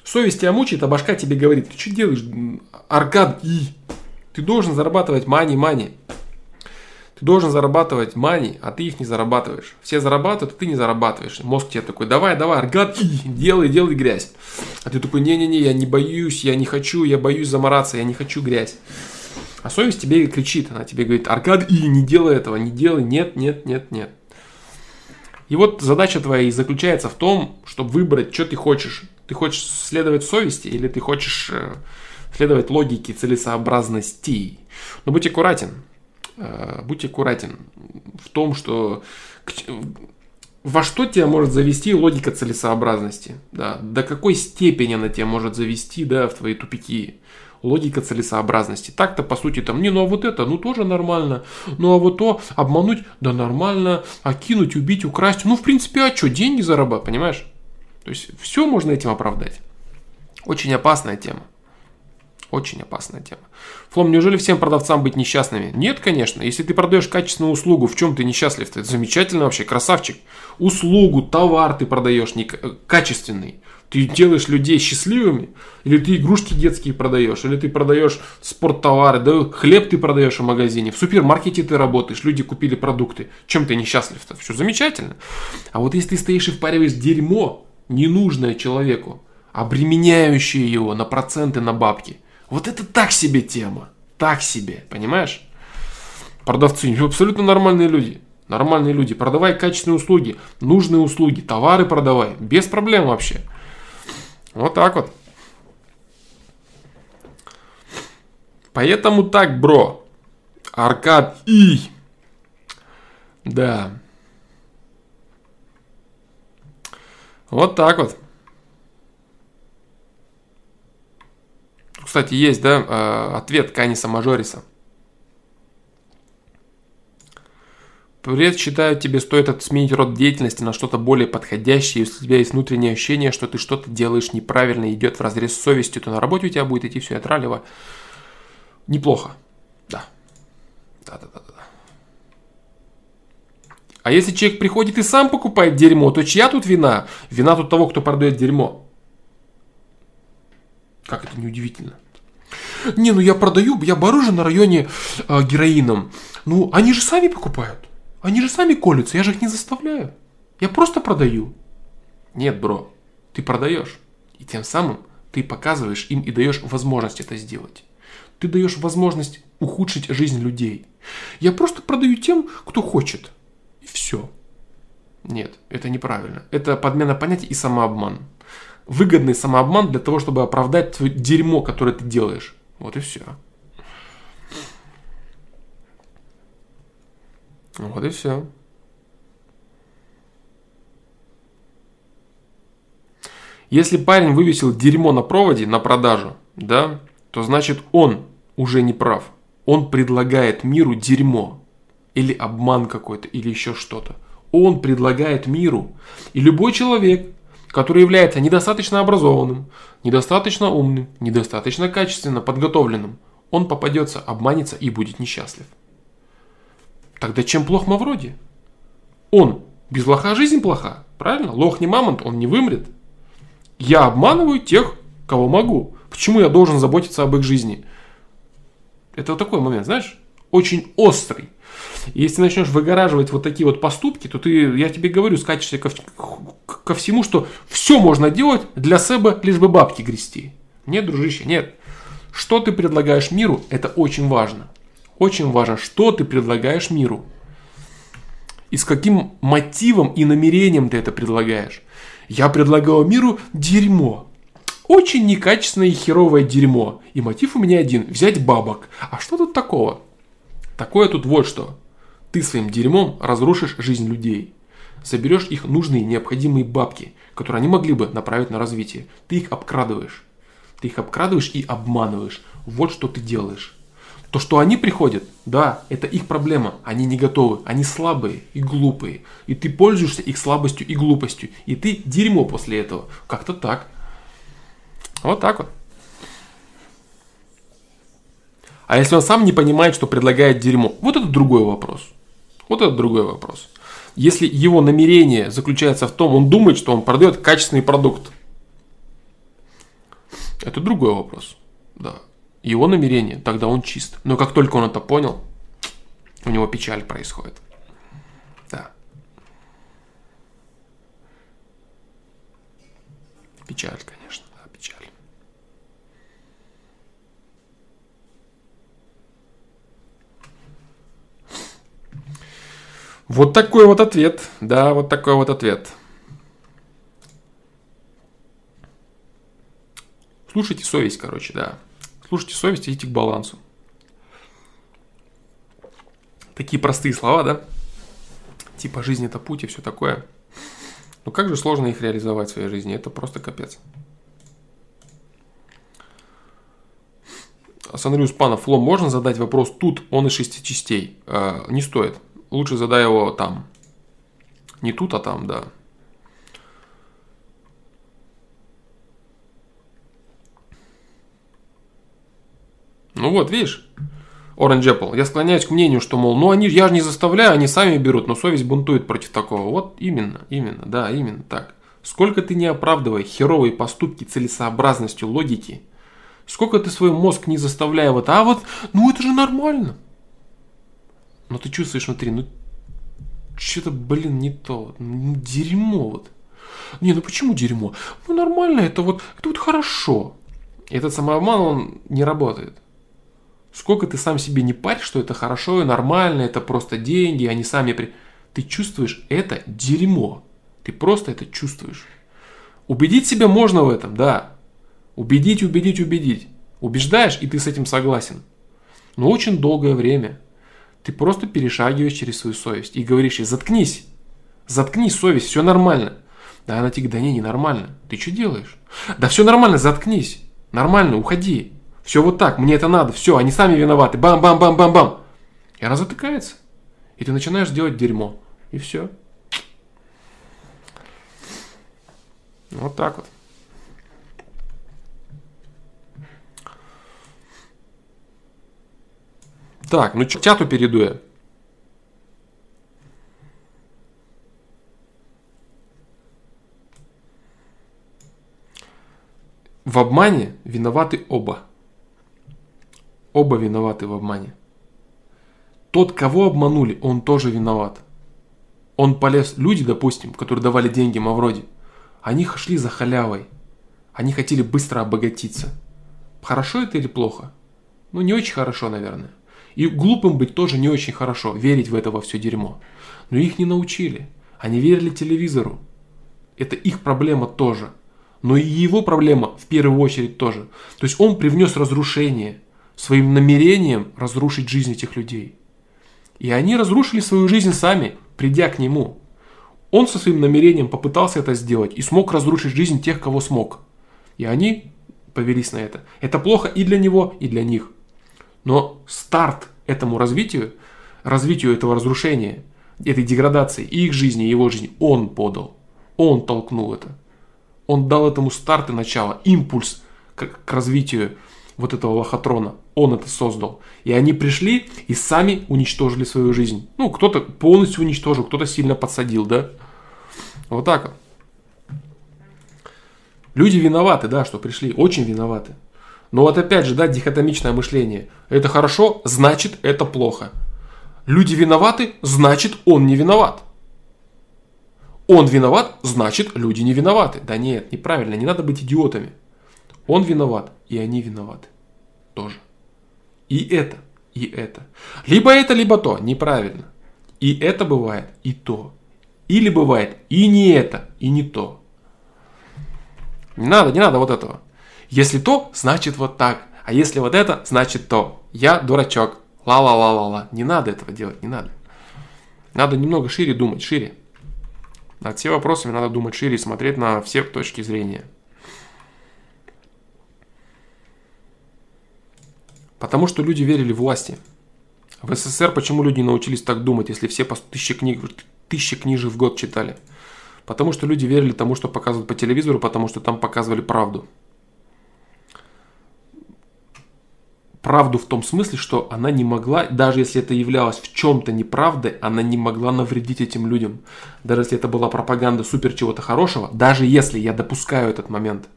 Совесть тебя мучает, а башка тебе говорит, ты что делаешь, Аркадий? Ты должен зарабатывать мани-мани. Ты должен зарабатывать мани, а ты их не зарабатываешь. Все зарабатывают, а ты не зарабатываешь. Мозг тебе такой, давай, Аркадий, делай грязь. А ты такой, не-не-не, я не боюсь, я не хочу, я боюсь замораться, я не хочу грязь. А совесть тебе кричит, она тебе говорит, Аркадий, не делай этого, не делай, нет. И вот задача твоя заключается в том, чтобы выбрать, что ты хочешь. Ты хочешь следовать совести или ты хочешь следовать логике целесообразности? Но будь аккуратен. Будь аккуратен в том, что во что тебя может завести логика целесообразности. Да? До какой степени она тебя может завести, да, в твои тупики. Логика целесообразности. Так-то, по сути, там, не, ну а вот это, ну тоже нормально. Ну а вот то, обмануть, да нормально. А кинуть, убить, украсть. Ну, в принципе, а что, деньги зарабатывать, понимаешь? То есть, все можно этим оправдать. Очень опасная тема. Очень опасная тема. Флом, неужели всем продавцам быть несчастными? Нет, конечно. Если ты продаешь качественную услугу, в чем ты несчастлив? Это замечательно вообще, красавчик. Услугу, товар ты продаешь качественный. Ты делаешь людей счастливыми? Или ты игрушки детские продаешь? Или ты продаешь спорттовары? Да хлеб ты продаешь в магазине? В супермаркете ты работаешь? Люди купили продукты. Чем ты несчастлив-то? Все замечательно. А вот если ты стоишь и впариваешь дерьмо, ненужное человеку, обременяющее его на проценты, на бабки. Вот это так себе тема. Так себе, понимаешь? Продавцы абсолютно нормальные люди. Нормальные люди. Продавай качественные услуги, нужные услуги, товары продавай. Без проблем вообще. Вот так вот. Поэтому так, бро. Аркадий. Да. Вот так вот. Кстати, есть, да, ответ Каниса Мажориса. Привет, считаю, тебе стоит сменить род деятельности на что-то более подходящее. Если у тебя есть внутреннее ощущение, что ты что-то делаешь неправильно, идет вразрез с совестью, то на работе у тебя будет идти все отралево. Неплохо. Да. Да. А если человек приходит и сам покупает дерьмо, то чья тут вина? Вина тут того, кто продает дерьмо. Как это неудивительно. Не, ну я борю же на районе героином. Ну, они же сами покупают. Они же сами колются, я же их не заставляю. Я просто продаю. Нет, бро, ты продаешь. И тем самым ты показываешь им и даешь возможность это сделать. Ты даешь возможность ухудшить жизнь людей. Я просто продаю тем, кто хочет. Все. Нет, это неправильно. Это подмена понятий и самообман. Выгодный самообман для того, чтобы оправдать твое дерьмо, которое ты делаешь. Вот и все. Вот и все. Если парень вывесил дерьмо на проводе на продажу, да, то значит он уже не прав. Он предлагает миру дерьмо. Или обман какой-то, или еще что-то. Он предлагает миру. И любой человек, который является недостаточно образованным, недостаточно умным, недостаточно качественно подготовленным, он попадется, обманется и будет несчастлив. Тогда чем плох Мавроди? Он Без лоха жизнь плоха, правильно? Лох не мамонт, он не вымрет. Я обманываю тех, кого могу. Почему я должен заботиться об их жизни? Это вот такой момент, знаешь, очень острый. Если начнешь выгораживать вот такие вот поступки, то ты, я тебе говорю, скатишься ко всему, что все можно делать для себя, лишь бы бабки грести. Нет, дружище, нет. Что ты предлагаешь миру, это очень важно. Очень важно, что ты предлагаешь миру. И с каким мотивом и намерением ты это предлагаешь. Я предлагал миру дерьмо. Очень некачественное и херовое дерьмо. И мотив у меня один. Взять бабок. А что тут такого? Такое тут вот что. Ты своим дерьмом разрушишь жизнь людей. Соберешь их нужные, необходимые бабки, которые они могли бы направить на развитие. Ты их обкрадываешь. Ты их обкрадываешь и обманываешь. Вот что ты делаешь. То, что они приходят, да, это их проблема. Они не готовы. Они слабые и глупые. И ты пользуешься их слабостью и глупостью. И ты дерьмо после этого. Как-то так. Вот так вот. А если он сам не понимает, что предлагает дерьмо? Вот это другой вопрос. Вот это другой вопрос. Если его намерение заключается в том, он думает, что он продает качественный продукт. Это другой вопрос. Да. Его намерение, тогда он чист. Но как только он это понял, у него печаль происходит. Да. Печаль, конечно, да, печаль. Вот такой вот ответ. Да, вот такой вот ответ. Слушайте совесть, короче, да. Слушайте совесть, идите к балансу. Такие простые слова, да? Типа жизнь это путь и все такое. Но как же сложно их реализовать в своей жизни? Это просто капец. Сандриус Панов, Лом, можно задать вопрос тут? Он из 6 частей. Не стоит. Лучше задай его там. Не тут, а там, да. Ну вот, видишь, Orange Apple, я склоняюсь к мнению, что, мол, ну они, я же не заставляю, они сами берут, но совесть бунтует против такого. Вот именно, именно, да, именно так. Сколько ты не оправдывай херовые поступки целесообразностью логики, сколько ты свой мозг не заставляя вот, а вот, ну это же нормально. Но ты чувствуешь внутри, ну, что-то, блин, не то, ну, дерьмо вот. Не, ну почему дерьмо? Ну нормально, это вот хорошо. И этот самообман, он не работает. Сколько ты сам себе не парь, что это хорошо и нормально, это просто деньги, они сами... Ты чувствуешь это дерьмо. Ты просто это чувствуешь. Убедить себя можно в этом, да. Убедить, убедить, убедить. Убеждаешь, и ты с этим согласен. Но очень долгое время ты просто перешагиваешь через свою совесть и говоришь ей, заткнись, заткни совесть, все нормально. Да она тебе, да не, не нормально. Ты что делаешь? Да все нормально, заткнись, нормально, уходи. Все вот так, мне это надо, все, они сами виноваты, бам-бам-бам-бам-бам. И она затыкается. И ты начинаешь делать дерьмо. И все. Вот так вот. Так, ну что, чату перейду я. В обмане виноваты оба. Оба виноваты в обмане. Тот, кого обманули, он тоже виноват. Он полез... Люди, допустим, которые давали деньги Мавроди, они шли за халявой. Они хотели быстро обогатиться. Хорошо это или плохо? Ну, не очень хорошо, наверное. И глупым быть тоже не очень хорошо, верить в это во все дерьмо. Но их не научили. Они верили телевизору. Это их проблема тоже. Но и его проблема в первую очередь тоже. То есть он привнес разрушение. Своим намерением разрушить жизнь этих людей. И они разрушили свою жизнь сами, придя к нему. Он со своим намерением попытался это сделать и смог разрушить жизнь тех, кого смог. И они повелись на это. Это плохо и для него, и для них. Но старт этому развитию, развитию этого разрушения, этой деградации, и их жизни, и его жизни, он подал. Он толкнул это. Он дал этому старт и начало, импульс к развитию вот этого лохотрона. Он это создал. И они пришли и сами уничтожили свою жизнь. Ну, кто-то полностью уничтожил, кто-то сильно подсадил, да? Вот так вот. Люди виноваты, да, что пришли, очень виноваты. Но вот опять же, да, дихотомичное мышление. Это хорошо, значит это плохо. Люди виноваты, значит он не виноват. Он виноват, значит люди не виноваты. Да нет, неправильно, не надо быть идиотами. Он виноват, и они виноваты тоже. И это, и это. Либо это, либо то, неправильно. И это бывает, и то. Или бывает и не это, и не то. Не надо, не надо вот этого. Если то, значит вот так. А если вот это, значит то. Я дурачок. Ла-ла-ла-ла-ла. Не надо этого делать, не надо. Надо немного шире думать, шире. Над всеми вопросами надо думать шире и смотреть на все точки зрения. Потому что люди верили власти. В СССР почему люди не научились так думать, если все по 1000 книжек в год читали? Потому что люди верили тому, что показывают по телевизору, потому что там показывали правду. Правду в том смысле, что она не могла, даже если это являлось в чем-то неправдой, она не могла навредить этим людям. Даже если это была пропаганда супер чего-то хорошего, даже если я допускаю этот момент,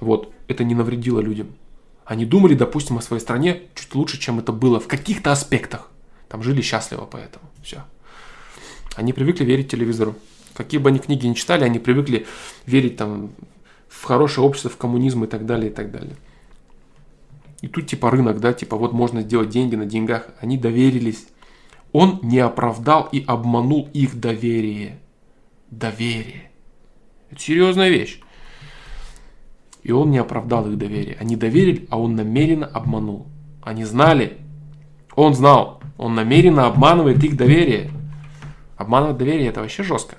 вот, это не навредило людям. Они думали, допустим, о своей стране чуть лучше, чем это было в каких-то аспектах. Там жили счастливо, поэтому все. Они привыкли верить телевизору. Какие бы они книги ни читали, они привыкли верить там, в хорошее общество, в коммунизм и так далее, и так далее. И тут типа рынок, да, типа вот можно сделать деньги на деньгах. Они доверились. Он не оправдал и обманул их доверие. Доверие. Это серьезная вещь. И он не оправдал их доверие. Они доверили, а он намеренно обманул. Они знали. Он знал. Он намеренно обманывает их доверие. Обманывать доверие – это вообще жестко.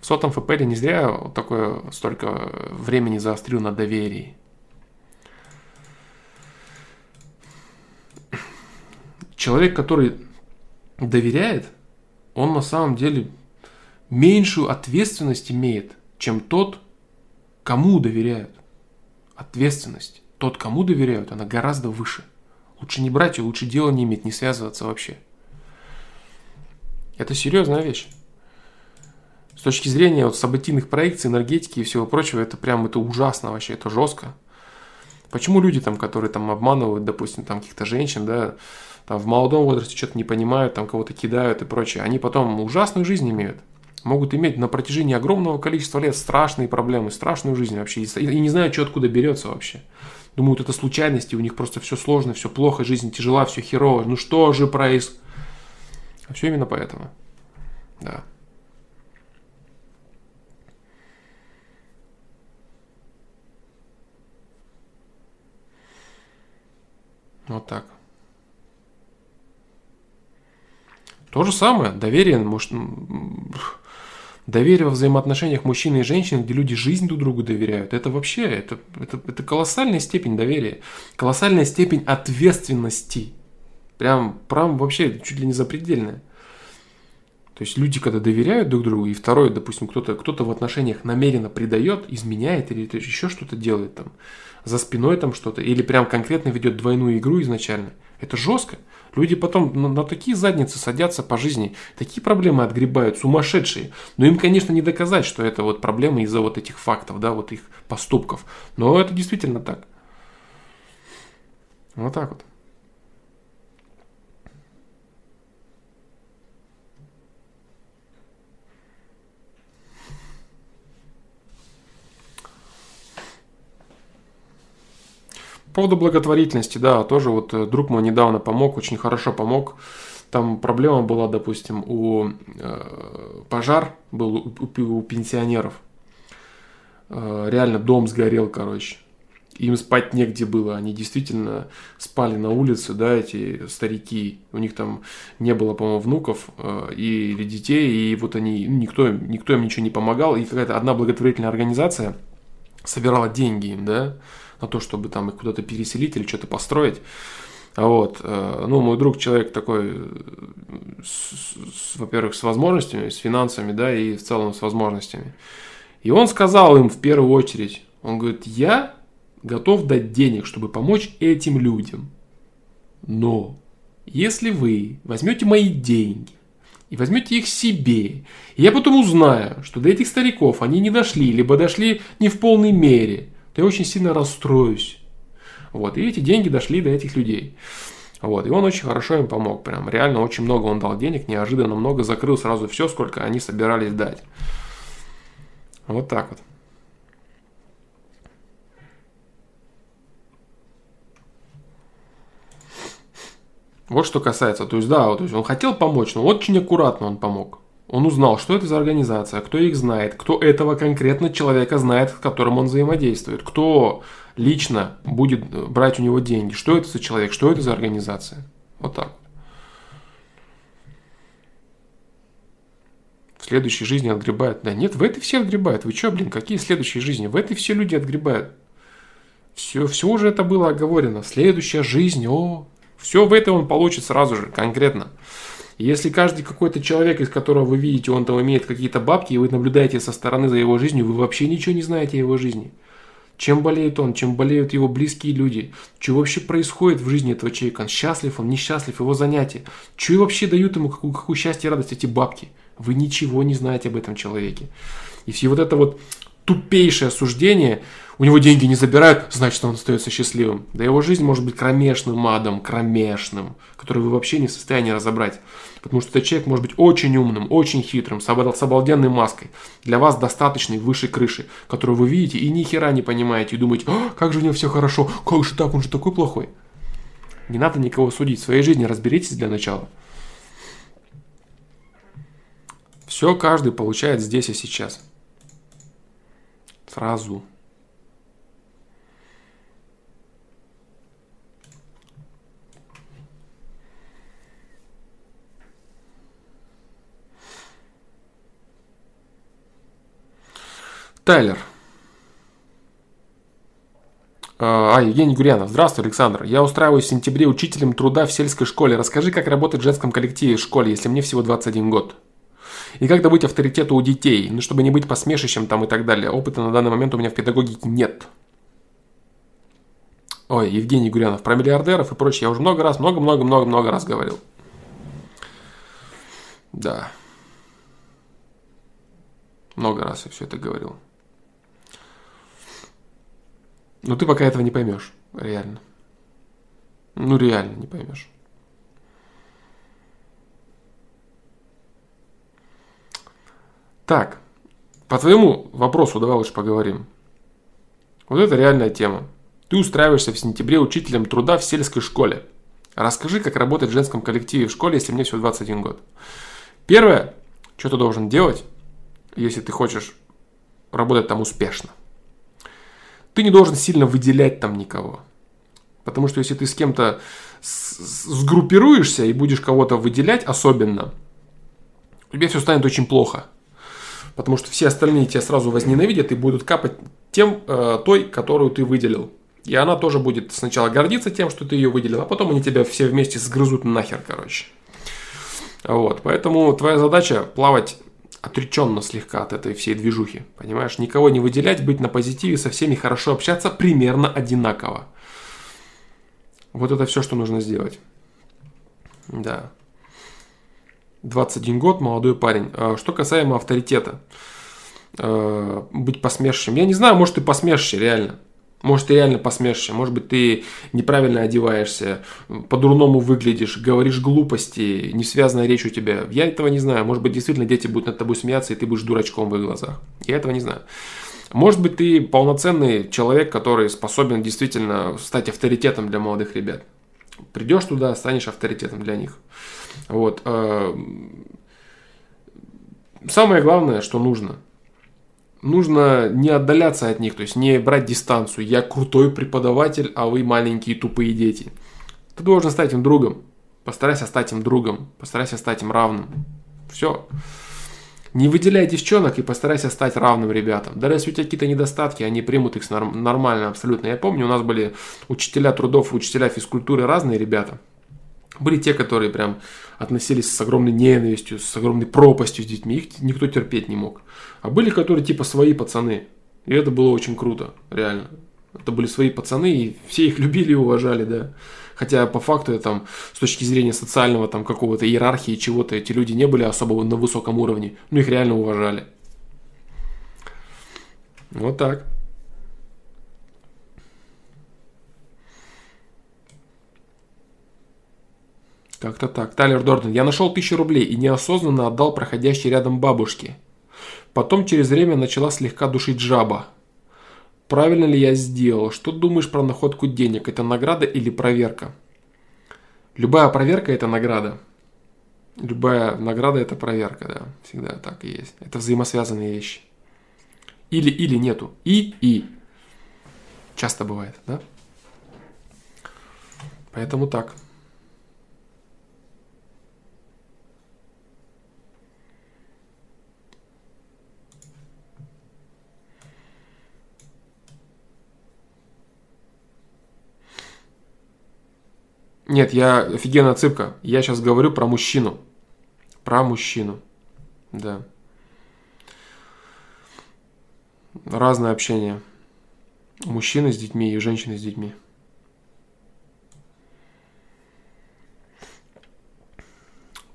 В 100-м ФПЛе не зря вот такое столько времени заострил на доверии. Человек, который доверяет, он на самом деле меньшую ответственность имеет, чем тот, кому доверяют. Ответственность. Тот, кому доверяют, она гораздо выше. Лучше не брать ее, лучше дела не иметь, не связываться вообще. Это серьезная вещь. С точки зрения вот, событийных проекций, энергетики и всего прочего, это прям это ужасно вообще, это жестко. Почему люди, там, которые там, обманывают, допустим, там, каких-то женщин, да, там, в молодом возрасте что-то не понимают, там, кого-то кидают и прочее, они потом ужасную жизнь имеют. Могут иметь на протяжении огромного количества лет страшные проблемы, страшную жизнь вообще. И не знают, что откуда берется вообще. Думают, это случайности, у них просто все сложно, все плохо, жизнь тяжела, все херово. Ну что же происходит? А все именно поэтому. Да. Вот так. То же самое. Доверие, может, доверие во взаимоотношениях мужчины и женщины, где люди жизнь друг другу доверяют. Это вообще, это колоссальная степень доверия. Колоссальная степень ответственности. Прям вообще чуть ли не запредельная. То есть люди, когда доверяют друг другу, и второе, допустим, кто-то в отношениях намеренно предает, изменяет или еще что-то делает там, за спиной там что-то, или прям конкретно ведет двойную игру изначально. Это жестко. Люди потом на такие задницы садятся по жизни, такие проблемы отгребают, сумасшедшие. Но им, конечно, не доказать, что это вот проблемы из-за вот этих фактов, да, вот их поступков. Но это действительно так. Вот так вот. По поводу благотворительности, да, тоже вот друг мой недавно помог, очень хорошо помог. Там проблема была, допустим, пожар был у пенсионеров. Реально дом сгорел, короче. Им спать негде было, они действительно спали на улице, да, эти старики. У них там не было, по-моему, внуков или детей, и вот они, никто им ничего не помогал. И какая-то одна благотворительная организация собирала деньги им, да, на то, чтобы там их куда-то переселить или что-то построить. Вот. Ну, мой друг человек такой, во-первых, с возможностями, с финансами, да, и в целом с возможностями. И он сказал им в первую очередь, он говорит, я готов дать денег, чтобы помочь этим людям. Но если вы возьмете мои деньги и возьмете их себе. И я потом узнаю, что до этих стариков они не дошли, либо дошли не в полной мере, то я очень сильно расстроюсь. Вот, и эти деньги дошли до этих людей. Вот, и он очень хорошо им помог, прям реально очень много он дал денег, неожиданно много, закрыл сразу все, сколько они собирались дать. Вот так вот. Вот что касается, то есть да, вот, то есть он хотел помочь, но очень аккуратно он помог. Он узнал, что это за организация, кто их знает, кто этого конкретно человека знает, с которым он взаимодействует, кто лично будет брать у него деньги, что это за человек, что это за организация. Вот так. В следующей жизни отгребают. Да нет, в этой все отгребают. Вы что, блин, какие следующие жизни? В этой все люди отгребают. Все уже это было оговорено. Следующая жизнь, о... Все в этой он получит сразу же, конкретно. Если каждый какой-то человек, из которого вы видите, он там имеет какие-то бабки, и вы наблюдаете со стороны за его жизнью, вы вообще ничего не знаете о его жизни. Чем болеет он, чем болеют его близкие люди, что вообще происходит в жизни этого человека, он счастлив, он несчастлив, его занятия, что вообще дают ему, какую счастье и радость эти бабки. Вы ничего не знаете об этом человеке. И все вот это вот тупейшее осуждение, у него деньги не забирают, значит он остается счастливым. Да его жизнь может быть кромешным адом, кромешным, который вы вообще не в состоянии разобрать. Потому что этот человек может быть очень умным, очень хитрым, с обалденной маской. Для вас достаточной выше крыши, которую вы видите и ни хера не понимаете. И думаете, как же у него все хорошо, как же так, он же такой плохой. Не надо никого судить, в своей жизни разберитесь для начала. Все каждый получает здесь и сейчас. Сразу. Тайлер. Евгений Гурьянов. Здравствуй, Александр. Я устраиваюсь в сентябре учителем труда в сельской школе. Расскажи, как работать в женском коллективе в школе, если мне всего 21 год. И как добыть авторитет у детей, ну, чтобы не быть посмешищем там и так далее. Опыта на данный момент у меня в педагогике нет. Ой, Евгений Гурьянов. Про миллиардеров и прочее я уже много раз говорил. Да. Много раз я все это говорил. Но ты пока этого не поймешь, реально. Ну, реально не поймешь. Так, по твоему вопросу давай лучше поговорим. Вот это реальная тема. Ты устраиваешься в сентябре учителем труда в сельской школе. Расскажи, как работать в женском коллективе в школе, если мне всего 21 год. Первое, что ты должен делать, если ты хочешь работать там успешно. Ты не должен сильно выделять там никого. Потому что если ты с кем-то сгруппируешься и будешь кого-то выделять особенно, тебе все станет очень плохо. Потому что все остальные тебя сразу возненавидят и будут капать той, которую ты выделил. И она тоже будет сначала гордиться тем, что ты ее выделил, а потом они тебя все вместе сгрызут нахер, короче. Вот, поэтому твоя задача плавать отреченно слегка от этой всей движухи, понимаешь? Никого не выделять, быть на позитиве, со всеми хорошо общаться, примерно одинаково. Вот это все, что нужно сделать. Да. 21 год, молодой парень. Что касаемо авторитета, быть посмешищем. Я не знаю, может ты посмешище, реально. Может ты реально посмешище, может быть ты неправильно одеваешься, по-дурному выглядишь, говоришь глупости, несвязная речь у тебя. Я этого не знаю. Может быть действительно дети будут над тобой смеяться, и ты будешь дурачком в их глазах. Я этого не знаю. Может быть ты полноценный человек, который способен действительно стать авторитетом для молодых ребят. Придешь туда, станешь авторитетом для них. Вот. Самое главное, что нужно. Нужно не отдаляться от них, то есть не брать дистанцию. Я крутой преподаватель, а вы маленькие тупые дети. Ты должен стать им другом. Постарайся стать им другом. Постарайся стать им равным. Все. Не выделяй девчонок и постарайся стать равным ребятам. Даже если у тебя какие-то недостатки, они примут их нормально абсолютно. Я помню, у нас были учителя трудов, учителя физкультуры разные ребята. Были те, которые прям относились с огромной ненавистью, с огромной пропастью с детьми. Их никто терпеть не мог. А были, которые типа свои пацаны. И это было очень круто, реально. Это были свои пацаны, и все их любили и уважали, да. Хотя по факту там, с точки зрения социального там, какого-то иерархии, чего-то, эти люди не были особо на высоком уровне. Ну, их реально уважали. Вот так. Как-то так. Талер Дёрден. Я нашел 1000 рублей и неосознанно отдал проходящей рядом бабушке. Потом через время начала слегка душить жаба. Правильно ли я сделал? Что думаешь про находку денег? Это награда или проверка? Любая проверка – это награда. Любая награда – это проверка, да. Всегда так и есть. Это взаимосвязанные вещи. Или нету. И. Часто бывает, да? Поэтому так. Нет, я офигенная цыпка. Я сейчас говорю про мужчину. Про мужчину. Да. Разное общение. Мужчины с детьми и женщины с детьми.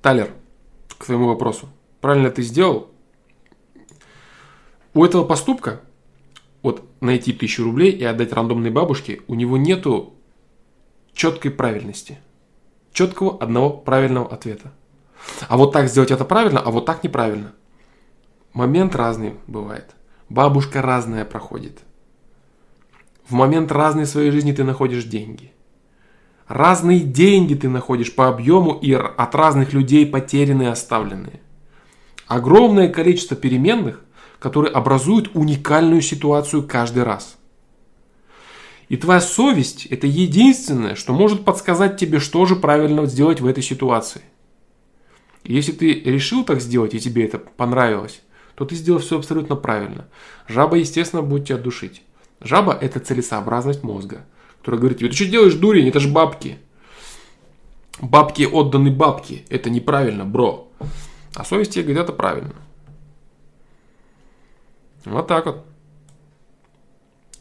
Талер, к твоему вопросу. Правильно ты сделал? У этого поступка, вот найти 1000 рублей и отдать рандомной бабушке, у него нету четкой правильности. Четкого одного правильного ответа. А вот так сделать это правильно, а вот так неправильно. Момент разный бывает. Бабушка разная проходит. В момент разной своей жизни ты находишь деньги. Разные деньги ты находишь по объему и от разных людей потерянные, оставленные. Огромное количество переменных, которые образуют уникальную ситуацию каждый раз. И твоя совесть – это единственное, что может подсказать тебе, что же правильно сделать в этой ситуации. И если ты решил так сделать, и тебе это понравилось, то ты сделал все абсолютно правильно. Жаба, естественно, будет тебя душить. Жаба – это целесообразность мозга, которая говорит тебе: ты что делаешь, дурень, это же бабки. Бабки отданы бабки, это неправильно, бро. А совесть тебе говорит: это правильно. Вот так вот.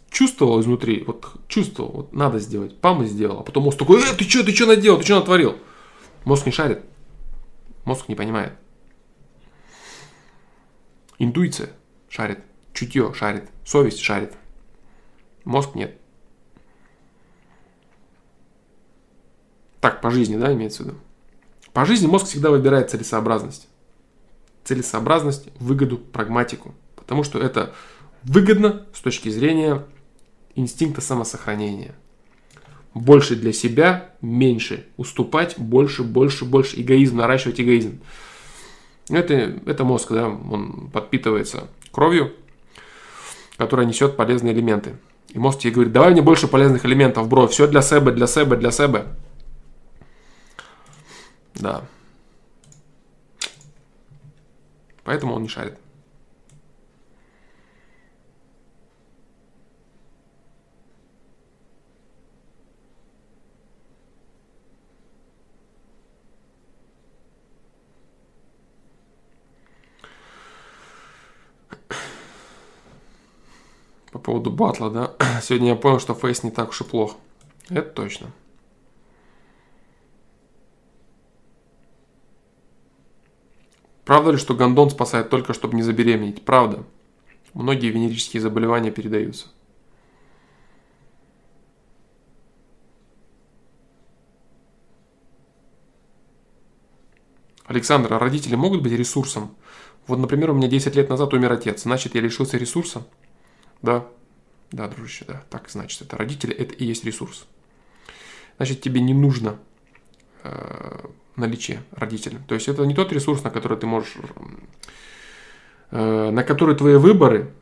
Чувствовал изнутри, вот чувствовал, вот надо сделать, пам, и сделал. А потом мозг такой: ты что наделал, ты что натворил? Мозг не шарит, мозг не понимает. Интуиция шарит, чутье шарит, совесть шарит. Мозг нет. Так, по жизни, да, имеется в виду? По жизни мозг всегда выбирает целесообразность. Целесообразность, выгоду, прагматику. Потому что это... выгодно с точки зрения инстинкта самосохранения. Больше для себя, меньше уступать, больше. Эгоизм, наращивать эгоизм. Это мозг, да, он подпитывается кровью, которая несет полезные элементы. И мозг тебе говорит: давай мне больше полезных элементов, бро, все для себя. Да. Поэтому он не шарит. По поводу батла, да? Сегодня я понял, что фейс не так уж и плох. Это точно. Правда ли, что гондон спасает только, чтобы не забеременеть? Правда. Многие венерические заболевания передаются. Александр, а родители могут быть ресурсом? Вот, например, у меня 10 лет назад умер отец. Значит, я лишился ресурса? Да, да, дружище, да. Так, значит, это родители, это и есть ресурс. Значит, тебе не нужно наличие родителей. То есть это не тот ресурс, на который ты можешь, на который твои выборы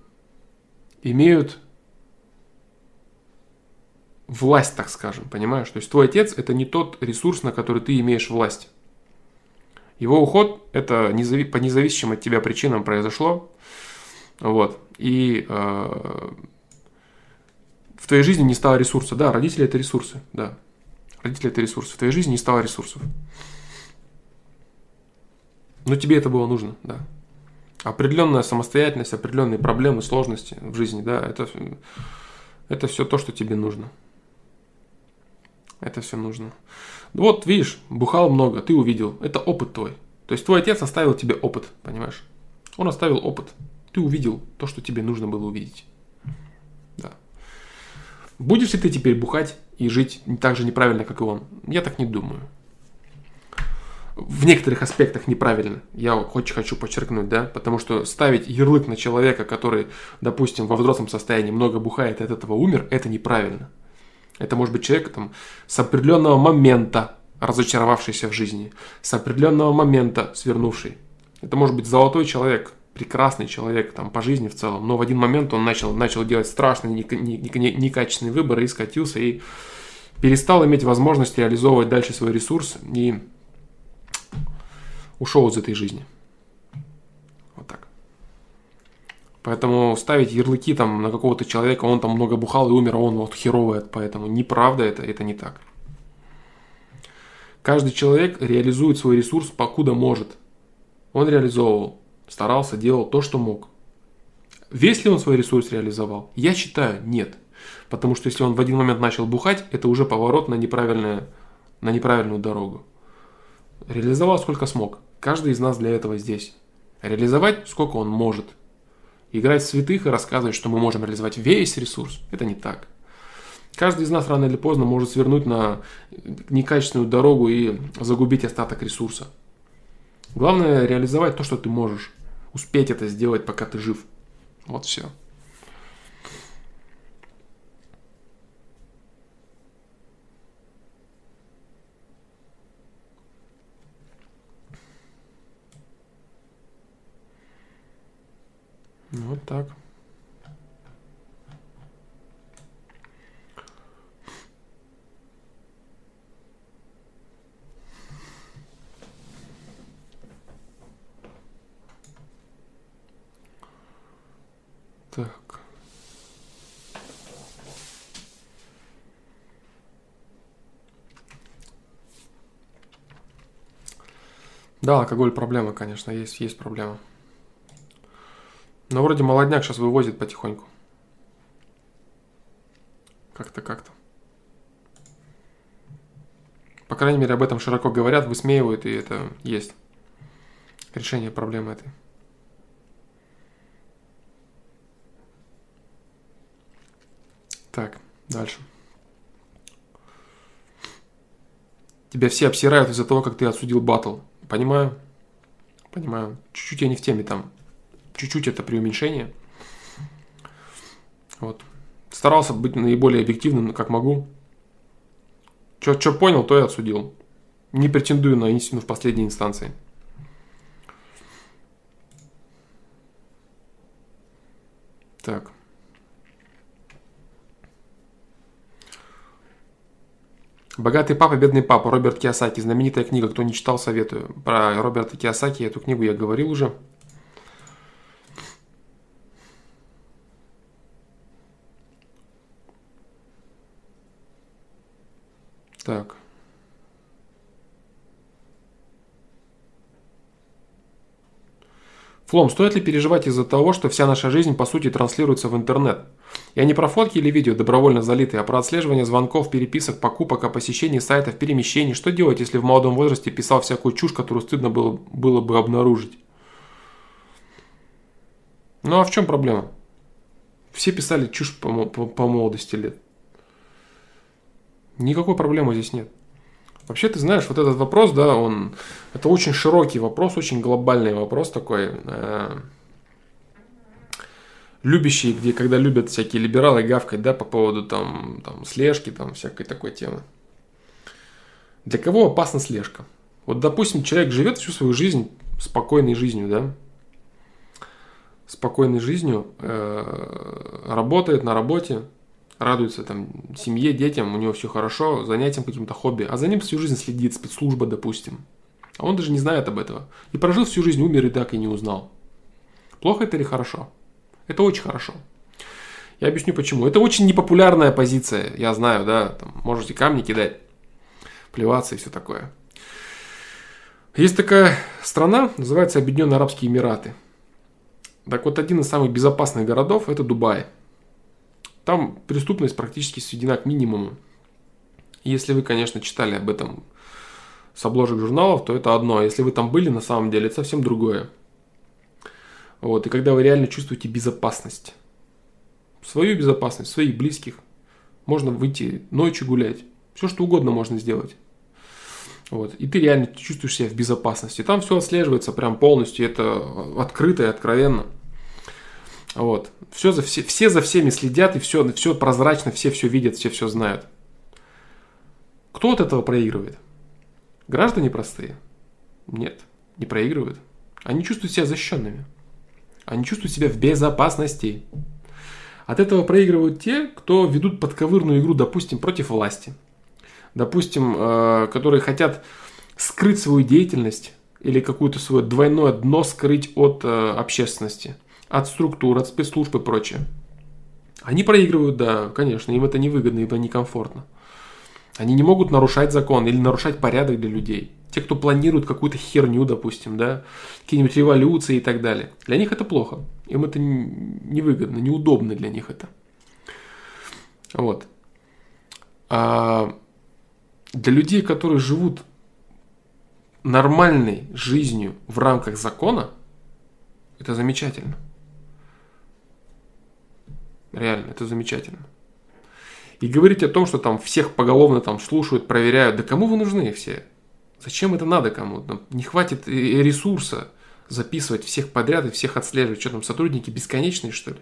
имеют власть, так скажем, понимаешь? То есть твой отец – это не тот ресурс, на который ты имеешь власть. Его уход – это по независимым от тебя причинам произошло. Вот. И в твоей жизни не стало ресурса. Да, родители – это ресурсы. Да, родители – это ресурсы. В твоей жизни не стало ресурсов. Но тебе это было нужно, да. Определенная самостоятельность, определенные проблемы, сложности в жизни, да, это все то, что тебе нужно. это все нужно. Вот, видишь, бухал много, ты увидел. Это опыт твой. То есть твой отец оставил тебе опыт, понимаешь? Он оставил опыт. Ты увидел то, что тебе нужно было увидеть. Да. Будешь ли ты теперь бухать и жить так же неправильно, как и он? Я так не думаю. В некоторых аспектах неправильно. Я очень хочу подчеркнуть, да? Потому что ставить ярлык на человека, который, допустим, во взрослом состоянии много бухает и от этого умер, это неправильно. Это может быть человек там, с определенного момента разочаровавшийся в жизни, с определенного момента свернувший. Это может быть золотой человек, прекрасный человек там, по жизни в целом, но в один момент он начал делать страшные, некачественные выборы и скатился, и перестал иметь возможность реализовывать дальше свой ресурс и ушел из этой жизни. Вот так. Поэтому ставить ярлыки там, на какого-то человека, он там много бухал и умер, а он вот херовый, поэтому неправда это не так. Каждый человек реализует свой ресурс, покуда может. Он реализовывал, старался, делал то, что мог. Весь ли он свой ресурс реализовал? Я считаю, нет. Потому что если он в один момент начал бухать, это уже поворот на неправильную дорогу. Реализовал сколько смог. Каждый из нас для этого здесь. Реализовать сколько он может. Играть в святых и рассказывать, что мы можем реализовать весь ресурс. Это не так. Каждый из нас рано или поздно может свернуть на некачественную дорогу и загубить остаток ресурса. Главное реализовать то, что ты можешь. Успеть это сделать, пока ты жив. Вот все. Вот так. Так. Да, алкоголь проблема, конечно, есть проблема. Но вроде молодняк сейчас вывозит потихоньку. Как-то. По крайней мере, об этом широко говорят, высмеивают, и это есть решение проблемы этой. Так, дальше. Тебя все обсирают из-за того, как ты отсудил баттл. Понимаю. Чуть-чуть я не в теме там. Чуть-чуть это преуменьшение. Вот. Старался быть наиболее объективным, как могу. Что понял, то и отсудил. Не претендую на истину в последней инстанции. Так. «Богатый папа, бедный папа», Роберт Киосаки. Знаменитая книга, кто не читал, советую. Про Роберта Киосаки эту книгу я говорил уже. Так. Флом, стоит ли переживать из-за того, что вся наша жизнь, по сути, транслируется в интернет? Я не про фотки или видео, добровольно залитые, а про отслеживание звонков, переписок, покупок, о посещении сайтов, перемещений. Что делать, если в молодом возрасте писал всякую чушь, которую стыдно было бы обнаружить? Ну а в чем проблема? Все писали чушь по молодости лет. Никакой проблемы здесь нет. Вообще, ты знаешь, вот этот вопрос, да, он... Это очень широкий вопрос, очень глобальный вопрос такой. Любящий, где когда любят всякие либералы гавкать, да, по поводу там слежки, там всякой такой темы. Для кого опасна слежка? Вот, допустим, человек живет всю свою жизнь спокойной жизнью, да? Спокойной жизнью, работает на работе. Радуется там семье, детям, у него все хорошо, занятием каким-то хобби. А за ним всю жизнь следит спецслужба, допустим. А он даже не знает об этом. И прожил всю жизнь, умер и так и не узнал. Плохо это или хорошо? Это очень хорошо. Я объясню почему. Это очень непопулярная позиция. Я знаю, да, там, можете камни кидать, плеваться и все такое. Есть такая страна, называется Объединенные Арабские Эмираты. Так вот, один из самых безопасных городов – это Дубай. Там преступность практически сведена к минимуму. Если вы, конечно, читали об этом с обложек журналов, то это одно. Если вы там были, на самом деле, это совсем другое. Вот. И когда вы реально чувствуете безопасность, свою безопасность, своих близких, можно выйти ночью гулять, все что угодно можно сделать. Вот. И ты реально чувствуешь себя в безопасности. Там все отслеживается прям полностью, это открыто и откровенно. Вот. Все за всеми следят, и все прозрачно, все видят, все знают. Кто от этого проигрывает? Граждане простые? Нет, не проигрывают. Они чувствуют себя защищенными. Они чувствуют себя в безопасности. От этого проигрывают те, кто ведут подковырную игру, допустим, против власти. Допустим, которые хотят скрыть свою деятельность или какое-то свое двойное дно скрыть от общественности, от структур, от спецслужб и прочее. Они проигрывают, да, конечно, им это невыгодно, им некомфортно. Они не могут нарушать закон или нарушать порядок для людей. Те, кто планирует какую-то херню, допустим, да, какие-нибудь революции и так далее. Для них это плохо, им это невыгодно, неудобно для них это. Вот. Для людей, которые живут нормальной жизнью в рамках закона, это замечательно. Реально, это замечательно. И говорить о том, что там всех поголовно там слушают, проверяют, да кому вы нужны все? Зачем это надо кому-то? Не хватит ресурса записывать всех подряд и всех отслеживать. Что там, сотрудники бесконечные, что ли?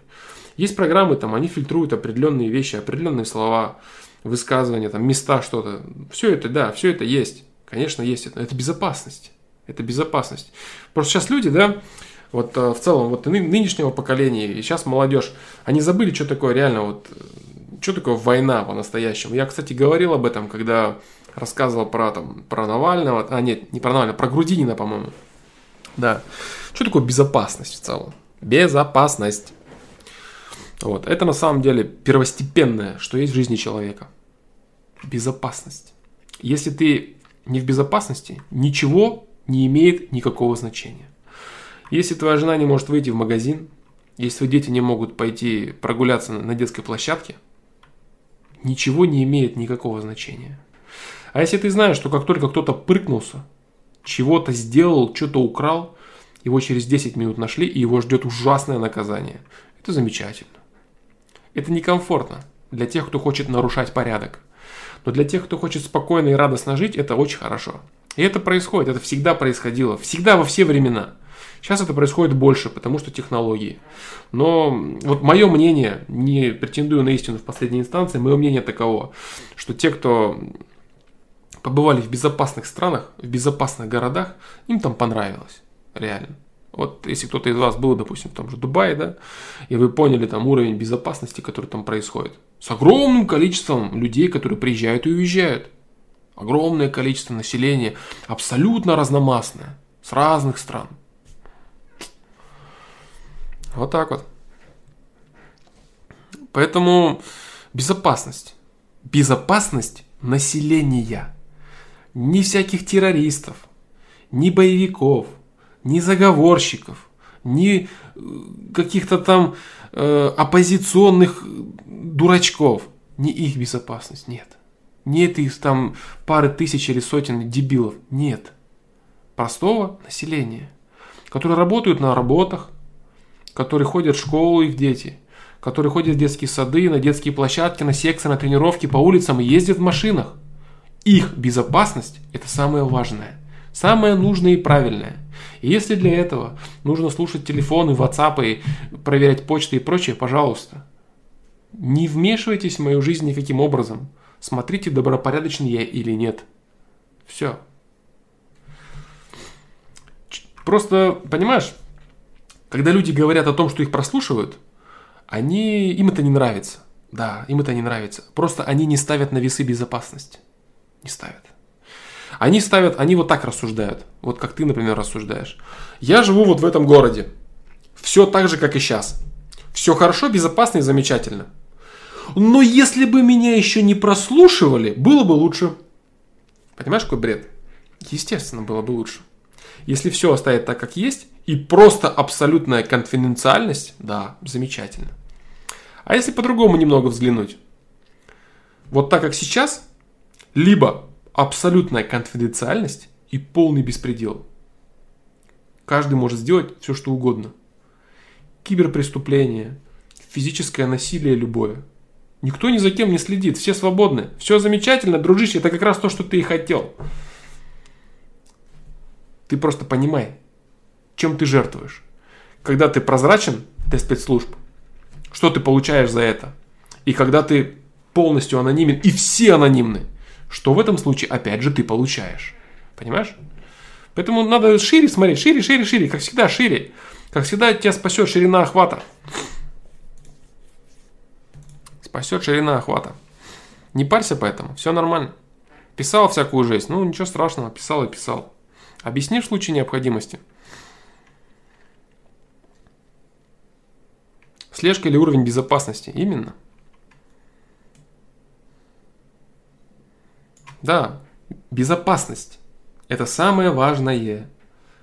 Есть программы, там они фильтруют определенные вещи, определенные слова, высказывания, там, места, что-то. Все это, да, все это есть. Конечно, есть это. Это безопасность. Это безопасность. Просто сейчас люди, да, вот в целом, вот нынешнего поколения, и сейчас молодежь, они забыли, что такое реально, вот, что такое война по-настоящему. Я, кстати, говорил об этом, когда рассказывал про Навального, не про Навального, про Грудинина, по-моему. Да. Что такое безопасность в целом? Безопасность. Вот. Это на самом деле первостепенное, что есть в жизни человека. Безопасность. Если ты не в безопасности, ничего не имеет никакого значения. Если твоя жена не может выйти в магазин, если твои дети не могут пойти прогуляться на детской площадке, ничего не имеет никакого значения. А если ты знаешь, что как только кто-то пыркнулся, чего-то сделал, что-то украл, его через 10 минут нашли, и его ждет ужасное наказание. Это замечательно. Это некомфортно для тех, кто хочет нарушать порядок. Но для тех, кто хочет спокойно и радостно жить, это очень хорошо. И это происходит, это всегда происходило, всегда во все времена. Сейчас это происходит больше, потому что технологии. Но вот мое мнение, не претендую на истину в последней инстанции, мое мнение таково, что те, кто побывали в безопасных странах, в безопасных городах, им там понравилось, реально. Вот если кто-то из вас был, допустим, в том же Дубае, да, и вы поняли там уровень безопасности, который там происходит, с огромным количеством людей, которые приезжают и уезжают, огромное количество населения, абсолютно разномастное, с разных стран. Вот так вот. Поэтому безопасность. Безопасность населения. Ни всяких террористов, ни боевиков, ни заговорщиков, ни каких-то там оппозиционных дурачков. Ни их безопасность. Нет. Нет их там пары тысяч или сотен дебилов. Нет. Простого населения, которые работают на работах, которые ходят в школу, их дети, которые ходят в детские сады, на детские площадки, на секции, на тренировки, по улицам и ездят в машинах. Их безопасность – это самое важное, самое нужное и правильное. И если для этого нужно слушать телефоны, WhatsApp, и проверять почты и прочее, пожалуйста, не вмешивайтесь в мою жизнь никаким образом. Смотрите, добропорядочный я или нет. Все. Просто, понимаешь? Когда люди говорят о том, что их прослушивают, им это не нравится. Да, им это не нравится. Просто они не ставят на весы безопасность. Не ставят. Они вот так рассуждают. Вот как ты, например, рассуждаешь. Я живу вот в этом городе. Все так же, как и сейчас. Все хорошо, безопасно и замечательно. Но если бы меня еще не прослушивали, было бы лучше. Понимаешь, какой бред? Естественно, было бы лучше. Если все оставить так, как есть, и просто абсолютная конфиденциальность, да, замечательно. А если по-другому немного взглянуть? Вот так, как сейчас, либо абсолютная конфиденциальность и полный беспредел. Каждый может сделать все, что угодно. Киберпреступление, физическое насилие любое. Никто ни за кем не следит, все свободны. Все замечательно, дружище, это как раз то, что ты и хотел. Ты просто понимай, чем ты жертвуешь. Когда ты прозрачен для спецслужб, что ты получаешь за это? И когда ты полностью анонимен, и все анонимны, что в этом случае, опять же, ты получаешь. Понимаешь? Поэтому надо шире смотреть, шире, как всегда, шире. Как всегда, тебя спасет ширина охвата. Спасет ширина охвата. Не парься поэтому, все нормально. Писал всякую жесть, ну ничего страшного, писал и писал. Объясни в случае необходимости. Слежка или уровень безопасности? Именно. Да, безопасность. Это самое важное.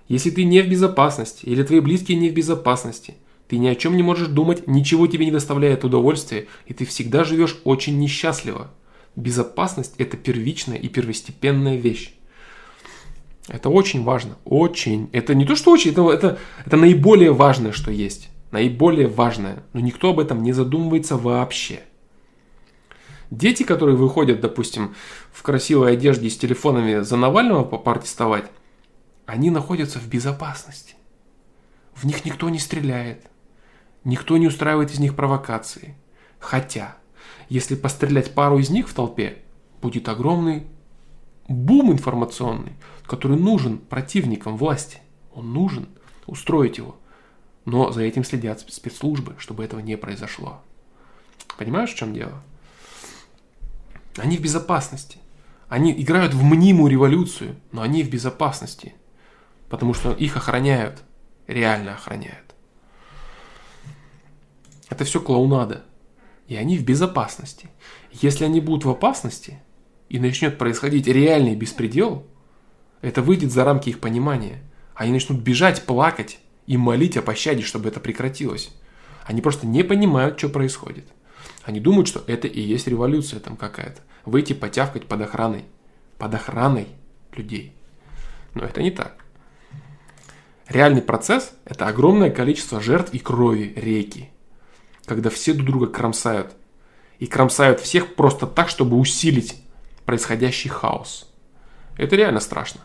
Если ты не в безопасности, или твои близкие не в безопасности, ты ни о чем не можешь думать, ничего тебе не доставляет удовольствия, и ты всегда живешь очень несчастливо. Безопасность – это первичная и первостепенная вещь. Это очень важно. Очень. Это не то, что очень, это наиболее важное, что есть. Наиболее важное. Но никто об этом не задумывается вообще. Дети, которые выходят, допустим, в красивой одежде и с телефонами за Навального попротестовать, они находятся в безопасности. В них никто не стреляет. Никто не устраивает из них провокации. Хотя, если пострелять пару из них в толпе, будет огромный бум информационный, который нужен противникам власти. Он нужен. Устроить его. Но за этим следят спецслужбы, чтобы этого не произошло. Понимаешь, в чем дело? Они в безопасности. Они играют в мнимую революцию, но они в безопасности. Потому что их охраняют. Реально охраняют. Это все клоунада. И они в безопасности. Если они будут в опасности, и начнет происходить реальный беспредел, это выйдет за рамки их понимания. Они начнут бежать, плакать и молить о пощаде, чтобы это прекратилось. Они просто не понимают, что происходит. Они думают, что это и есть революция там какая-то. Выйти потявкать под охраной. Под охраной людей. Но это не так. Реальный процесс – это огромное количество жертв и крови реки. Когда все друг друга кромсают. И кромсают всех просто так, чтобы усилить происходящий хаос. Это реально страшно.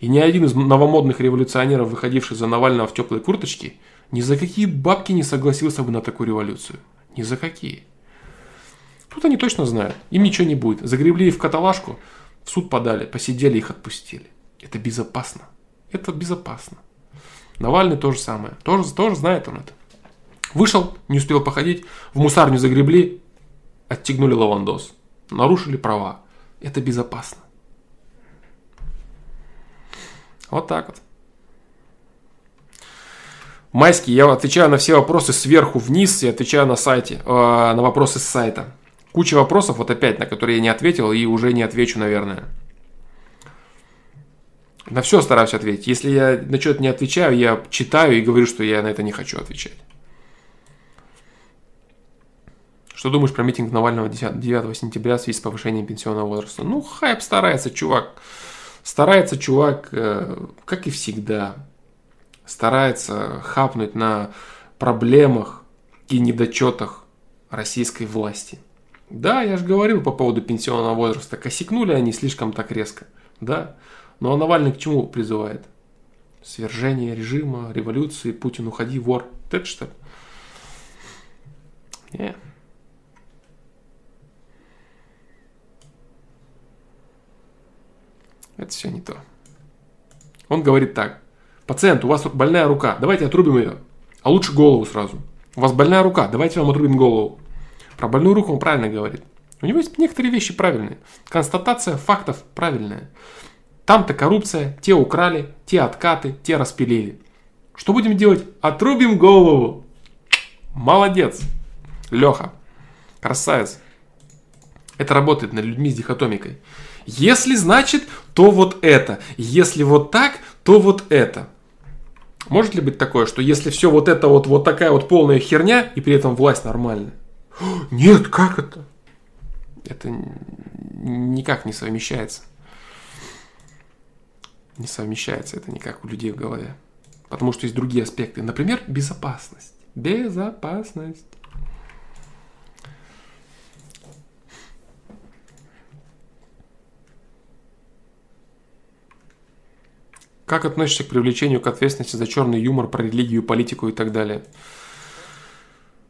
И ни один из новомодных революционеров, выходивших за Навального в теплой курточке, ни за какие бабки не согласился бы на такую революцию. Ни за какие. Тут они точно знают. Им ничего не будет. Загребли их в каталажку, в суд подали, посидели, их отпустили. Это безопасно. Это безопасно. Навальный то же самое. Тоже знает он это. Вышел, не успел походить, в мусарню загребли, оттягнули лавандос. Нарушили права. Это безопасно. Вот так вот. Майский, я отвечаю на все вопросы сверху вниз и отвечаю на сайте, на вопросы с сайта. Куча вопросов, вот опять, на которые я не ответил и уже не отвечу, наверное. На все стараюсь ответить. Если я на что-то не отвечаю, я читаю и говорю, что я на это не хочу отвечать. Что думаешь про митинг Навального 9 сентября в связи с повышением пенсионного возраста? Ну, хайп старается, чувак. Старается, чувак, как и всегда. Старается хапнуть на проблемах и недочетах российской власти. Да, я же говорил по поводу пенсионного возраста. Косякнули они слишком так резко. Да. Ну а Навальный к чему призывает? Свержение режима, революции, Путин, уходи, вор. Это что ли? Не. Это все не то. Он говорит так. Пациент, у вас больная рука, давайте отрубим ее. А лучше голову сразу. У вас больная рука, давайте вам отрубим голову. Про больную руку он правильно говорит. У него есть некоторые вещи правильные. Констатация фактов правильная. Там-то коррупция, те украли, те откаты, те распилили. Что будем делать? Отрубим голову. Молодец. Леха. Красавец. Это работает над людьми с дихотомикой. Если значит, то вот это. Если вот так, то вот это. Может ли быть такое, что если все вот это вот такая вот полная херня, и при этом власть нормальная? Нет, как это? Это никак не совмещается. Не совмещается это никак у людей в голове. Потому что есть другие аспекты. Например, безопасность. Безопасность. Как относишься к привлечению к ответственности за черный юмор про религию, политику и так далее?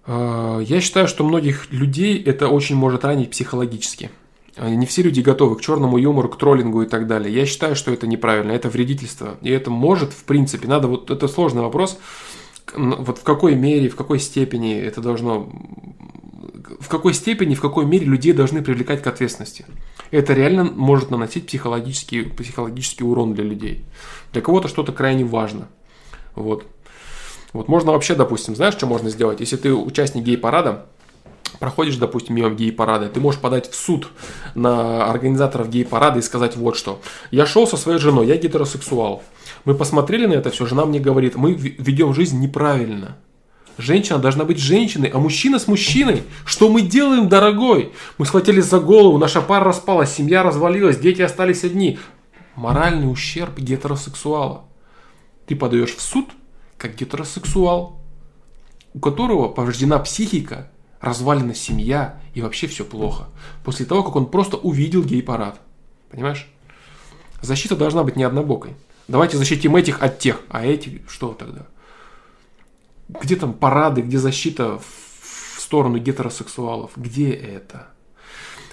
Я считаю, что многих людей это очень может ранить психологически. Не все люди готовы к черному юмору, к троллингу и так далее. Я считаю, что это неправильно, это вредительство. И это может, в принципе, надо, вот это сложный вопрос, вот в какой мере, в какой степени это должно, в какой степени, в какой мере людей должны привлекать к ответственности. Это реально может наносить психологический урон для людей. Для кого-то что-то крайне важно. Вот можно вообще, допустим, знаешь, что можно сделать? Если ты участник гей-парада, проходишь, допустим, мимо гей-парада, ты можешь подать в суд на организаторов гей-парада и сказать вот что. Я шел со своей женой, я гетеросексуал. Мы посмотрели на это все, жена мне говорит, мы ведем жизнь неправильно. Женщина должна быть женщиной, а мужчина с мужчиной. Что мы делаем, дорогой? Мы схватились за голову, наша пара распалась, семья развалилась, дети остались одни. Моральный ущерб гетеросексуала. Ты подаешь в суд как гетеросексуал, у которого повреждена психика, развалена семья и вообще все плохо. После того, как он просто увидел гей-парад. Понимаешь? Защита должна быть не однобокой. Давайте защитим этих от тех, а эти что тогда? Где там парады, где защита в сторону гетеросексуалов? Где это?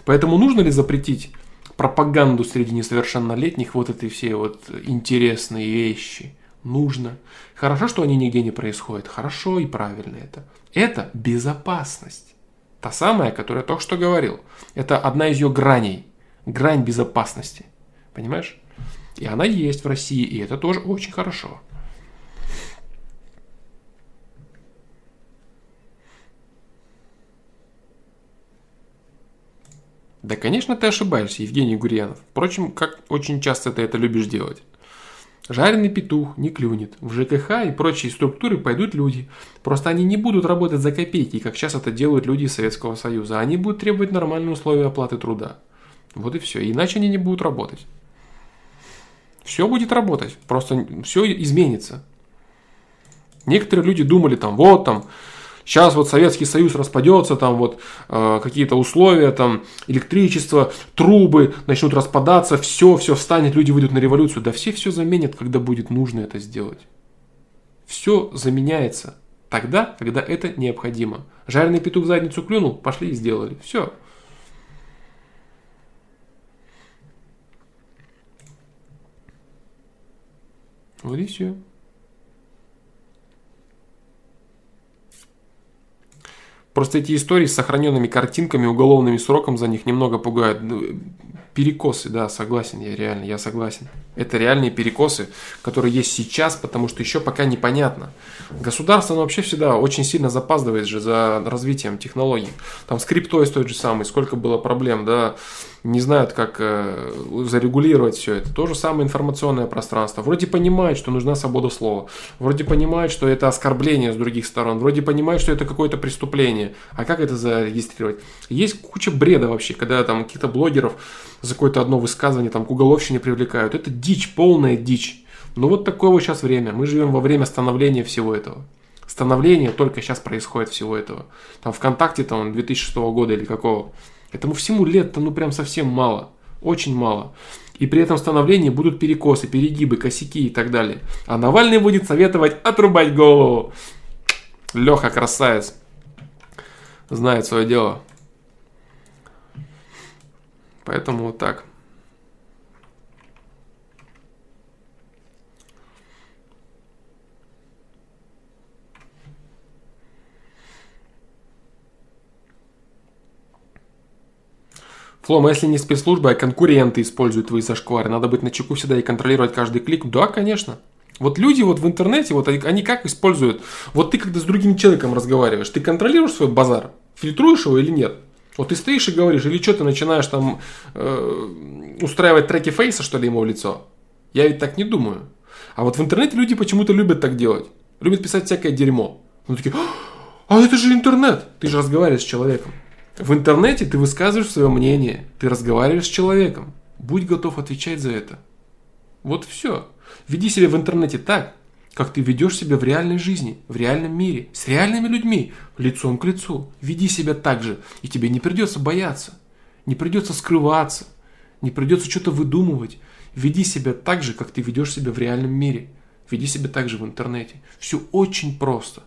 Поэтому нужно ли запретить пропаганду среди несовершеннолетних, вот этой все вот интересные вещи? Нужно. Хорошо, что они нигде не происходят. Хорошо и правильно это. Это безопасность. Та самая, о которой я только что говорил. Это одна из ее граней. Грань безопасности. Понимаешь? И она есть в России, и это тоже очень хорошо. Да, конечно, ты ошибаешься, Евгений Гурьянов. Впрочем, как очень часто ты это любишь делать. Жареный петух не клюнет. В ЖКХ и прочие структуры пойдут люди. Просто они не будут работать за копейки, как сейчас это делают люди из Советского Союза. Они будут требовать нормальные условия оплаты труда. Вот и все. Иначе они не будут работать. Все будет работать. Просто все изменится. Некоторые люди думали, сейчас вот Советский Союз распадется, какие-то условия, электричество, трубы начнут распадаться, все встанет, люди выйдут на революцию. Да все заменят, когда будет нужно это сделать. Все заменяется тогда, когда это необходимо. Жареный петух в задницу клюнул, пошли и сделали. Все. Вот и все. Просто эти истории с сохраненными картинками, уголовными сроком за них немного пугают. Перекосы, да, согласен, я согласен. Это реальные перекосы, которые есть сейчас, потому что еще пока непонятно. Государство, оно вообще всегда очень сильно запаздывает же за развитием технологий. Там скриптой тот же самый, сколько было проблем, да, не знают, как зарегулировать все это. То же самое информационное пространство. Вроде понимают, что нужна свобода слова. Вроде понимают, что это оскорбление с других сторон. Вроде понимают, что это какое-то преступление. А как это зарегистрировать? Есть куча бреда вообще, когда там каких-то блогеров за какое-то одно высказывание там к уголовщине привлекают. Это дичь, полная дичь. Но вот такое вот сейчас время. Мы живем во время становления всего этого. Становление только сейчас происходит всего этого. Там ВКонтакте 2006 года или какого. Этому всему лет-то прям совсем мало. Очень мало. И при этом становлении будут перекосы, перегибы, косяки и так далее. А Навальный будет советовать отрубать голову. Леха красавец. Знает свое дело. Поэтому вот так. Флом, а если не спецслужбы, а конкуренты используют твои зашквары, надо быть начеку всегда и контролировать каждый клик. Да, конечно. Вот люди вот в интернете, вот они как используют. Вот ты когда с другим человеком разговариваешь, ты контролируешь свой базар? Фильтруешь его или нет? Вот ты стоишь и говоришь, или что ты начинаешь устраивать треки фейса, что ли, ему в лицо? Я ведь так не думаю. А вот в интернете люди почему-то любят так делать. Любят писать всякое дерьмо. Ну такие, а это же интернет. Ты же разговариваешь с человеком. В интернете ты высказываешь свое мнение, ты разговариваешь с человеком. Будь готов отвечать за это. Вот все. Веди себя в интернете так, как ты ведешь себя в реальной жизни, в реальном мире, с реальными людьми, лицом к лицу. Веди себя так же, и тебе не придется бояться, не придется скрываться, не придется что-то выдумывать. Веди себя так же, как ты ведешь себя в реальном мире. Веди себя так же в интернете. Все очень просто.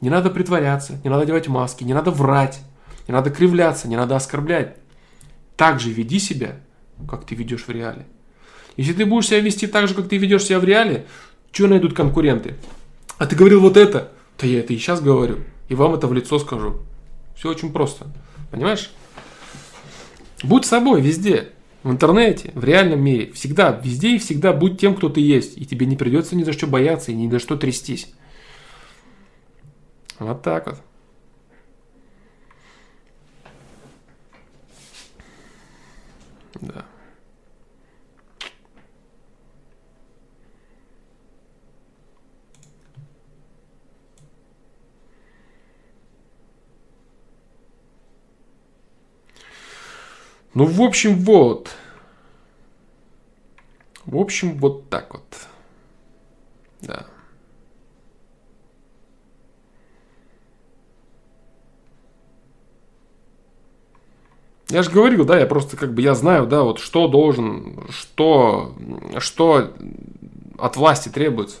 Не надо притворяться, не надо одевать маски, не надо врать, не надо кривляться, не надо оскорблять. Так же веди себя, как ты ведешь в реале. Если ты будешь себя вести так же, как ты ведешь себя в реале, что найдут конкуренты? А ты говорил вот это? Да я это и сейчас говорю. И вам это в лицо скажу. Все очень просто. Понимаешь? Будь собой везде. В интернете, в реальном мире. Всегда, везде и всегда будь тем, кто ты есть. И тебе не придется ни за что бояться и ни за что трястись. Вот так вот. Да. Ну, в общем, вот. В общем, вот так вот. Да. Я же говорил, да, я просто как бы, я знаю, да, вот что должен, что от власти требуется.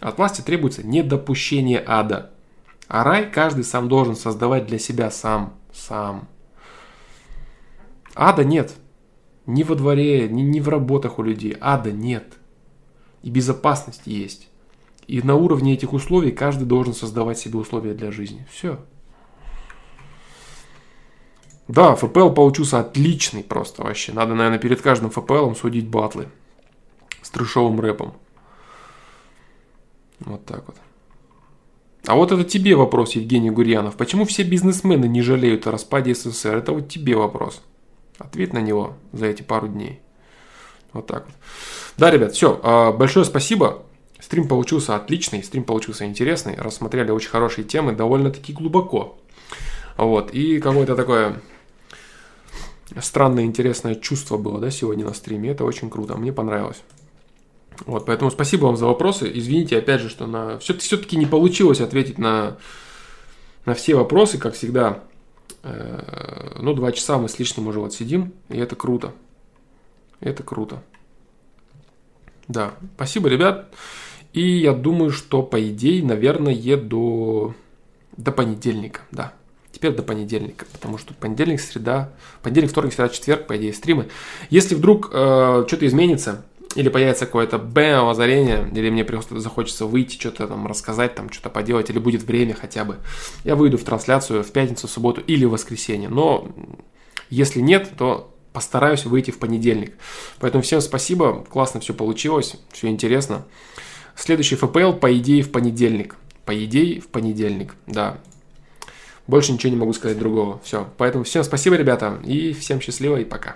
От власти требуется недопущение ада. А рай каждый сам должен создавать для себя сам. Ада нет. Ни во дворе, ни в работах у людей. Ада нет. И безопасность есть. И на уровне этих условий каждый должен создавать себе условия для жизни. Все. Да, ФПЛ получился отличный просто вообще. Надо, наверное, перед каждым ФПЛом судить батлы с трэшовым рэпом. Вот так вот. А вот это тебе вопрос, Евгений Гурьянов. Почему все бизнесмены не жалеют о распаде СССР? Это вот тебе вопрос. Ответ на него за эти пару дней. Вот так вот. Да, ребят, все. Большое спасибо. Стрим получился отличный, стрим получился интересный. Рассмотрели очень хорошие темы, довольно-таки глубоко. Вот. И какое-то такое странное, интересное чувство было, да, сегодня на стриме. Это очень круто, мне понравилось. Вот, поэтому спасибо вам за вопросы. Извините, опять же, что на... все-таки не получилось ответить на все вопросы, как всегда. Ну, 2 часа мы с лишним уже вот сидим, и это круто. Это круто. Да, спасибо, ребят. И я думаю, что, по идее, наверное, до понедельника. Да, теперь до понедельника, потому что понедельник, среда, понедельник, вторник, среда, четверг, по идее, стримы. Если вдруг что-то изменится, или появится какое-то озарение, или мне просто захочется выйти, что-то там рассказать, там что-то поделать, или будет время хотя бы. Я выйду в трансляцию в пятницу, в субботу или в воскресенье. Но если нет, то постараюсь выйти в понедельник. Поэтому всем спасибо, классно все получилось, все интересно. Следующий ФПЛ, по идее, в понедельник. По идее, в понедельник, да. Больше ничего не могу сказать другого. Все, поэтому всем спасибо, ребята, и всем счастливо и пока.